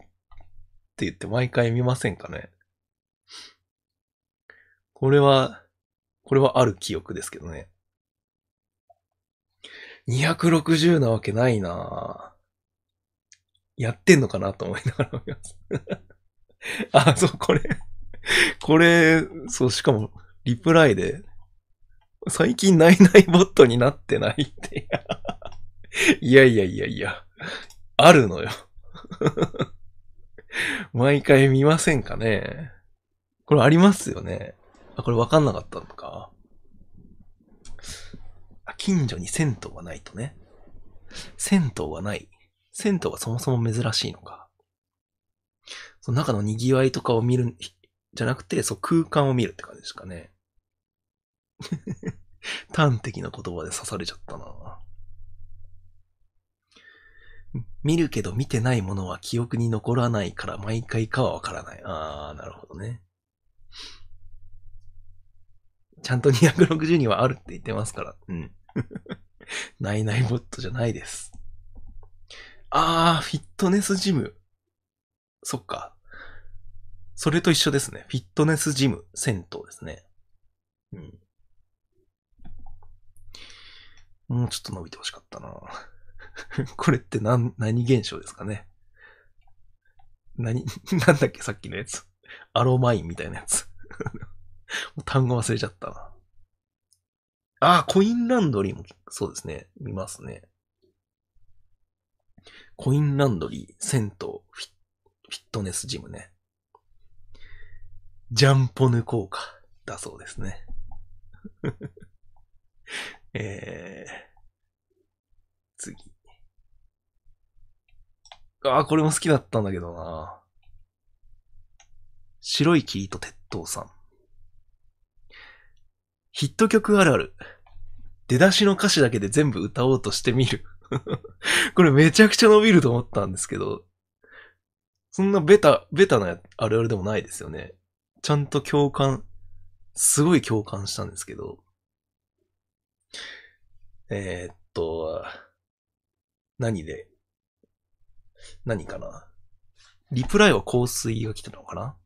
て言って毎回見ませんかね。これはある記憶ですけどね。260なわけないなー。やってんのかなと思いながら見ます。あ、そう、これ、そう、しかも、リプライで、最近ないないボットになってないって。いや、あるのよ。毎回見ませんかね。これありますよね。あ、これわかんなかったのか。あ、近所に銭湯がないとね。銭湯がない。銭湯がそもそも珍しいのか。その中の賑わいとかを見るんじゃなくて、そう、空間を見るって感じですかね。端的な言葉で刺されちゃったな。見るけど見てないものは記憶に残らないから毎回かはわからない。あー、なるほどね。ちゃんと260にはあるって言ってますから。うん。ないないボットじゃないです。あー、フィットネスジム。そっか。それと一緒ですね。フィットネスジム、銭湯ですね。うん。もうちょっと伸びてほしかったな。これって何現象ですかね。なんだっけさっきのやつ。アロマインみたいなやつ。もう単語忘れちゃったな。あ、コインランドリーも、そうですね。見ますね。コインランドリー、銭湯、フィットネスジムね。ジャンポヌ効果だそうですね。次。ああ、これも好きだったんだけどな。白いキリト鉄塔さん。ヒット曲あるある。出だしの歌詞だけで全部歌おうとしてみる。これめちゃくちゃ伸びると思ったんですけど、そんなベタなあるあるでもないですよね。ちゃんとすごい共感したんですけど。何かな。リプライは香水が来てたのかな。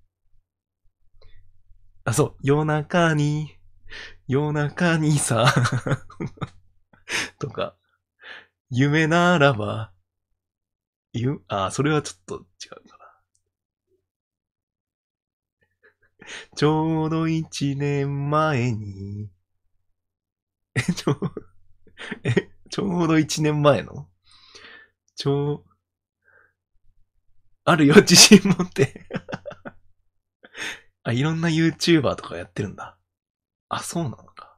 あ、そう。夜中にさ、とか、夢ならば、それはちょっと違うかな。ちょうど1年前に、ちょうど1年前のあるよ、自信持って。あ、いろんな YouTuber とかやってるんだ。あ、そうなのか。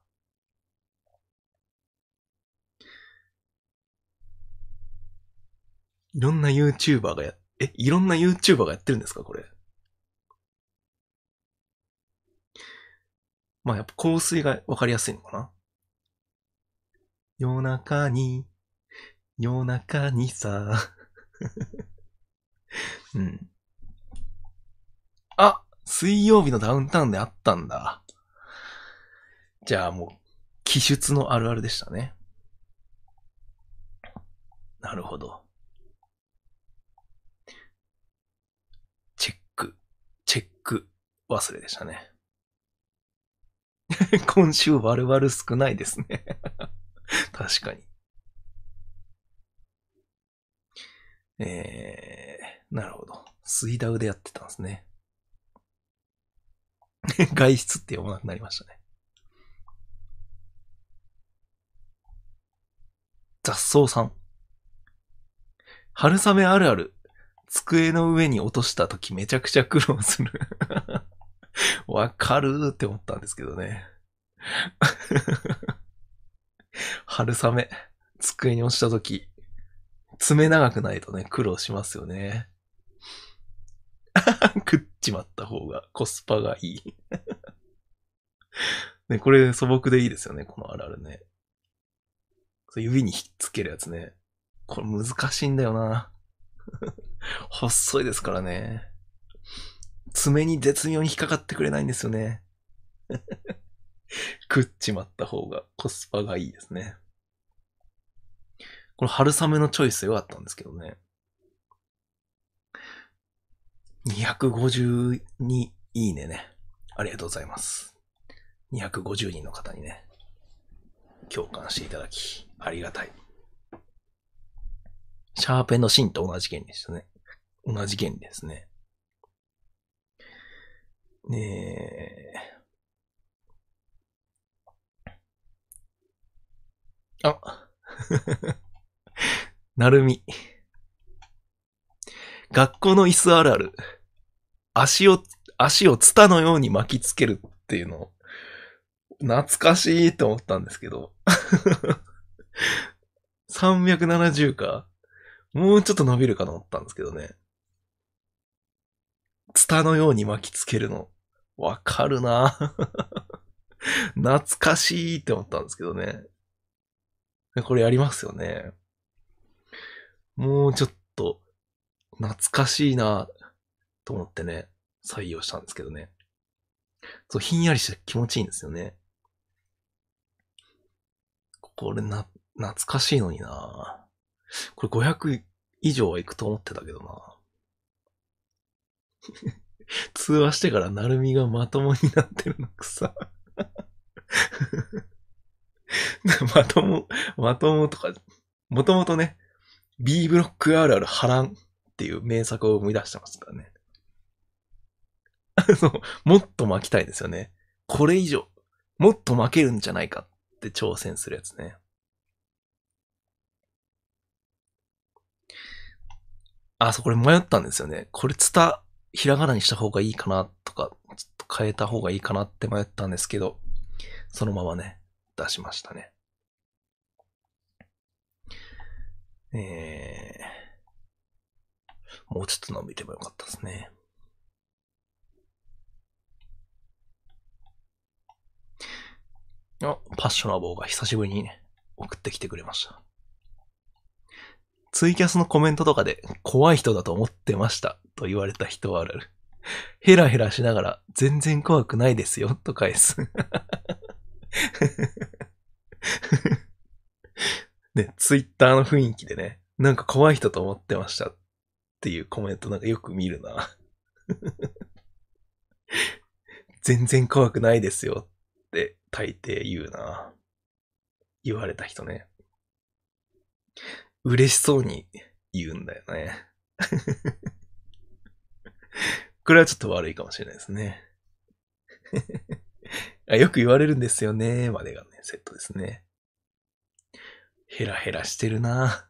いろんな YouTuber がやってるんですか、これ。まあ、やっぱ香水がわかりやすいのかな。夜中にさ。うん。あ、水曜日のダウンタウンであったんだ。じゃあもう、記述のあるあるでしたね。なるほど。チェック忘れでしたね。今週悪々少ないですね。確かに。なるほど。水ダウでやってたんですね。外出って読まなくなりましたね。雑草さん。春雨あるある。机の上に落としたときめちゃくちゃ苦労する。わかるーって思ったんですけどね。春雨。机に落ちたとき。爪長くないとね、苦労しますよね。食っちまった方がコスパがいい、ね。これ素朴でいいですよね、このあるあるね。指にひっつけるやつね。これ難しいんだよな。細いですからね。爪に絶妙に引っかかってくれないんですよね。食っちまった方がコスパがいいですね。この春雨のチョイス良かったんですけどね。252いいねね。ありがとうございます。250人の方にね。共感していただき、ありがたい。シャーペンの芯と同じ原理でしたね。同じ原理ですね。あ、なるみ。学校の椅子あるある。足をツタのように巻きつけるっていうのを、懐かしいと思ったんですけど。370か。もうちょっと伸びるかと思ったんですけどね。ツタのように巻きつけるの。わかるな懐かしいって思ったんですけどね。これやりますよね。もうちょっと、懐かしいなと思ってね、採用したんですけどね。そう、ひんやりして気持ちいいんですよね。これ懐かしいのにな。これ500以上は行くと思ってたけどな。通話してからなるみがまともになってるのくさ。まともとか、もともとね、B ブロックあるある波乱っていう名作を生み出してますからね。もっと巻きたいですよね。これ以上、もっと巻けるんじゃないかって挑戦するやつね。あ、そう、これ迷ったんですよね。これひらがなにした方がいいかなとか、ちょっと変えた方がいいかなって迷ったんですけど、そのままね、出しましたね。もうちょっと伸びればよかったですね。あ、パッショナボーが久しぶりにね、送ってきてくれました。ツイキャスのコメントとかで怖い人だと思ってましたと言われた人はある。ヘラヘラしながら全然怖くないですよと返す。ね、ツイッターの雰囲気でね、なんか怖い人と思ってましたっていうコメントなんかよく見るな。全然怖くないですよって大抵言うな。言われた人ね。嬉しそうに言うんだよね。これはちょっと悪いかもしれないですね。あ、よく言われるんですよね、までがね、セットですね。ヘラヘラしてるな。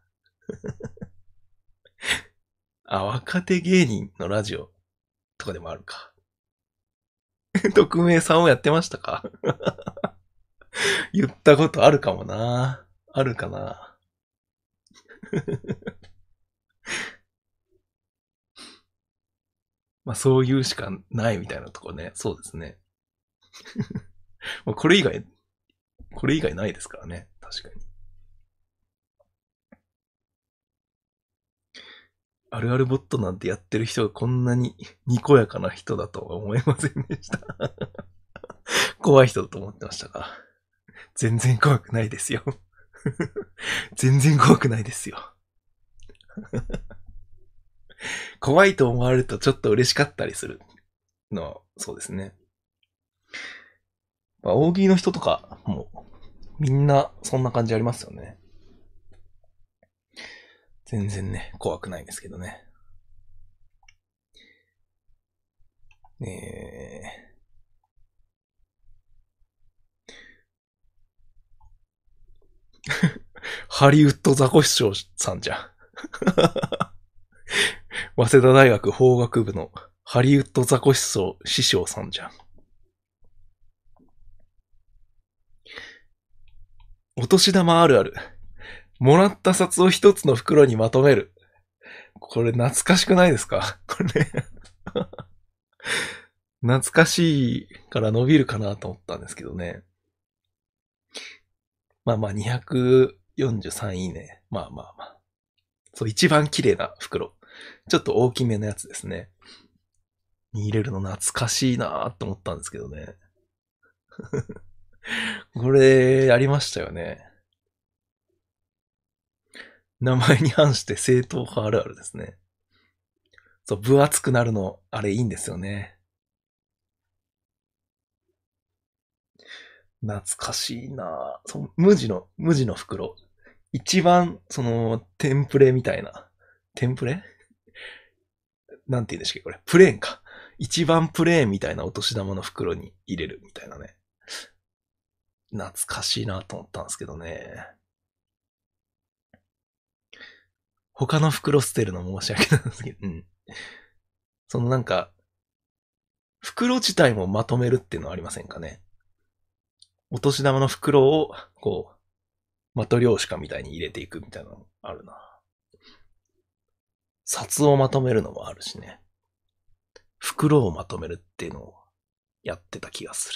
あ、若手芸人のラジオとかでもあるか。匿名さんをやってましたか？言ったことあるかもな。あるかな。まあそういうしかないみたいなとこね。そうですね。もうこれ以外ないですからね。確かに。あるあるボットなんてやってる人がこんなににこやかな人だとは思いませんでした。怖い人だと思ってましたか。全然怖くないですよ。全然怖くないですよ。怖いと思われるとちょっと嬉しかったりするのは、そうですね。まあ、大喜利の人とかもみんなそんな感じありますよね。全然ね、怖くないんですけどね。ハリウッドザコシショウさんじゃん。早稲田大学法学部のハリウッドザコシショウさんじゃん。お年玉あるある。もらった札を一つの袋にまとめる。これ懐かしくないですか？これね。懐かしいから伸びるかなと思ったんですけどね。まあまあ243いいね。まあまあまあ。そう、一番綺麗な袋。ちょっと大きめのやつですね。に入れるの懐かしいなーって思ったんですけどね。これ、やりましたよね。名前に反して正統派あるあるですね。そう、分厚くなるの、あれいいんですよね。懐かしいなぁ。無地の袋。一番、テンプレみたいな。テンプレなんて言うんでしたっけ、これ。プレーンか。一番プレーンみたいなお年玉の袋に入れるみたいなね。懐かしいなと思ったんですけどね。他の袋捨てるの申し訳ないんですけど。うん。なんか、袋自体もまとめるっていうのはありませんかね。お年玉の袋を、こう、マトリョーシカみたいに入れていくみたいなのあるな。札をまとめるのもあるしね。袋をまとめるっていうのをやってた気がす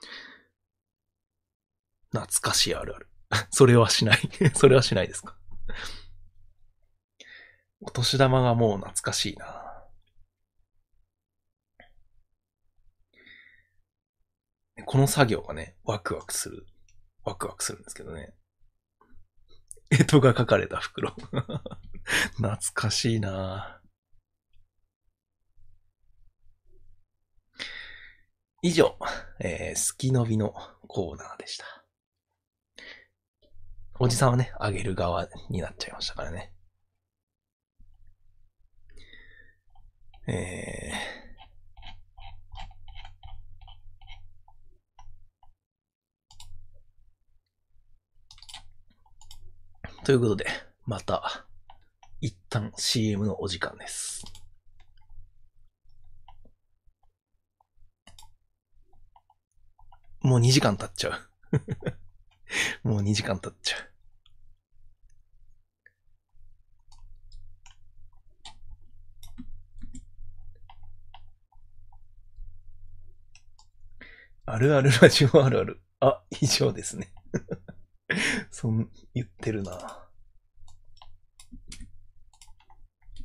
る。懐かしいあるある。それはしない。それはしないですか。お年玉がもう懐かしいな。この作業がね、ワクワクするんですけどね。干支が書かれた袋。懐かしいなぁ。以上、すきのびのコーナーでした。おじさんはね、あげる側になっちゃいましたからね。ということで、また、一旦 CM のお時間です。もう2時間経っちゃう。もう2時間経っちゃう。あるあるラジオあるある。あ、以上ですね。言ってるな。ち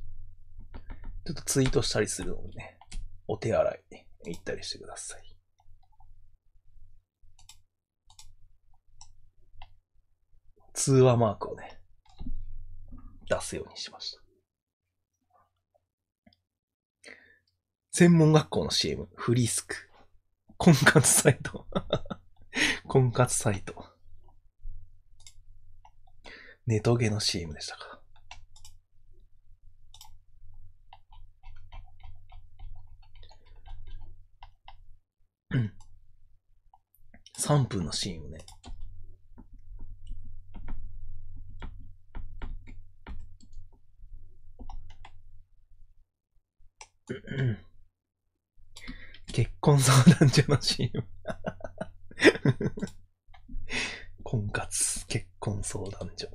ょっとツイートしたりするのでね、お手洗い行ったりしてください。通話マークをね、出すようにしました。専門学校の CM、フリスク。婚活サイト。婚活サイト。ネトゲの CM でしたか。3分の CM ね。結婚相談所の CM。婚活、結婚相談所。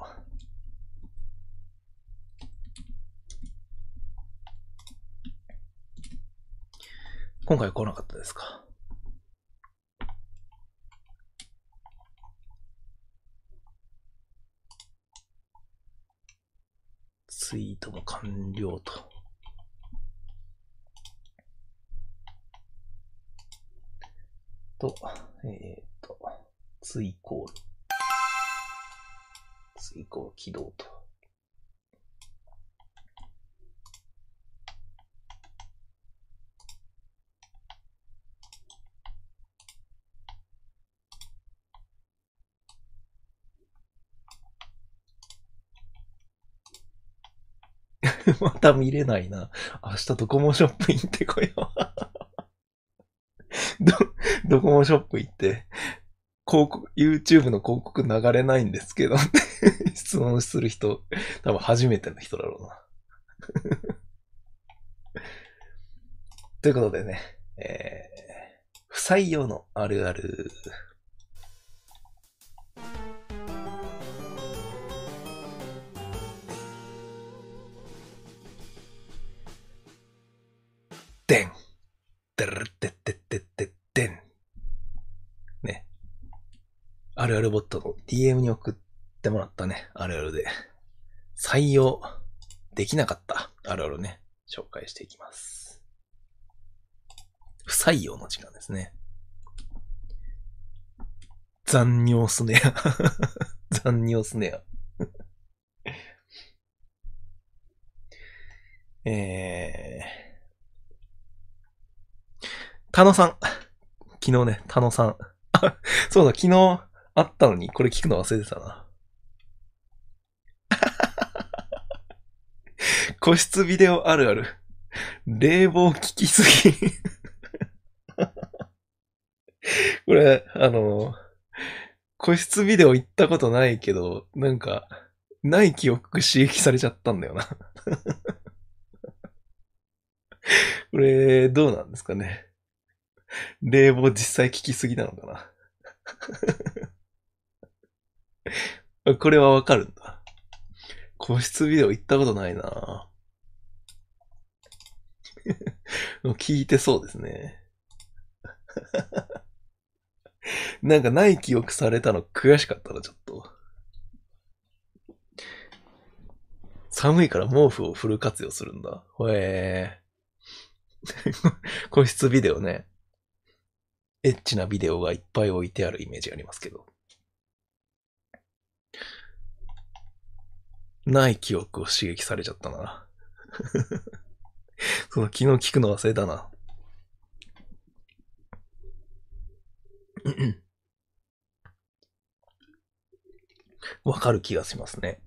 今回来なかったですか？ツイートも完了と。追コール起動と。また見れないな。明日ドコモショップ行ってこよう。ドコモショップ行って。広告、YouTube の広告流れないんですけどって質問する人、多分初めての人だろうな。ということでね、不採用のあるある。でん。でるってってってってでん。あるあるボットの DM に送ってもらったね、あるあるで、採用できなかったあるあるをね、紹介していきます。不採用の時間ですね。残尿スネア。残尿スネア。田野さん。昨日ね、田野さん。そうだ、昨日、あったのに、これ聞くの忘れてたな。個室ビデオあるある。冷房効きすぎ。これ、個室ビデオ行ったことないけど、なんか、ない記憶刺激されちゃったんだよな。これ、どうなんですかね。冷房実際効きすぎなのかな。これはわかるんだ。個室ビデオ行ったことないな。聞いてそうですね。なんかない記憶されたの悔しかったな、ちょっと。寒いから毛布をフル活用するんだ。ほえー。個室ビデオね。エッチなビデオがいっぱい置いてあるイメージがありますけど。ない記憶を刺激されちゃったな。その昨日聞くの忘れたな。わかる気がしますね。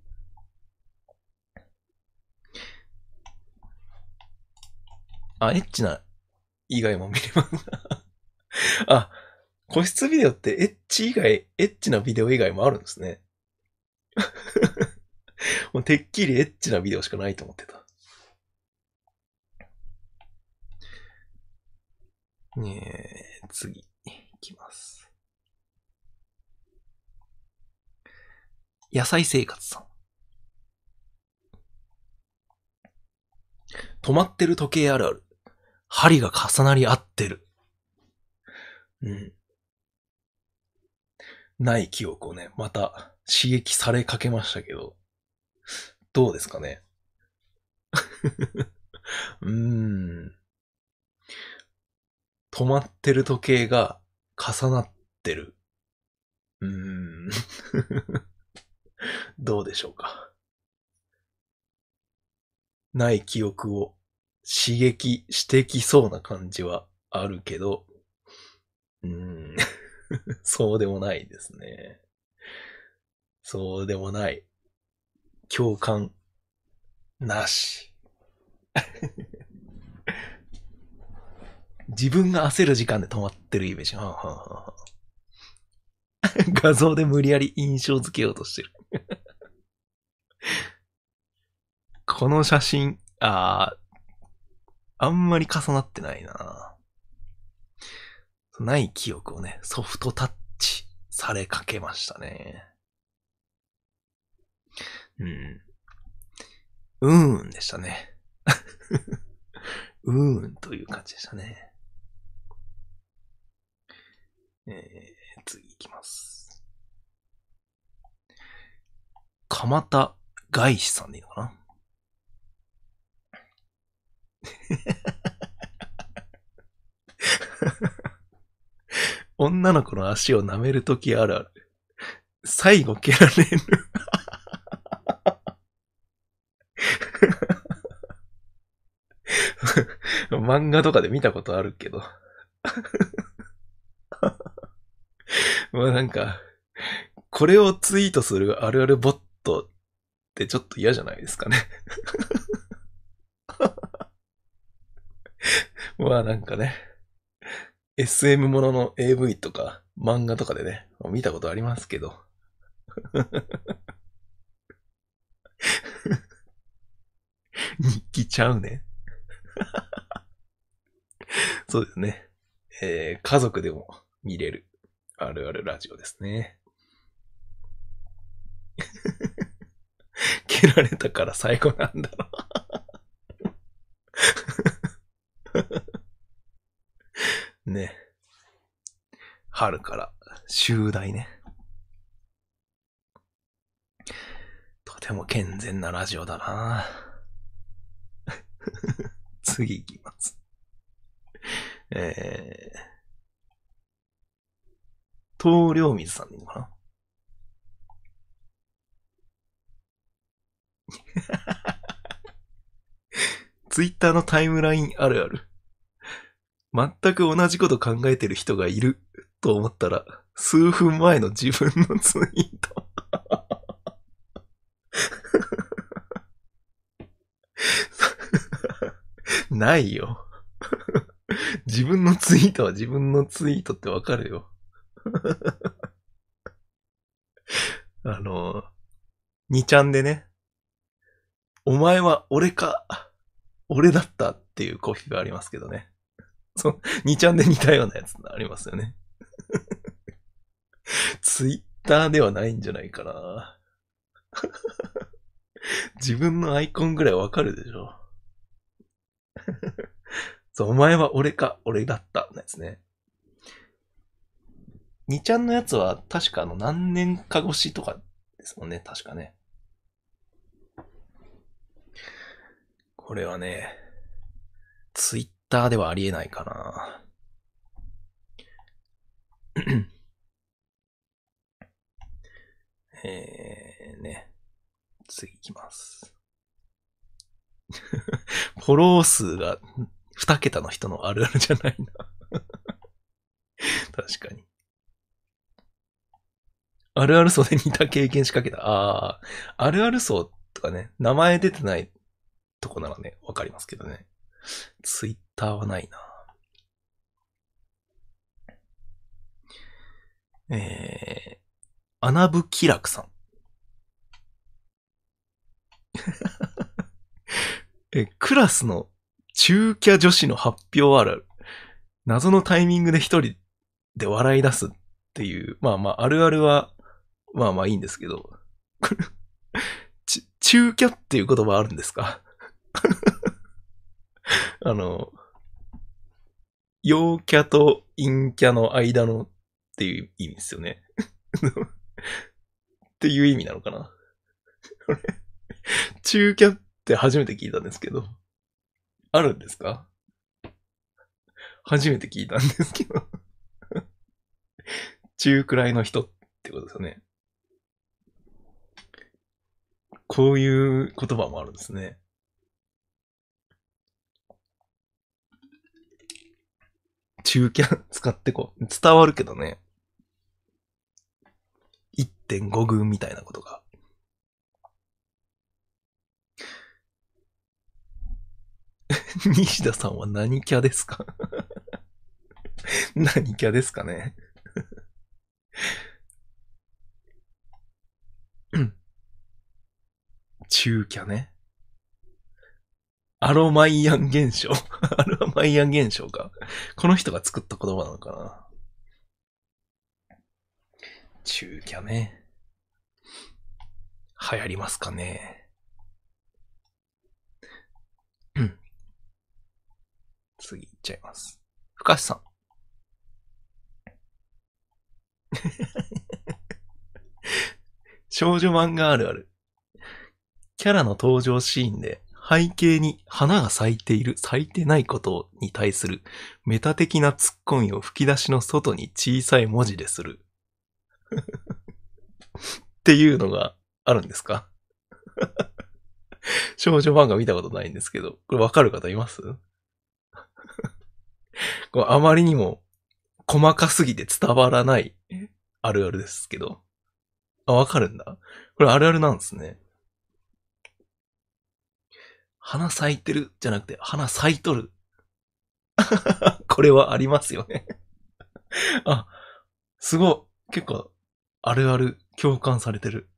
あ、エッチな以外も見れます。あ、個室ビデオってエッチなビデオ以外もあるんですね。もうてっきりエッチなビデオしかないと思ってた。ねえ、次、いきます。野菜生活さん。止まってる時計あるある。針が重なり合ってる。うん。ない記憶をね、また刺激されかけましたけど、どうですかね。止まってる時計が重なってる。どうでしょうか。ない記憶を刺激してきそうな感じはあるけど、そうでもないですね。そうでもない。共感なし。自分が焦る時間で止まってるイメージ。画像で無理やり印象付けようとしてる。この写真、あんまり重なってないな。ない記憶をね、ソフトタッチされかけましたね。でしたね。という感じでしたね。次いきます。鎌田外資さんでいいのかな。女の子の足を舐めるときあるある。最後蹴られる。漫画とかで見たことあるけど。まあなんか、これをツイートするあるあるボットってちょっと嫌じゃないですかね。まあなんかね、SM ものの AV とか漫画とかでね、見たことありますけど。日記ちゃうね。そうですね、家族でも見れるあるあるラジオですね。蹴られたから最後なんだろう。ね。春から終題ね。とても健全なラジオだな。次行きます。東涼水さんでいいのかな。ツイッターのタイムラインあるある。全く同じこと考えてる人がいると思ったら、数分前の自分のツイート。ないよ。自分のツイートは自分のツイートってわかるよ。2ちゃんでね、お前は俺か、俺だったっていうコピーがありますけどね。2ちゃんで似たようなやつありますよね。ツイッターではないんじゃないかな。自分のアイコンぐらいわかるでしょ。そう、お前は俺か、俺だった、なんですね。2ちゃんのやつは、確か何年か越しとかですもんね、確かね。これはね、ツイッターではありえないかな。ね、次いきます。フォロー数が2桁の人のあるあるじゃないな。確かに。あるある層で似た経験仕掛けた。ああ、あるある層とかね、名前出てないとこならね、わかりますけどね。ツイッターはないな。アナブキラクさん。クラスの中キャ女子の発表あるある。謎のタイミングで一人で笑い出すっていう。まあまあ、あるあるは、まあまあいいんですけど。中キャっていう言葉あるんですか？陽キャと陰キャの間のっていう意味ですよね。っていう意味なのかな。中キャって初めて聞いたんですけど。あるんですか？初めて聞いたんですけど。中くらいの人ってことですよね。こういう言葉もあるんですね。中キャ使ってこう。伝わるけどね。1.5 軍みたいなことが。西田さんは何キャですか？何キャですかね。中キャね。アロマイアン現象。アロマイアン現象か。この人が作った言葉なのかな。中キャね。流行りますかね。次いっちゃいます。深橋さん。少女漫画あるある。キャラの登場シーンで背景に花が咲いている、咲いてないことに対するメタ的なツッコミを吹き出しの外に小さい文字でする。っていうのがあるんですか？少女漫画見たことないんですけど、これわかる方います？こうあまりにも細かすぎて伝わらないあるあるですけど。あ、わかるんだ。これあるあるなんですね。花咲いてるじゃなくて、花咲いとる。これはありますよね。あ、すごい。結構あるある共感されてる。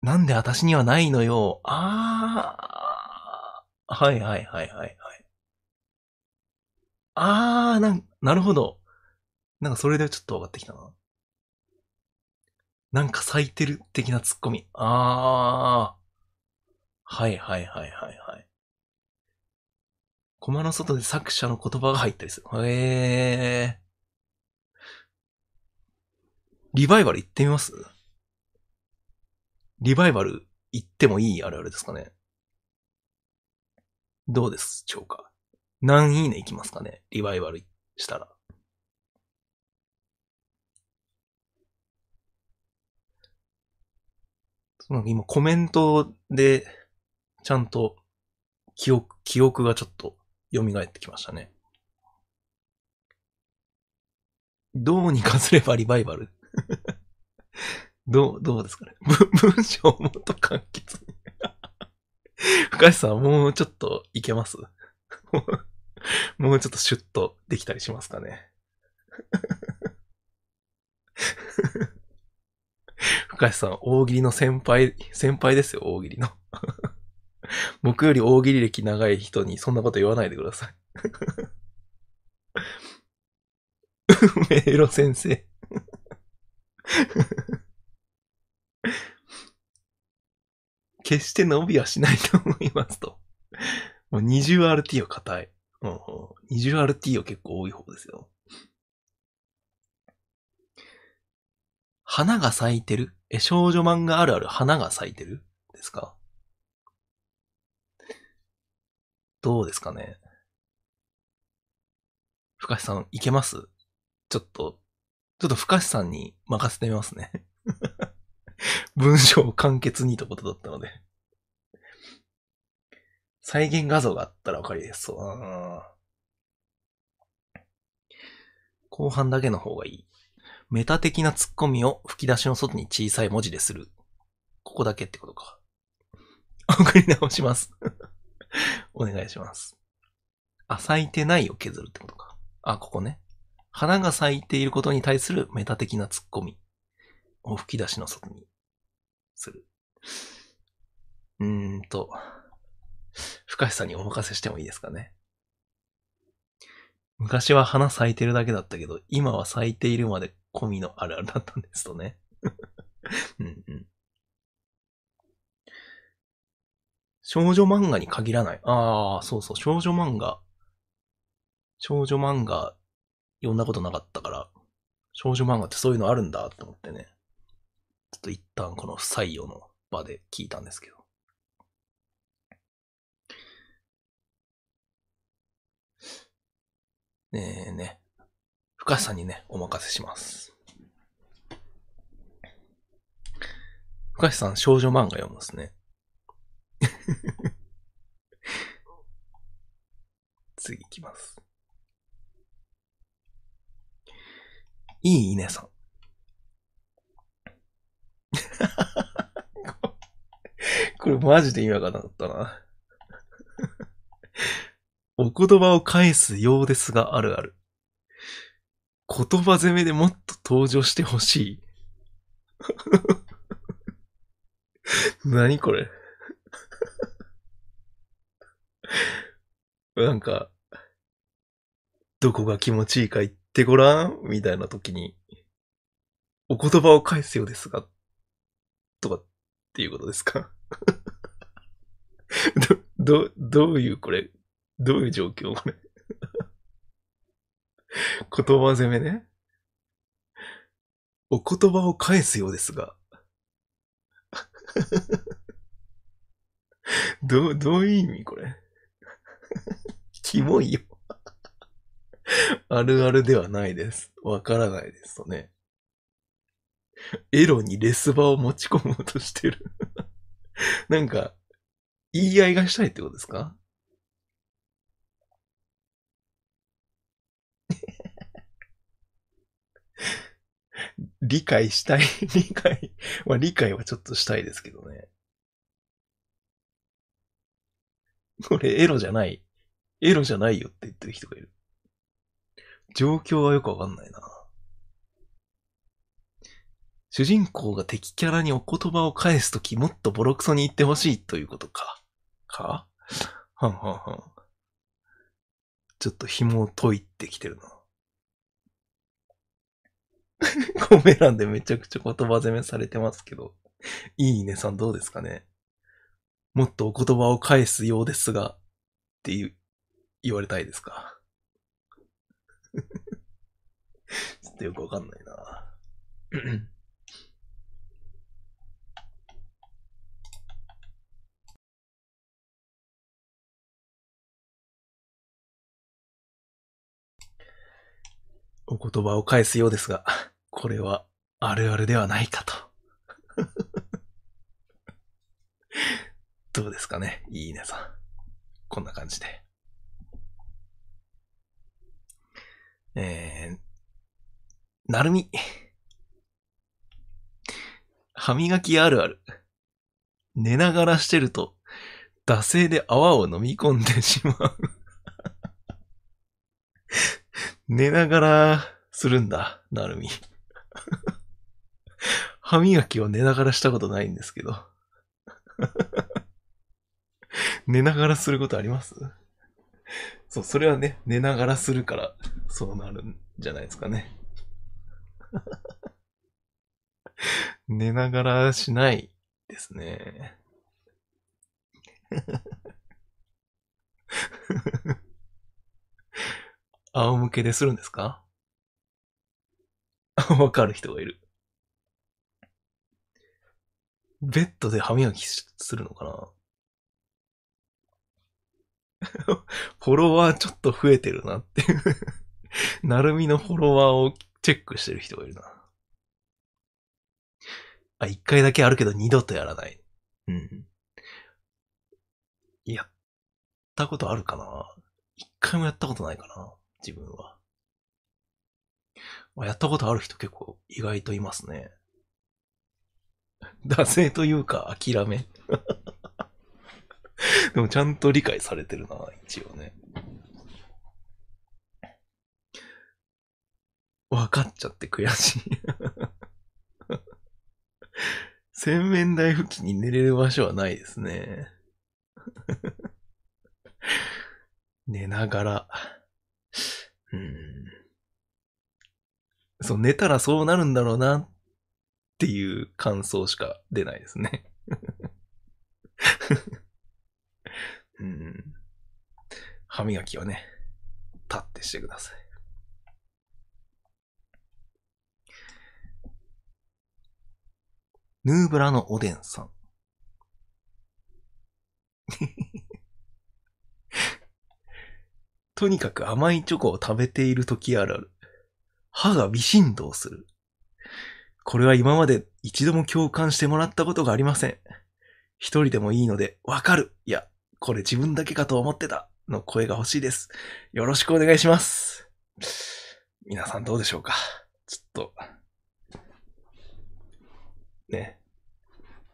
なんで私にはないのよ。ああ。はいはいはいはいはい。ああ、なるほど。なんかそれでちょっと分かってきたな。なんか咲いてる的なツッコミ。ああ。はいはいはいはいはい。コマの外で作者の言葉が入ったりする。へえ。リバイバル行ってみます？リバイバル行ってもいいあるあるですかね。どうでしょうか。何いいね行きますかね。リバイバルしたら。なんか今コメントでちゃんと記憶がちょっと蘇ってきましたね。どうにかすればリバイバル。どうですかね。文章もっと簡潔に。深橋さん、もうちょっといけます？もうちょっとシュッとできたりしますかね。深橋さん、大喜利の先輩ですよ、大喜利の。僕より大喜利歴長い人にそんなこと言わないでください。梅色先生。決して伸びはしないと思いますと。もう 20RT は硬い。うんうん、20RT は結構多い方ですよ。花が咲いてる？少女漫画あるある花が咲いてる？ですか？どうですかね。深橋さん、いけます？ちょっと深橋さんに任せてみますね。文章を簡潔にということだったので。再現画像があったらわかりやすそうだな。後半だけの方がいい。メタ的なツッコミを吹き出しの外に小さい文字でする。ここだけってことか。送り直します。お願いします。あ、咲いてないを削るってことか。あ、ここね。花が咲いていることに対するメタ的なツッコミを吹き出しの外にする。深橋さんにお任せしてもいいですかね。昔は花咲いてるだけだったけど、今は咲いているまで込みのあるあるだったんですとねうん、うん。少女漫画に限らない。ああ、そうそう、少女漫画。少女漫画、読んだことなかったから、少女漫画ってそういうのあるんだって思ってね。ちょっと一旦この不採用の場で聞いたんですけど。ね。深さんにね、お任せします。深さん、少女漫画読むんですね。次行きます。いいねさん。これマジで意味わかんなかったな。お言葉を返すようですがあるある。言葉攻めでもっと登場してほしい。何これなんか、どこが気持ちいいか言ってごらんみたいな時に、お言葉を返すようですが、とかっていうことですかどういうこれどういう状況これ言葉攻めね。お言葉を返すようですがどういう意味これキモいよあるあるではないです。わからないですとね。エロにレス場を持ち込もうとしてるなんか言い合いがしたいってことですか理解したい。理解はちょっとしたいですけどね。これエロじゃない。エロじゃないよって言ってる人がいる。状況はよくわかんないな。主人公が敵キャラにお言葉を返すときもっとボロクソに言ってほしいということか。はん。ちょっと紐を解いてきてるな。コメ欄でめちゃくちゃ言葉攻めされてますけど、いいねさんどうですかね。もっとお言葉を返すようですがって言われたいですかちょっとよくわかんないなお言葉を返すようですが、これはあるあるではないかと。どうですかね、いいねさん。こんな感じで。なるみ。歯磨きあるある。寝ながらしてると、惰性で泡を飲み込んでしまう。寝ながらするんだ、なるみ。歯磨きを寝ながらしたことないんですけど。寝ながらすることあります？そう、それはね、寝ながらするから、そうなるんじゃないですかね。寝ながらしないですね。仰向けでするんですか？わかる人がいる。ベッドで歯磨きするのかなフォロワーちょっと増えてるなっていう。なるみのフォロワーをチェックしてる人がいるな。あ、一回だけあるけど二度とやらない。うん。やったことあるかな？一回もやったことないかな。自分は。やったことある人結構意外といますね。惰性というか諦め。でもちゃんと理解されてるな、一応ね。分かっちゃって悔しい。洗面台付近に寝れる場所はないですね。寝ながら。そう、寝たらそうなるんだろうなっていう感想しか出ないですね。歯磨きはね、立ってしてください。ヌーブラのおでんさん。とにかく甘いチョコを食べているときあるある。歯が微振動する。これは今まで一度も共感してもらったことがありません。一人でもいいので、わかる。いや、これ自分だけかと思ってた。の声が欲しいです。よろしくお願いします。皆さんどうでしょうか。ちょっと。ね。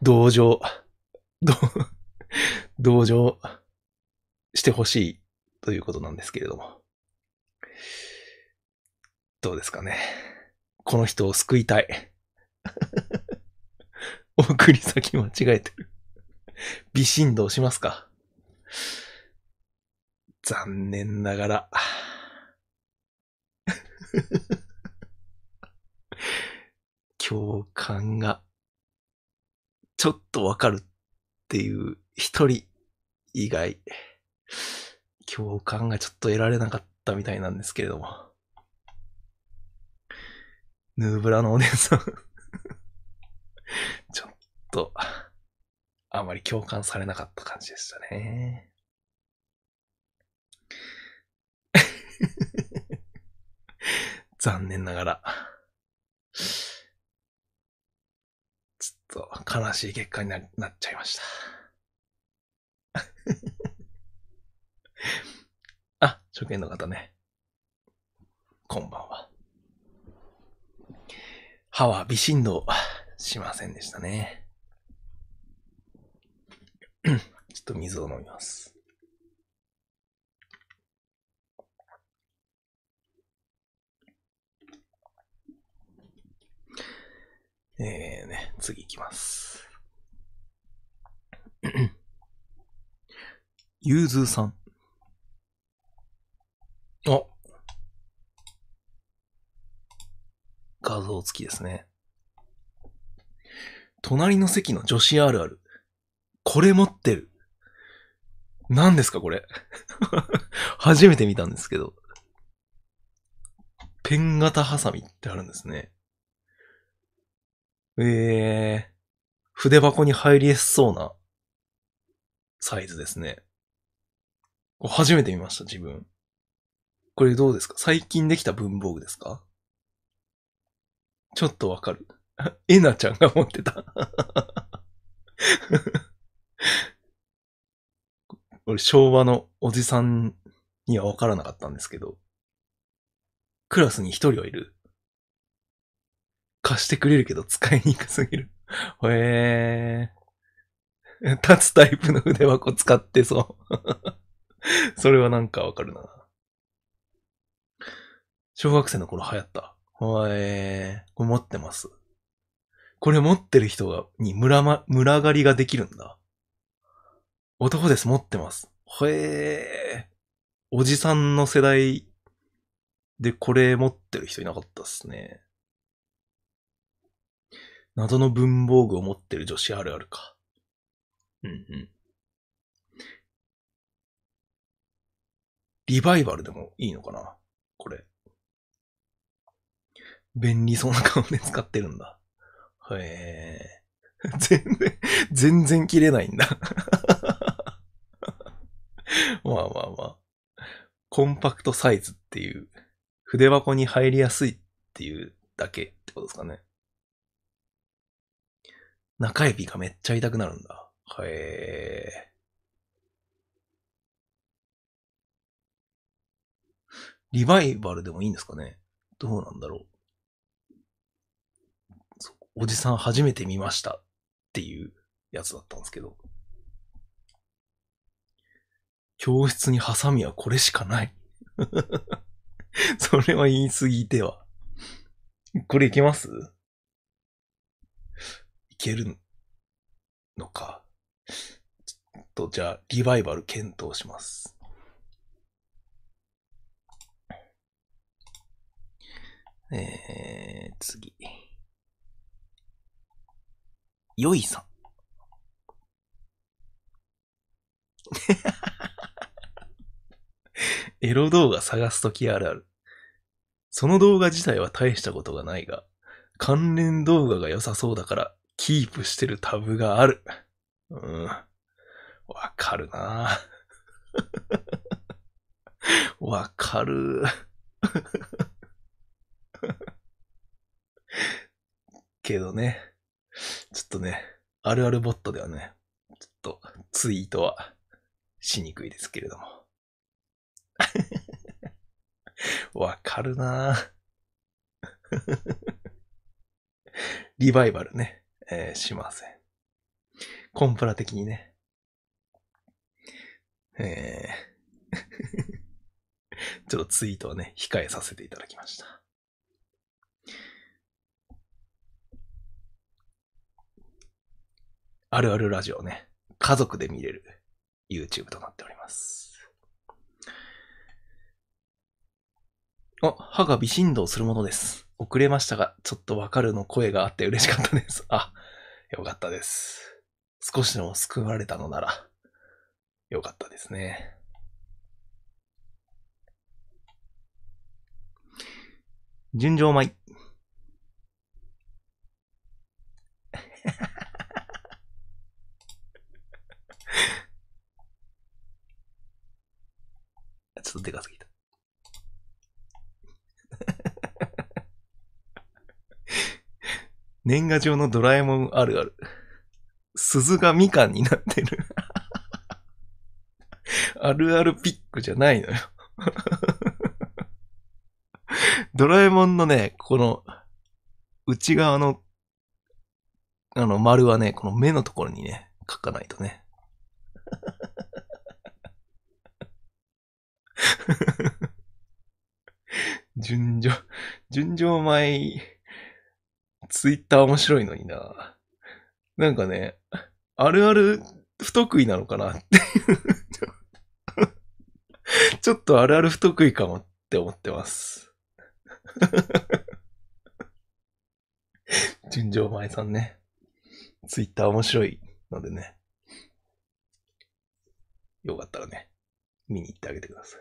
同情してほしいということなんですけれども。どうですかね。この人を救いたい。送り先間違えてる。微振動しますか？残念ながら。共感が。ちょっとわかるっていう一人以外、共感がちょっと得られなかったみたいなんですけれども。ヌーブラのお姉さん。ちょっと、あまり共感されなかった感じでしたね。残念ながら。悲しい結果になっちゃいました。あ、初見の方ね。こんばんは。歯は微振動しませんでしたね。ちょっと水を飲みます。ね、次行きます。ゆうずーさん。お。画像付きですね。隣の席の女子あるある。これ持ってる。何ですかこれ。初めて見たんですけど。ペン型ハサミってあるんですね。筆箱に入りやすそうなサイズですね。初めて見ました、自分。これどうですか？最近できた文房具ですか？ちょっとわかる。えなちゃんが持ってた。俺、昭和のおじさんにはわからなかったんですけど。クラスに一人はいる。貸してくれるけど使いにくすぎる。へえ。立つタイプの筆箱使ってそう。それはなんかわかるな。小学生の頃流行った。へえ。これ持ってます。これ持ってる人が、に群がりができるんだ。男です、持ってます。へえ。おじさんの世代でこれ持ってる人いなかったっすね。謎の文房具を持ってる女子あるあるか。リバイバルでもいいのかなこれ。便利そうな顔で使ってるんだ。へえ。全然切れないんだ。まあ。コンパクトサイズっていう、筆箱に入りやすいっていうだけってことですかね。中指がめっちゃ痛くなるんだ。へえ。リバイバルでもいいんですかね？どうなんだろう。おじさん初めて見ましたっていうやつだったんですけど、教室にハサミはこれしかないそれは言い過ぎては。これいけます？いけるのか。ちょっとじゃあリバイバル検討します。次。よいさんエロ動画探すときあるある。その動画自体は大したことがないが、関連動画が良さそうだからキープしてるタブがある。うん。わかるなわかるけどね、ちょっとね、あるあるボットではね、ちょっとツイートはしにくいですけれども。わかるなリバイバルね、しません。コンプラ的にね。ちょっとツイートをね、控えさせていただきました。あるあるラジオね、家族で見れる YouTube となっております。あ、歯が微振動するものです。遅れましたが、ちょっとわかるの声があって嬉しかったです。あ、よかったです。少しでも救われたのなら、よかったですね。純情米。ちょっとでかすぎた。年賀状のドラえもんあるある。鈴がみかんになってる。あるあるピックじゃないのよ。ドラえもんのね、この、内側の、丸はね、この目のところにね、書かないとね。純情米。ツイッター面白いのにな。なんかね、あるある不得意なのかなって。ちょっとあるある不得意かもって思ってます。純情前さんね。ツイッター面白いのでね。よかったらね、見に行ってあげてください。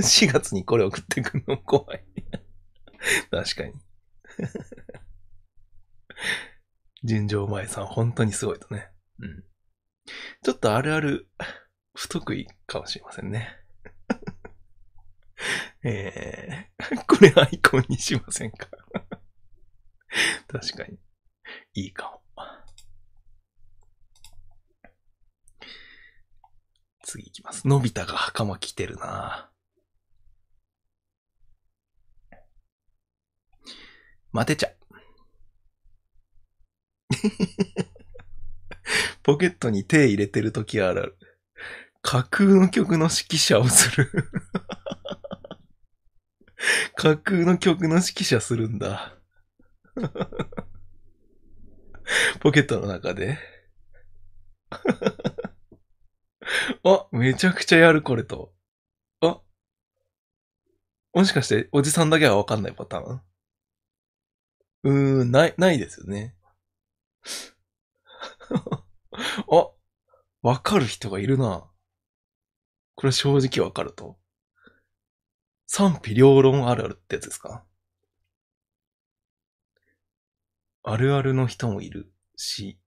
4月にこれ送ってくるの怖い。確かに。純情前さん、本当にすごいとね。うん。ちょっとあるある、不得意かもしれませんね。これアイコンにしませんか。確かに。いいかも。次いきます。のび太が袴着てるなぁ。待てちゃポケットに手入れてるときあるある。架空の曲の指揮者をする架空の曲の指揮者するんだポケットの中であ、めちゃくちゃやるこれと。あ、もしかしておじさんだけはわかんないパターン？ないですよね。あ、わかる人がいるな。これ正直わかると。賛否両論あるあるってやつですか？あるあるの人もいるし、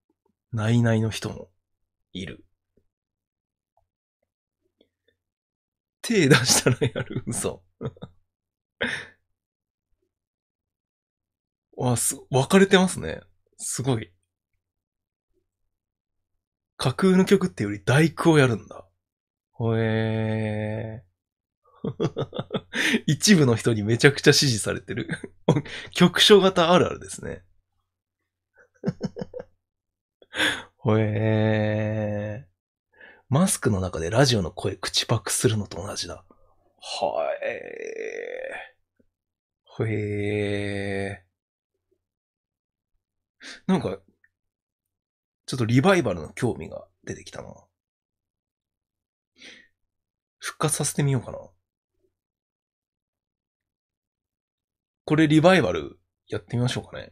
ないないの人もいる。手出したらやる嘘。分かれてますね。すごい。架空の曲ってより大工をやるんだ。ほえー。一部の人にめちゃくちゃ支持されてる。局所型あるあるですね。ほえー。マスクの中でラジオの声口パクするのと同じだ。はえー。ほえー。なんか、ちょっとリバイバルの興味が出てきたな。復活させてみようかな。これリバイバルやってみましょうかね。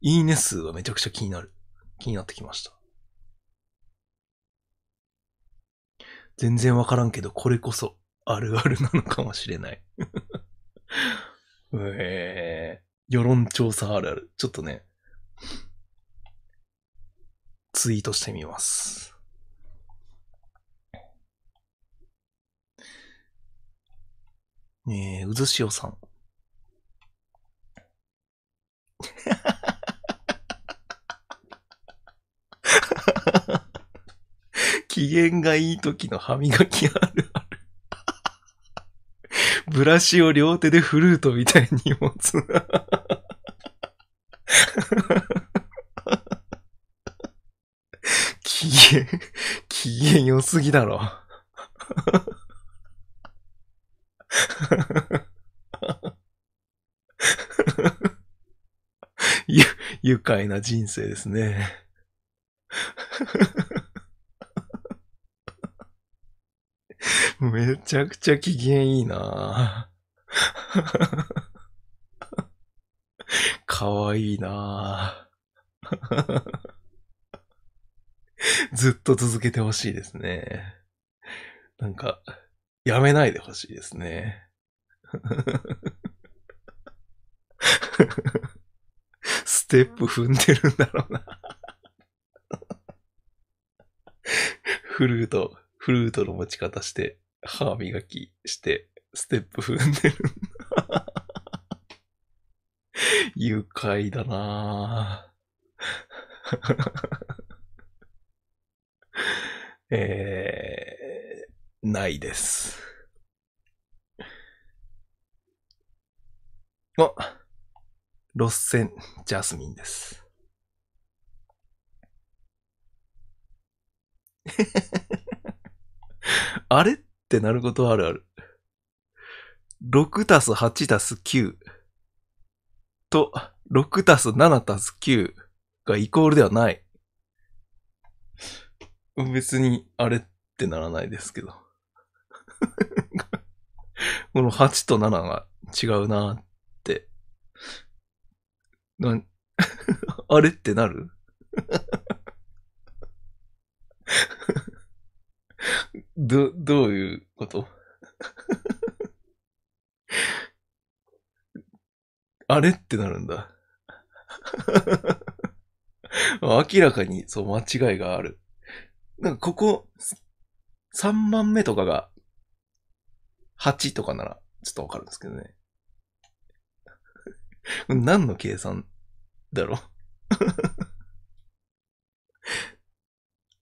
いいね数はめちゃくちゃ気になる。気になってきました。全然わからんけど、これこそあるあるなのかもしれない。世論調査あるある。ちょっとね、ツイートしてみます。うずしおさん。機嫌がいい時の歯磨きあるある。ブラシを両手でフルートみたいに持つ。機嫌良すぎだろ。愉快な人生ですね。めちゃくちゃ機嫌いいなぁ。かわいいなぁ。ずっと続けてほしいですね。なんか、やめないでほしいですね。ステップ踏んでるんだろうな。フルートの持ち方して、歯磨きして、ステップ踏んでるんだ。愉快だなぁ。ないです。あ、ロッセンジャスミンです。あれってなることあるある。6たす8たす9と6たす7たす9がイコールではない。別にあれってならないですけど。この8と7が違うなーって。あれってなる？どういうこと？あれってなるんだ。明らかにそう間違いがある。なんかここ3番目とかが8とかならちょっとわかるんですけどね。何の計算だろ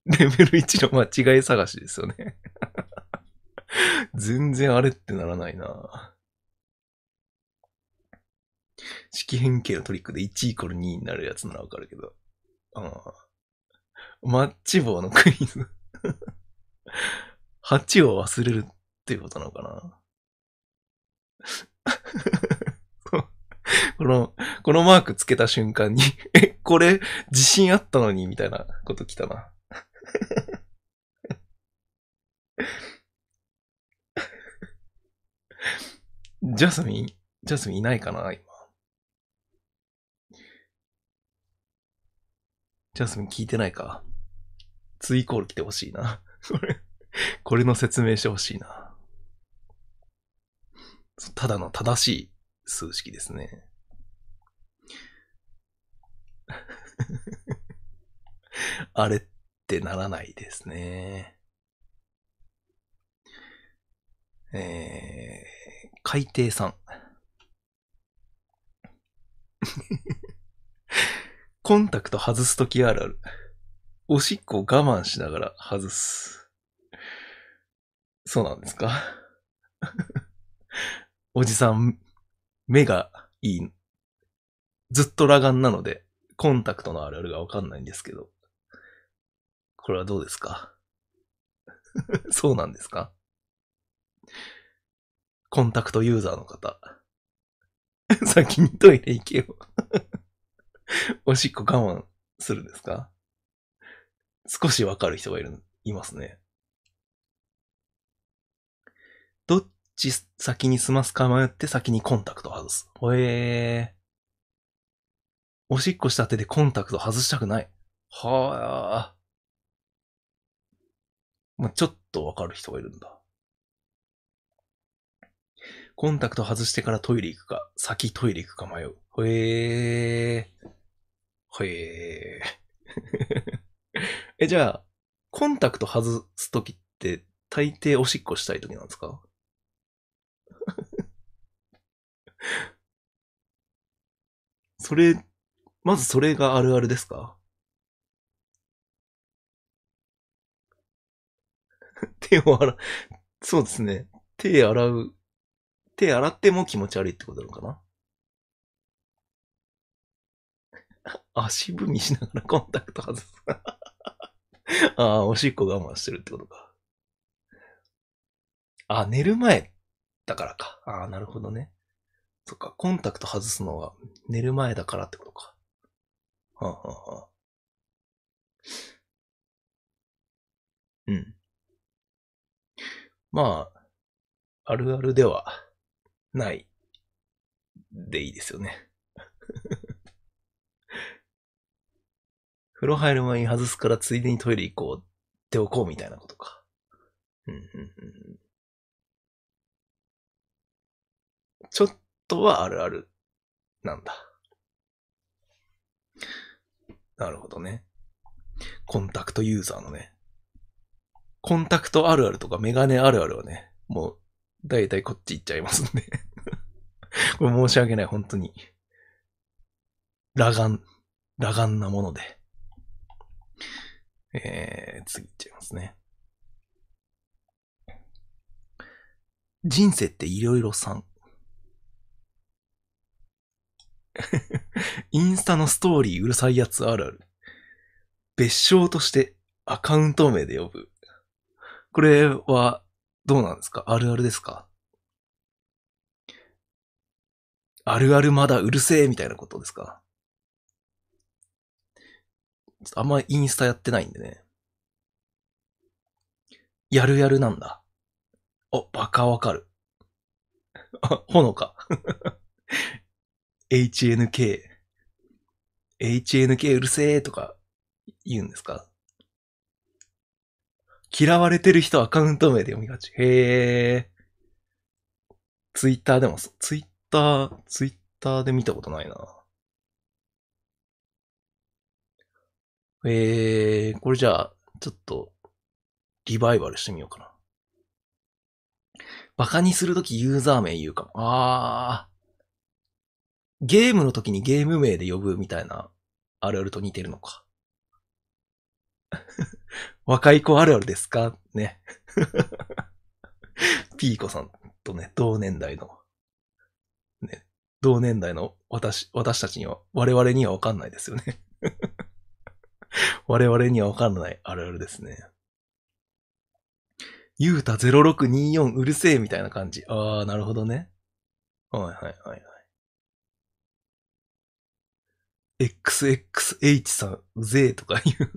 レベル1の間違い探しですよね。全然あれってならないな。式変形のトリックで1イコール2になるやつならわかるけど。マッチ棒のクイズ。8を忘れるっていうことなのかなこのマークつけた瞬間に、これ自信あったのにみたいなこときたな。ジャスミンいないかな今。ジャスミン聞いてないか。ツイコール来てほしいな。これの説明してほしいな。ただの正しい数式ですね。あれってならないですね。海底さん。コンタクト外すときあるある。おしっこ我慢しながら外す。そうなんですか。おじさん、目がいい。ずっと裸眼なので、コンタクトのあるあるがわかんないんですけど。これはどうですか？そうなんですか？コンタクトユーザーの方。先にトイレ行けよ。おしっこ我慢するんですか？少しわかる人がいますね。どっち先に済ますか迷って先にコンタクト外す。おしっこした手でコンタクト外したくない。はぁ。まあ、ちょっとわかる人がいるんだ。コンタクト外してからトイレ行くか、先トイレ行くか迷う。じゃあ、コンタクト外すときって、大抵おしっこしたいときなんですか？それ、まずそれがあるあるですか？そうですね。手洗っても気持ち悪いってことなのかな？足踏みしながらコンタクト外す。おしっこ我慢してるってことか。寝る前だからか。なるほどね。そっか、コンタクト外すのは寝る前だからってことか。うん。まあ、あるあるではないでいいですよね。風呂入る前に外すからついでにトイレ行こうっておこうみたいなことか。ちょっとはあるあるなんだ。なるほどね。コンタクトユーザーのね。コンタクトあるあるとかメガネあるあるはね、もう、だいたいこっち行っちゃいますんで。これ申し訳ない、本当に。裸眼なもので。次行っちゃいますね。人生っていろいろさん。インスタのストーリーうるさいやつあるある。別称としてアカウント名で呼ぶ。これはどうなんですか？あるあるですか？あるあるまだうるせえみたいなことですか？あんまインスタやってないんでね。やるやるなんだ。バカわかる。ほのか。HNK。HNK うるせえとか言うんですか？嫌われてる人アカウント名で読みがち。ツイッターでもそう。ツイッターで見たことないな。これじゃあ、ちょっと、リバイバルしてみようかな。バカにするときユーザー名言うかも。ゲームのときにゲーム名で呼ぶみたいな、あるあると似てるのか。若い子あるあるですかね。ピーコさんとね、同年代の私たちには、我々にはわかんないですよね。我々にはわかんないあるあるですね。ゆうた0624うるせえみたいな感じ。なるほどね。XXH さんうぜえとか言う。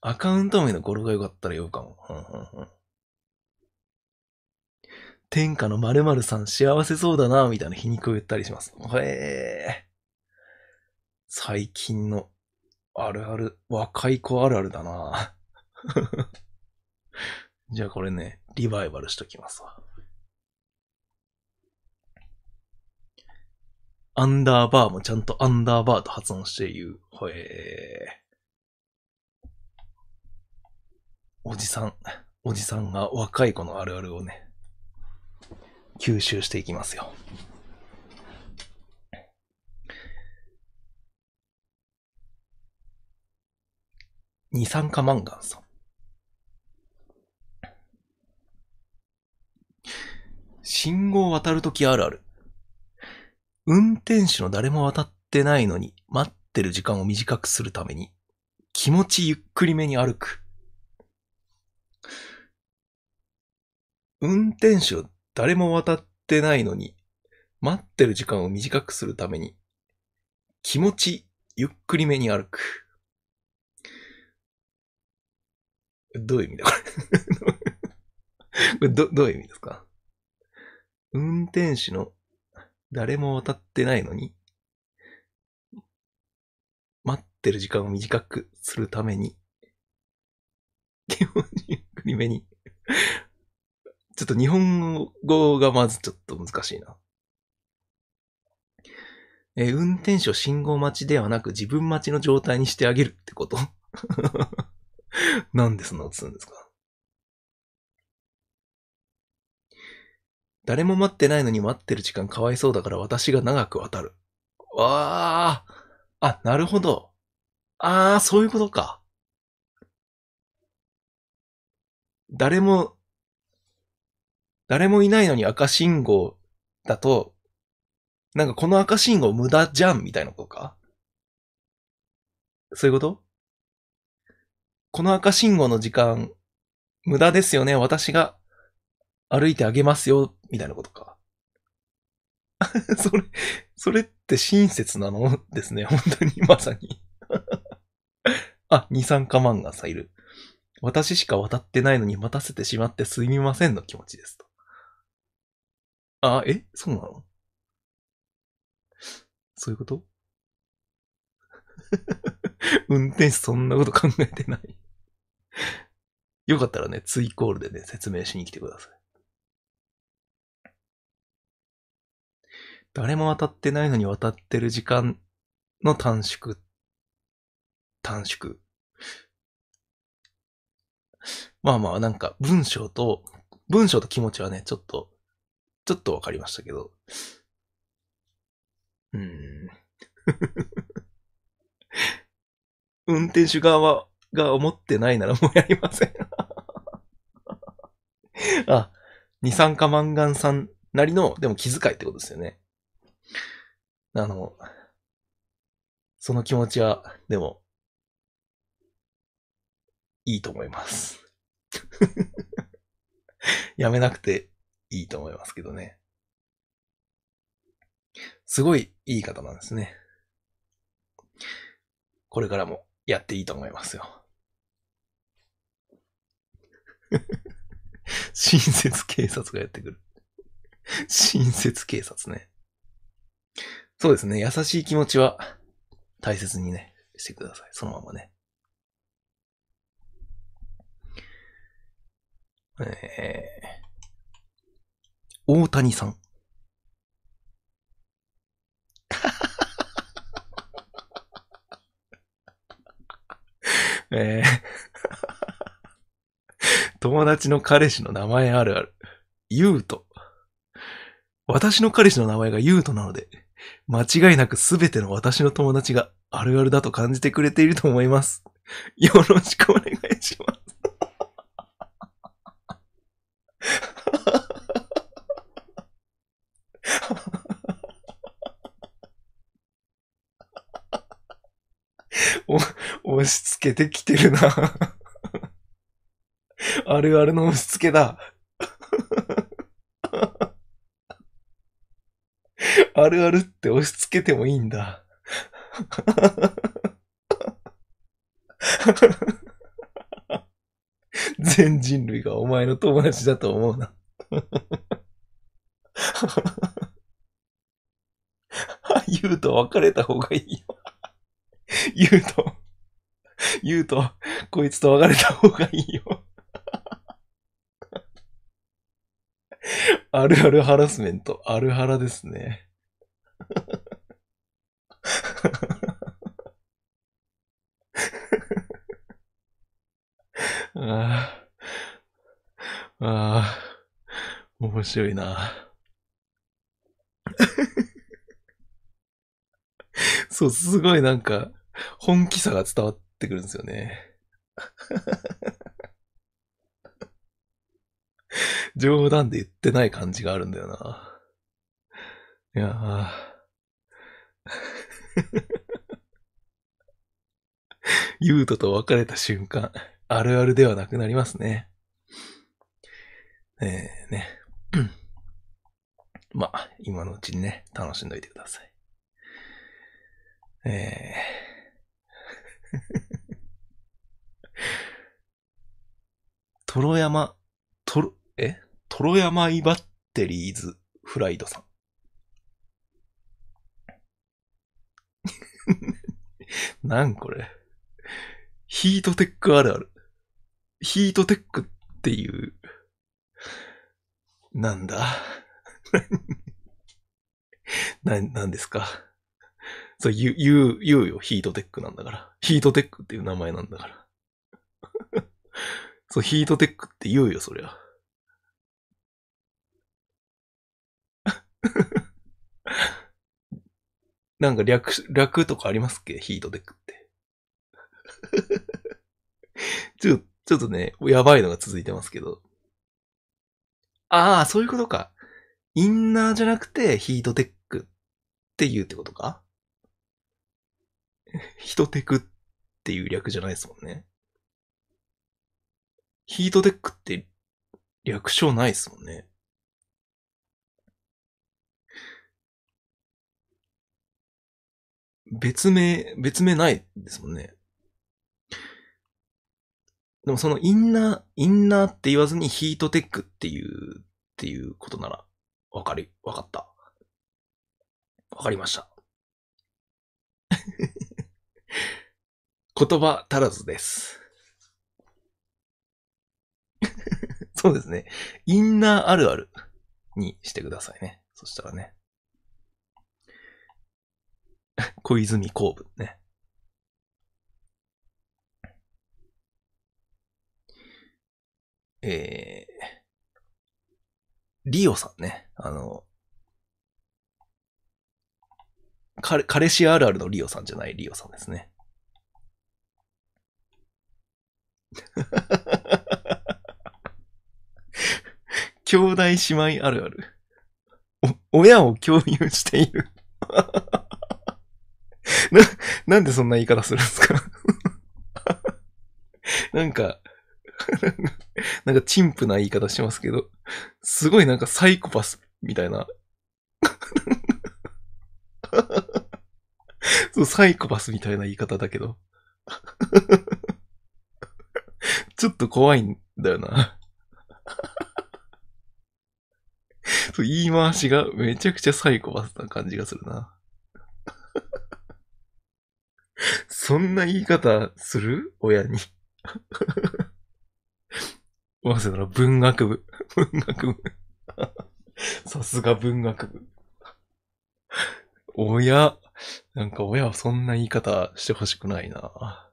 アカウント名の語呂が良かったら言うかも。天下の〇〇さん幸せそうだなみたいな皮肉を言ったりします。最近のあるある、若い子あるあるだな。じゃあこれね、リバイバルしときますわ。アンダーバーもちゃんとアンダーバーと発音して言う。おじさんが若い子のあるあるをね、吸収していきますよ。二酸化マンガンさん。信号を渡るときあるある。運転手の誰も渡ってないのに、待ってる時間を短くするために、気持ちゆっくりめに歩く。運転手を誰も渡ってないのに、待ってる時間を短くするために、気持ちゆっくりめに歩く。どういう意味だこれ。これどういう意味ですか。運転手の誰も渡ってないのに、待ってる時間を短くするために、気持ちゆっくりめに。ちょっと日本語がまずちょっと難しいな。運転手を信号待ちではなく自分待ちの状態にしてあげるってこと。なんでそんなことするんですか。誰も待ってないのに待ってる時間かわいそうだから私が長く渡る。わー。あ、なるほど。あー、そういうことか。誰もいないのに赤信号だと、なんかこの赤信号無駄じゃんみたいなことか。そういうこと？この赤信号の時間無駄ですよね。私が歩いてあげますよみたいなことか。それって親切なのですね。本当にまさに。あ、二酸化マンがさいる。私しか渡ってないのに待たせてしまってすみませんの気持ちですと。あ、そうなの？そういうこと？運転手そんなこと考えてない。よかったらね、ツイコールでね、説明しに来てください。誰も渡ってないのに渡ってる時間の短縮。まあまあ、なんか文章と気持ちはね、ちょっとわかりましたけど。運転手側が思ってないならもうやりません。あ、二酸化マンガンさんなりの、でも気遣いってことですよね。その気持ちは、でも、いいと思います。やめなくていいと思いますけどね。すごいいい方なんですね。これからもやっていいと思いますよ。親切警察がやってくる。親切警察ね。そうですね。優しい気持ちは大切にね、してください。そのままね。大谷さん。友達の彼氏の名前あるある。ユウト。私の彼氏の名前がユウトなので、間違いなくすべての私の友達があるあるだと感じてくれていると思います。よろしくお願いします。押し付けてきてるな。あるあるの押し付けだ。あるあるって押し付けてもいいんだ。全人類がお前の友達だと思うな。言うと別れた方がいいよ。言うと、こいつと別れた方がいいよ。あるあるハラスメント、あるハラですね。面白いな。そう、すごいなんか、本気さが伝わってくるんですよね。冗談で言ってない感じがあるんだよな。いやーユウトと別れた瞬間、あるあるではなくなりますね。ね。まあ、今のうちにね、楽しんでおいてください。トロヤマ、トロヤマイバッテリーズフライドさん。なんこれ。ヒートテックあるある。ヒートテックっていう、なんだなんですかそう、言うよ、ヒートテックなんだから。ヒートテックっていう名前なんだから。そう、ヒートテックって言うよ、そりゃ。なんか略とかありますっけヒートテックって。ちょっとね、やばいのが続いてますけど。ああ、そういうことか。インナーじゃなくてヒートテックって言うってことか？ヒトテクっていう略じゃないですもんね。ヒートテックって略称ないですもんね。別名ないですもんね。でもそのインナーって言わずにヒートテックっていうことならわかった。わかりました。言葉足らずです。そうですね。インナーあるあるにしてくださいね。そしたらね。小泉公文ね。リオさんね。彼氏あるあるのリオさんじゃないリオさんですね。兄弟姉妹あるある。親を共有している。なんでそんな言い方するんですかなんか陳腐な言い方しますけど、すごいなんかサイコパスみたいな。そう、サイコパスみたいな言い方だけど。ちょっと怖いんだよな。そう、言い回しがめちゃくちゃサイコパスな感じがするな。そんな言い方する？親に。わせだろ、文学部。文学部。さすが文学部。親。なんか親はそんな言い方してほしくないな。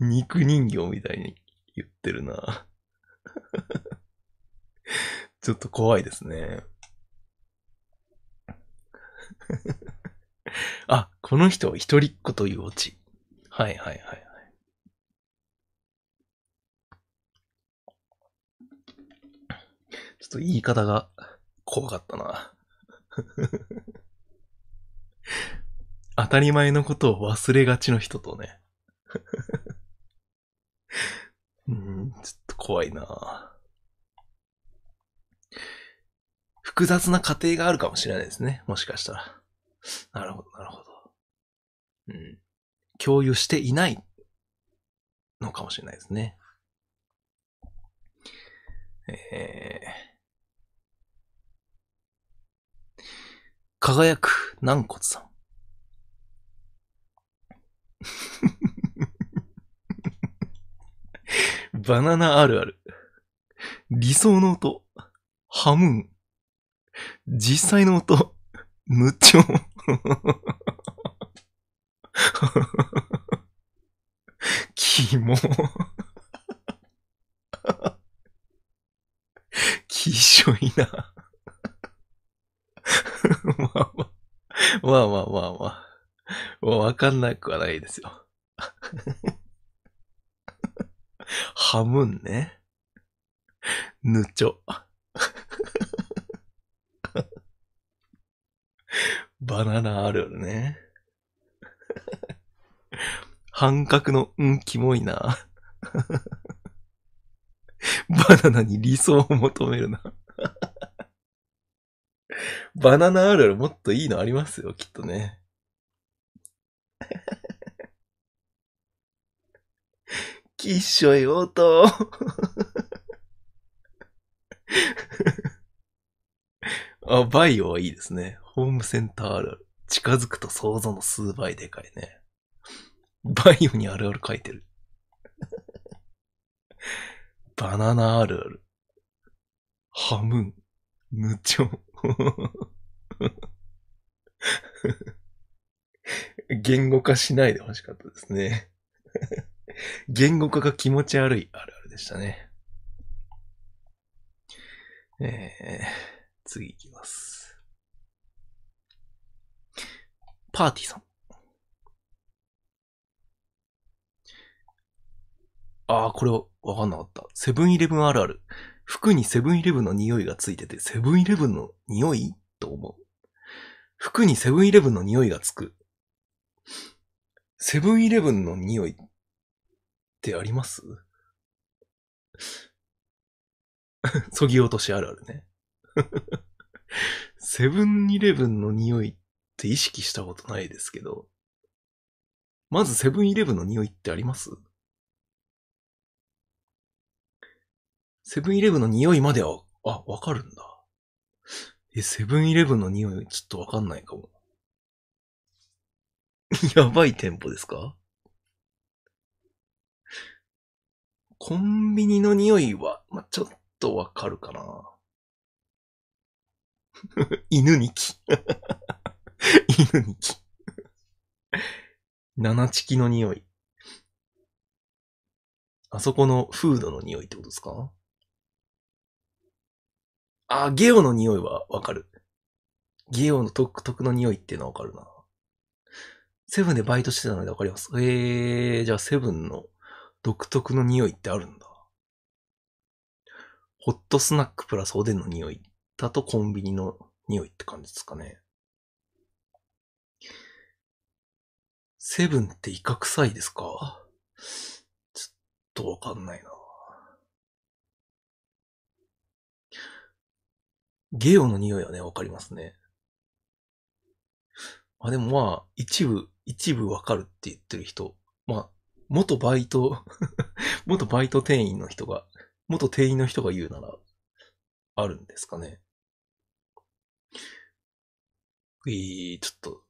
肉人形みたいに言ってるな。ちょっと怖いですね。あ、この人、一人っ子というオチ。はいはいはい。ちょっと言い方が怖かったな。当たり前のことを忘れがちの人とね。ちょっと怖いな。複雑な過程があるかもしれないですね。もしかしたら。なるほど、なるほど。うん。共有していないのかもしれないですね。輝く軟骨さん。バナナあるある。理想の音、ハムーン。実際の音、ヌチョン。キモ。きしょいな。まあ。わかんなくはないですよ。ハムンね。ぬちょ。バナナあるよね。半角のキモいな。バナナに理想を求めるな。バナナあるよりもっといいのありますよ、きっとね。きっしょい音。あ、バイオはいいですね。ホームセンターあるある。近づくと想像の数倍でかいね。バイオにあるある書いてる。バナナあるある。ハムン。ぬちょ。言語化しないでほしかったですね。言語化が気持ち悪いあるあるでしたね。次いきます。パーティーさん。ああ、これわかんなかった。セブンイレブンあるある。服にセブンイレブンの匂いがついてて、セブンイレブンの匂いと思う。服にセブンイレブンの匂いがつく。セブンイレブンの匂いってあります？そぎ落としあるあるね。セブンイレブンの匂いって意識したことないですけど、まずセブンイレブンの匂いってあります？セブンイレブンの匂いまでは、あ、わかるんだ。セブンイレブンの匂いちょっとわかんないかも。やばい店舗ですか？コンビニの匂いは、まあ、ちょっとわかるかな。犬にき。犬にき。七チキの匂い。あそこのフードの匂いってことですか？あ、ゲオの匂いはわかる。ゲオの独特の匂いっていうのはわかるな。セブンでバイトしてたのでわかります。じゃあセブンの独特の匂いってあるんだ。ホットスナックプラスおでんの匂いだとコンビニの匂いって感じですかね。セブンってイカ臭いですか？ちょっとわかんないな。ゲオの匂いはね、わかりますね。まあでもまあ、一部わかるって言ってる人。まあ、元店員の人が言うなら、あるんですかね。ちょっと、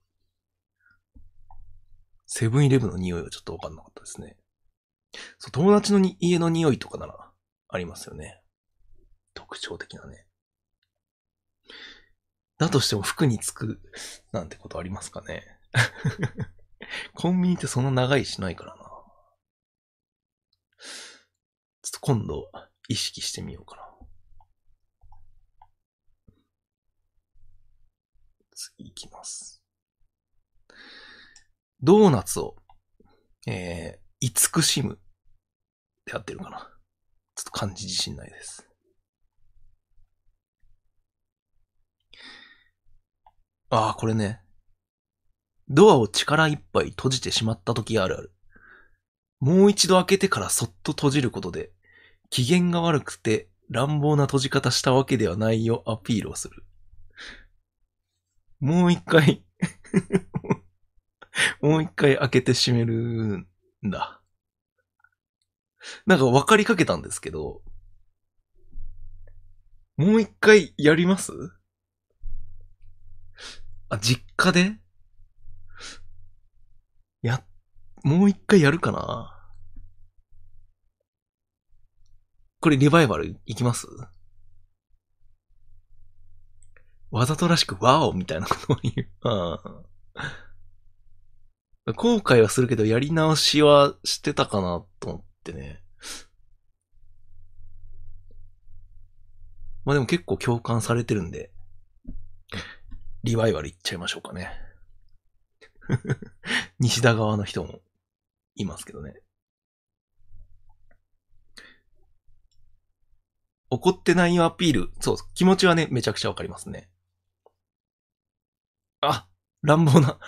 セブンイレブンの匂いはちょっとわかんなかったですね。そう、友達の家の匂いとかなら、ありますよね。特徴的なね。だとしても服につくなんてことありますかね。コンビニってそんな長いしないからな。ちょっと今度意識してみようかな。次いきます。ドーナツを、慈しむってやってるかな。ちょっと漢字自信ないです。ああ、これね。ドアを力いっぱい閉じてしまった時あるある。もう一度開けてからそっと閉じることで、機嫌が悪くて乱暴な閉じ方したわけではないよアピールをする。もう一回、もう一回開けて閉めるんだ。なんか分かりかけたんですけど、もう一回やります？あ、実家で？もう一回やるかな？これリバイバルいきます？わざとらしくワオみたいなことを言う。後悔はするけどやり直しはしてたかなと思ってね。まあでも結構共感されてるんで。リバイバルいっちゃいましょうかね。西田側の人もいますけどね。怒ってないよアピール。そう、気持ちはね、めちゃくちゃわかりますね。あ、乱暴な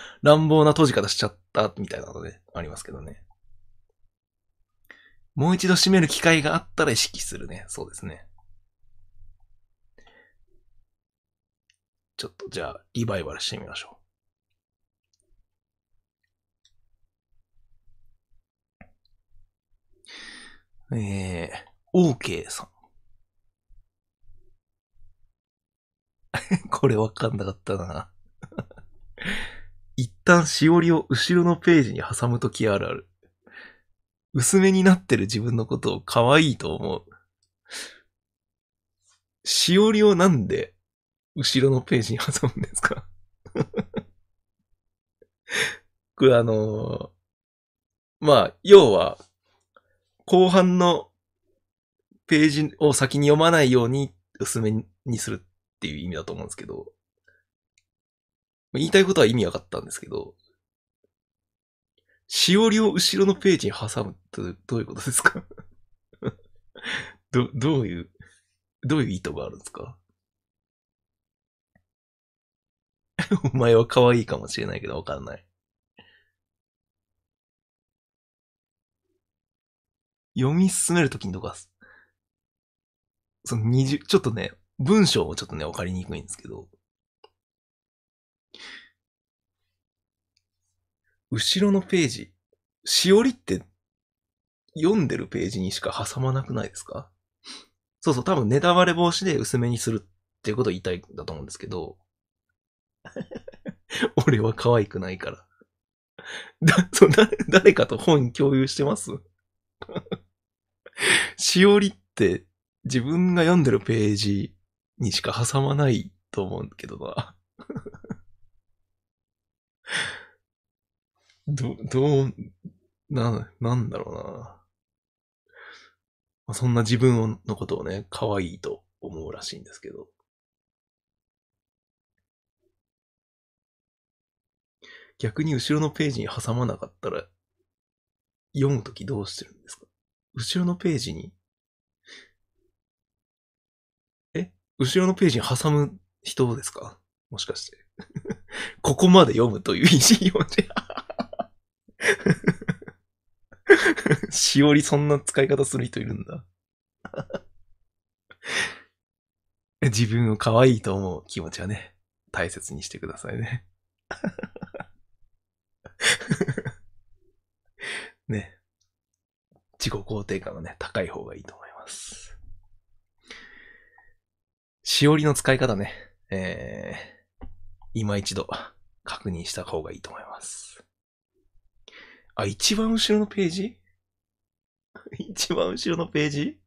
閉じ方しちゃった、みたいなので、ありますけどね。もう一度閉める機会があったら意識するね。そうですね。ちょっとじゃあ、リバイバルしてみましょう。OK さん。これわかんなかったな。一旦しおりを後ろのページに挟むときあるある。薄めになってる自分のことを可愛いと思う。しおりをなんで後ろのページに挟むんですか？これまあ、要は、後半のページを先に読まないように薄めにするっていう意味だと思うんですけど、言いたいことは意味わかったんですけど、しおりを後ろのページに挟むってどういうことですか？どういう意図があるんですか？お前は可愛いかもしれないけどわかんない。読み進めるときにとか、ちょっとね、文章もちょっとね、わかりにくいんですけど、後ろのページ、しおりって読んでるページにしか挟まなくないですか？そうそう、多分ネタバレ防止で薄めにするっていうことを言いたいんだと思うんですけど、俺は可愛くないから。誰かと本共有してます？しおりって自分が読んでるページにしか挟まないと思うんだけどな。なんだろうな。まあ、そんな自分のことをね、可愛いと思うらしいんですけど。逆に後ろのページに挟まなかったら、読むときどうしてるんですか？後ろのページに、後ろのページに挟む人ですか？もしかして。ここまで読むという意識をして。しおりそんな使い方する人いるんだ。自分を可愛いと思う気持ちはね、大切にしてくださいね。ね。自己肯定感がね、高い方がいいと思います。しおりの使い方ね、今一度確認した方がいいと思います。あ、一番後ろのページ？一番後ろのページ？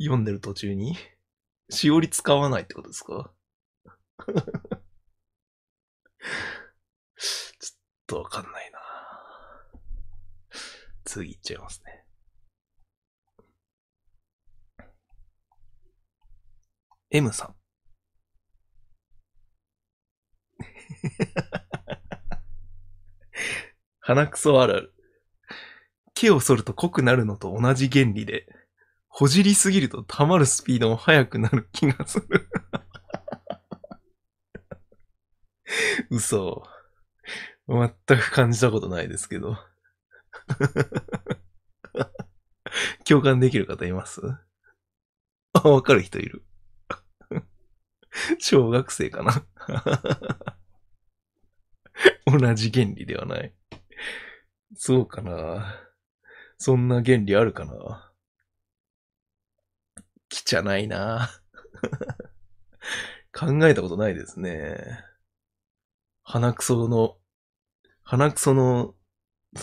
読んでる途中にしおり使わないってことですか？ちょっとわかんないな。次いっちゃいますね。M さん。鼻くそあるある。毛を剃ると濃くなるのと同じ原理で、ほじりすぎると溜まるスピードも速くなる気がする。嘘。全く感じたことないですけど。共感できる方います？あ、わかる人いる。小学生かな。同じ原理ではない。そうかな。そんな原理あるかな。汚いな。考えたことないですね。鼻くその、そ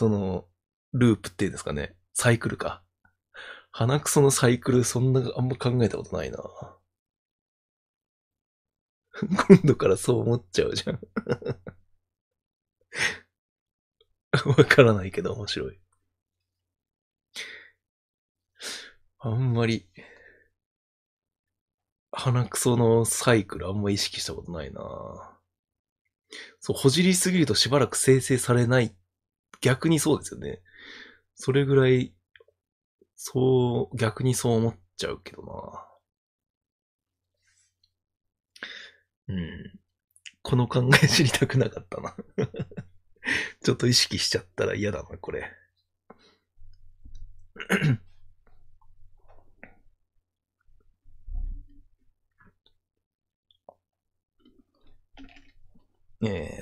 の、ループっていうんですかね。サイクルか。鼻くそのサイクル、そんな、あんま考えたことないな。今度からそう思っちゃうじゃん。わからないけど面白い。あんまり、鼻くそのサイクルあんま意識したことないな。そう、ほじりすぎるとしばらく生成されない。逆にそうですよね。それぐらいそう、逆にそう思っちゃうけどな。うん。この考え知りたくなかったな。ちょっと意識しちゃったら嫌だな、これ。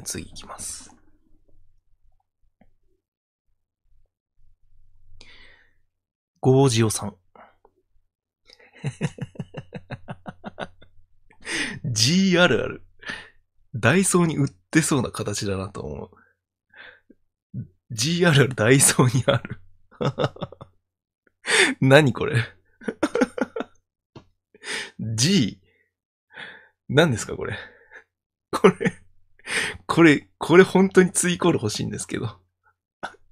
次行きます。ゴージオさん。GR ある。ダイソーに売ってそうな形だなと思う。GR ダイソーにある。何これG 何ですかこれ。これ本当にツイコール欲しいんですけど。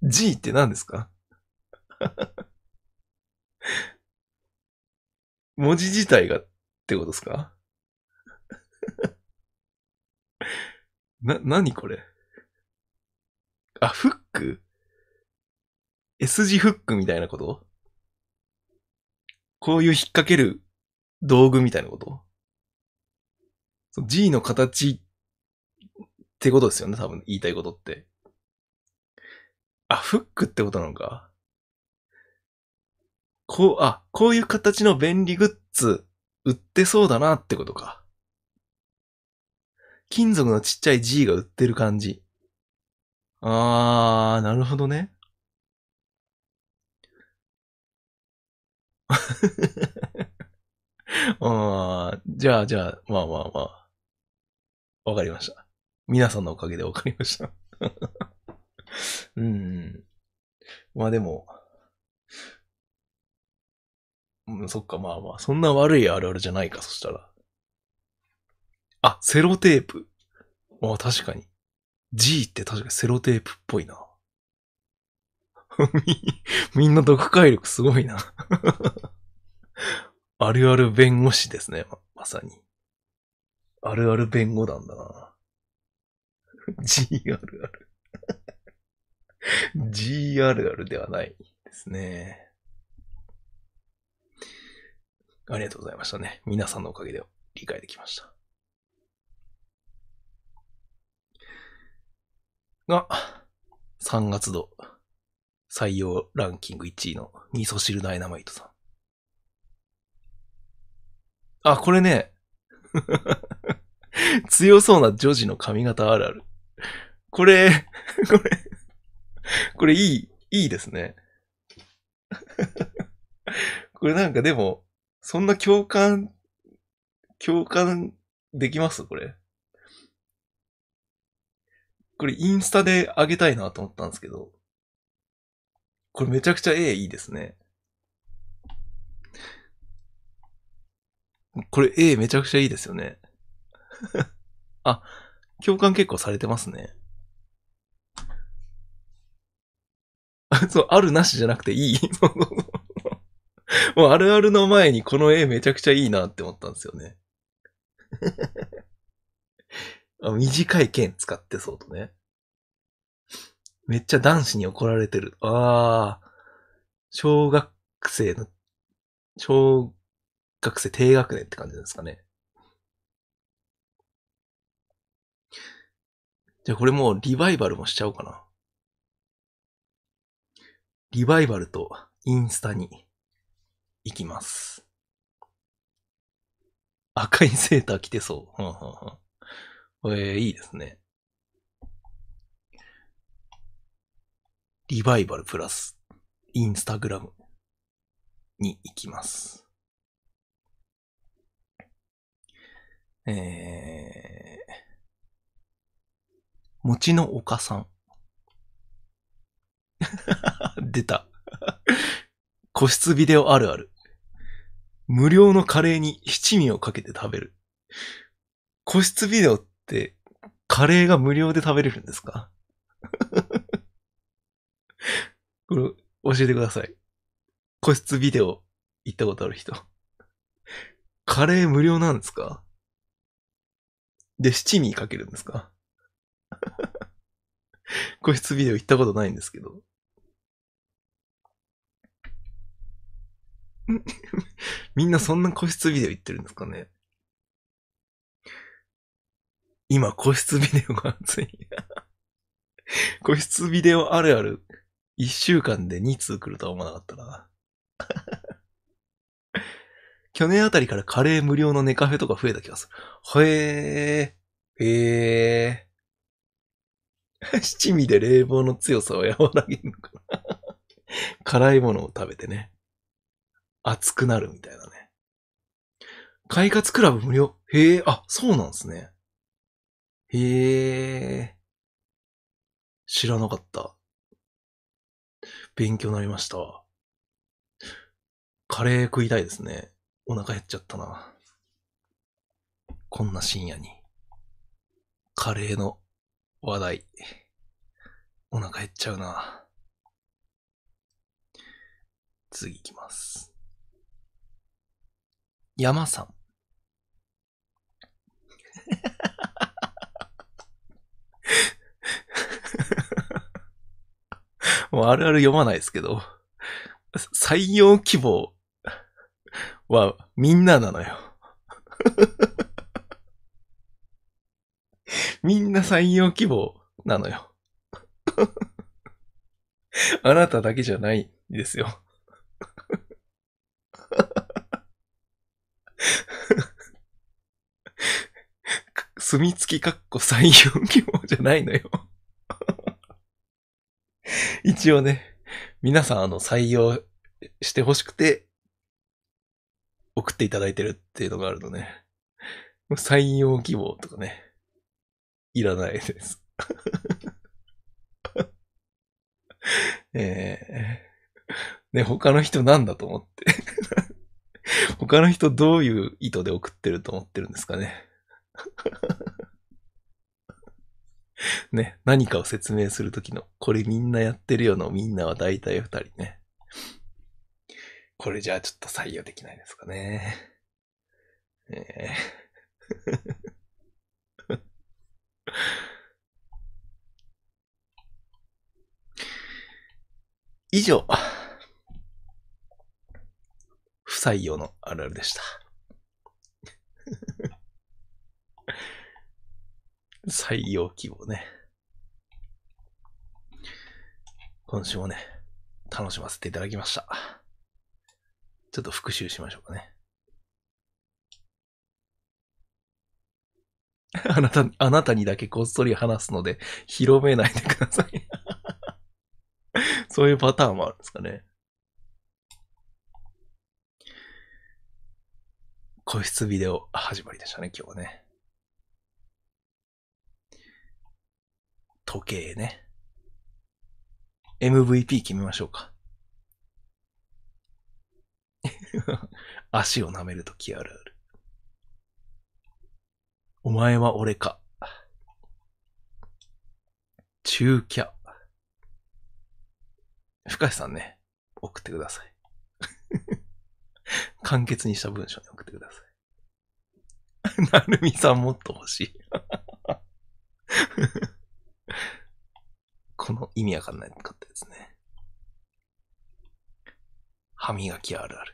G って何ですか文字自体がってことですか何これあ、フック ?S 字フックみたいなことこういう引っ掛ける道具みたいなことその G の形ってことですよね多分言いたいことって。あ、フックってことなのかこういう形の便利グッズ売ってそうだなってことか。金属のちっちゃい G が売ってる感じ。あー、なるほどね。じゃあ、まあ。わかりました。皆さんのおかげでわかりました。まあでも、そっか、まあ。そんな悪いあるあるじゃないか、そしたら。あ、セロテープ。あ、確かに。G って確かにセロテープっぽいな。みんな読解力すごいな。あるある弁護士ですね、まさに。あるある弁護団だな。G あるある。G あるあるではないですね。ありがとうございましたね。皆さんのおかげで理解できました。が、3月度採用ランキング1位の味噌汁ダイナマイトさん。あ、これね。強そうな女児の髪型あるある。これいいですね。これなんかでも、そんな共感できます?これインスタで上げたいなと思ったんですけど。これめちゃくちゃ絵いいですね。これ絵めちゃくちゃいいですよね。あ、共感結構されてますね。そう、あるなしじゃなくていい。もうあるあるの前にこの絵めちゃくちゃいいなって思ったんですよねあ。短い剣使ってそうとね。めっちゃ男子に怒られてる。ああ、小学生低学年って感じですかね。じゃあこれもうリバイバルもしちゃおうかな。リバイバルとインスタに。いきます。赤いセーター着てそう。いいですね。リバイバルプラスインスタグラムに行きます。餅のおかさん出た。個室ビデオあるある。無料のカレーに七味をかけて食べる。個室ビデオってカレーが無料で食べれるんですかこれ教えてください。個室ビデオ行ったことある人。カレー無料なんですかで、七味かけるんですか個室ビデオ行ったことないんですけど。みんなそんな個室ビデオ言ってるんですかね。今個室ビデオが熱い。個室ビデオあるある1週間で2通来るとは思わなかったな。去年あたりからカレー無料のネカフェとか増えた気がする。へー。へー。七味で冷房の強さを和らげるのかな。辛いものを食べてね。熱くなるみたいなね。快活クラブ無料。へえ、あ、そうなんですね。へえ。知らなかった。勉強になりました。カレー食いたいですね。お腹減っちゃったな。こんな深夜に。カレーの話題。お腹減っちゃうな。次行きます。山さん。もうあるある読まないですけど、採用希望はみんななのよ。みんな採用希望なのよ。あなただけじゃないんですよ。墨付きかっこ採用希望じゃないのよ。一応ね、皆さん採用してほしくて送っていただいてるっていうのがあるのね。採用希望とかね、いらないです。ね、他の人なんだと思って。他の人どういう意図で送ってると思ってるんですかね。ね、何かを説明するときの、これみんなやってるよのみんなは大体2人ね。これじゃあちょっと採用できないですかね。以上、不採用のあるあるでした。採用希望ね。今週もね、楽しませていただきました。ちょっと復習しましょうかね。あなたにだけこっそり話すので、広めないでください。そういうパターンもあるんですかね。個室ビデオ始まりでしたね、今日はね。時計ね。MVP 決めましょうか。足を舐めるときあるある。お前は俺か。中キャ。深橋さんね、送ってください。簡潔にした文章に送ってください。なるみさんもっと欲しい。この意味わかんないかったですね。歯磨きあるある。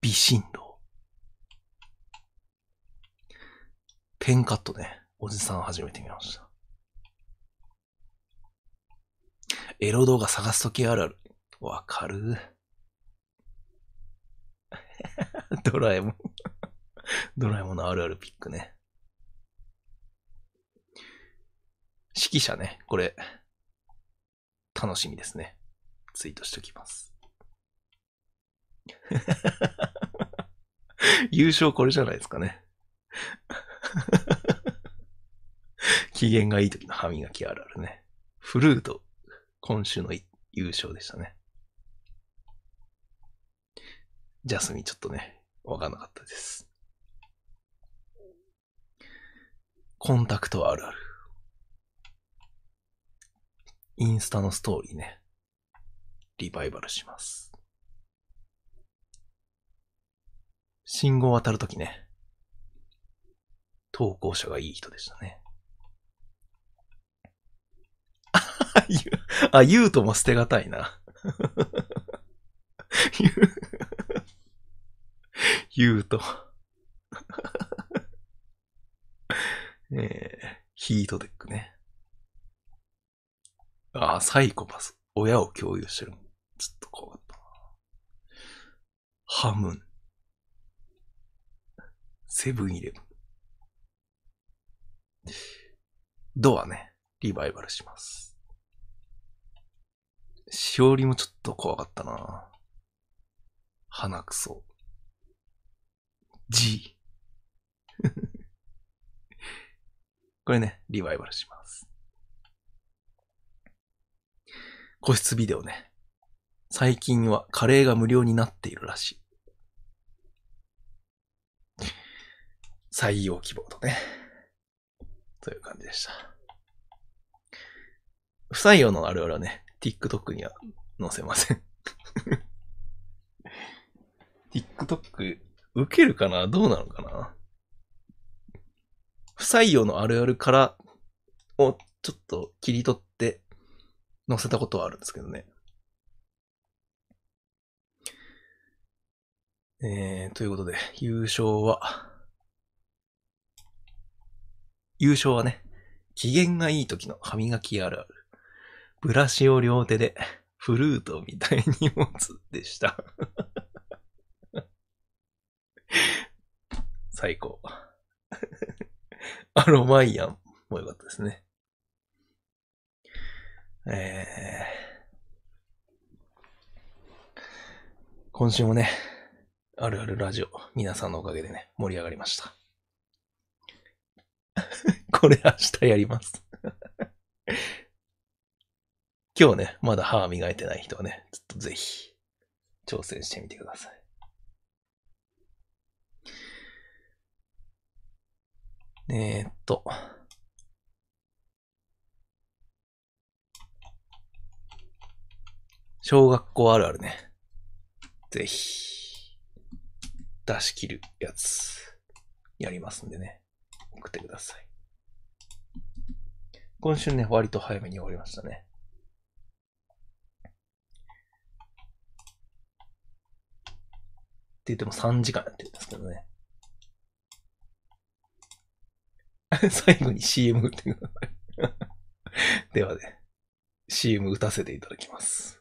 微振動。ペンカットね。おじさん初めて見ました。エロ動画探すときあるある。わかる。ドラえもん。ドラえもんのあるあるピックね。指揮者ね。これ、楽しみですね。ツイートしておきます。優勝これじゃないですかね。機嫌がいい時の歯磨きあるあるね。フルート、今週の優勝でしたね。ジャスミンちょっとね、わかんなかったです。コンタクトあるある。インスタのストーリーね。リバイバルします。信号を渡るときね。投稿者がいい人でしたね。あ、言うとも捨てがたいな。言うと、ヒートテックね。ああ、サイコパス。親を共有してる。ちょっと怖かったな。ハムン。セブンイレブン。ドアね、リバイバルします。しおりもちょっと怖かったな。鼻くそ。G。これね、リバイバルします。個室ビデオね。最近はカレーが無料になっているらしい。採用希望とね。という感じでした。不採用のあるあるはね、TikTok には載せません。TikTok、受けるかな？どうなのかな？不採用のあるあるからをちょっと切り取って載せたことはあるんですけどね。ということで、優勝はね、機嫌がいい時の歯磨きあるある。ブラシを両手でフルートみたいに持つでした。最高。アロマイアンも良かったですね。今週もね、あるあるラジオ、皆さんのおかげでね、盛り上がりました。これ明日やります。今日ね、まだ歯磨いてない人はね、ちょっとぜひ、挑戦してみてください。小学校あるあるね。ぜひ、出し切るやつ、やりますんでね。送ってください。今週ね、割と早めに終わりましたね。って言っても3時間やってるんですけどね。最後に CM 打ってください。ではね、CM 打たせていただきます。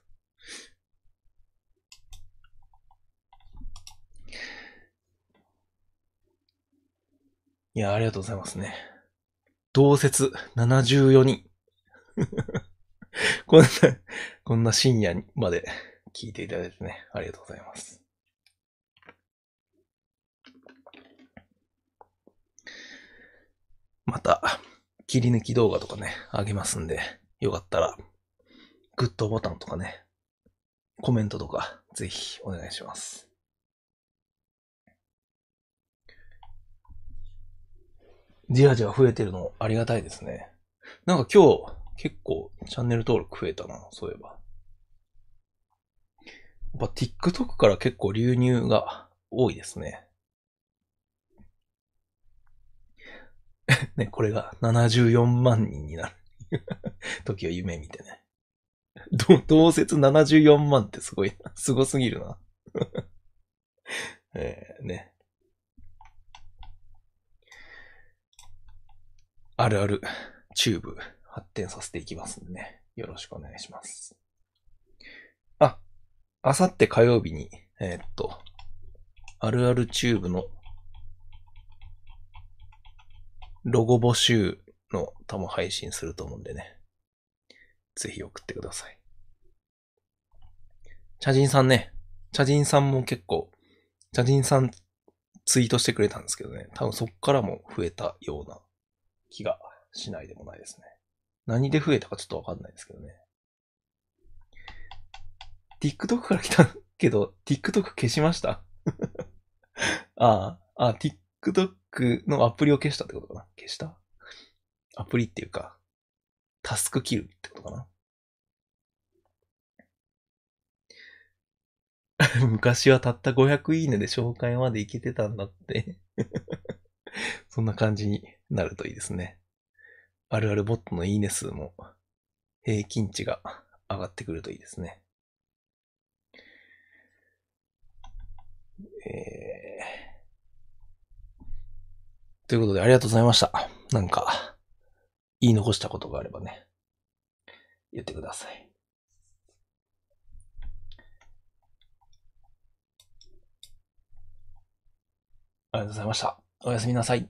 いや、ありがとうございますね。同説74人。こんな深夜まで聞いていただいてね、ありがとうございます。また、切り抜き動画とかね、あげますんで、よかったら、グッドボタンとかね、コメントとか、ぜひお願いします。じわじわ増えてるのありがたいですね。なんか今日、結構、チャンネル登録増えたな、そういえば。やっぱ TikTok から結構流入が多いですね。ね、これが74万人になる時を夢見てね。同説74万ってすごいな。すごすぎるな。ね。あるあるチューブ発展させていきますんでね。よろしくお願いします。あさって火曜日に、あるあるチューブのロゴ募集の多分配信すると思うんでね。ぜひ送ってください。茶人さんね。茶人さんも結構、茶人さんツイートしてくれたんですけどね。多分そっからも増えたような気がしないでもないですね。何で増えたかちょっとわかんないですけどね。TikTok から来たけど、TikTok 消しましたTikTok のアプリを消したってことかな？消した？アプリっていうか、タスク切るってことかな？昔はたった500いいねで紹介までいけてたんだって。そんな感じになるといいですね。あるあるボットのいいね数も平均値が上がってくるといいですね。ということで、ありがとうございました。なんか、言い残したことがあればね、言ってください。ありがとうございました。おやすみなさい。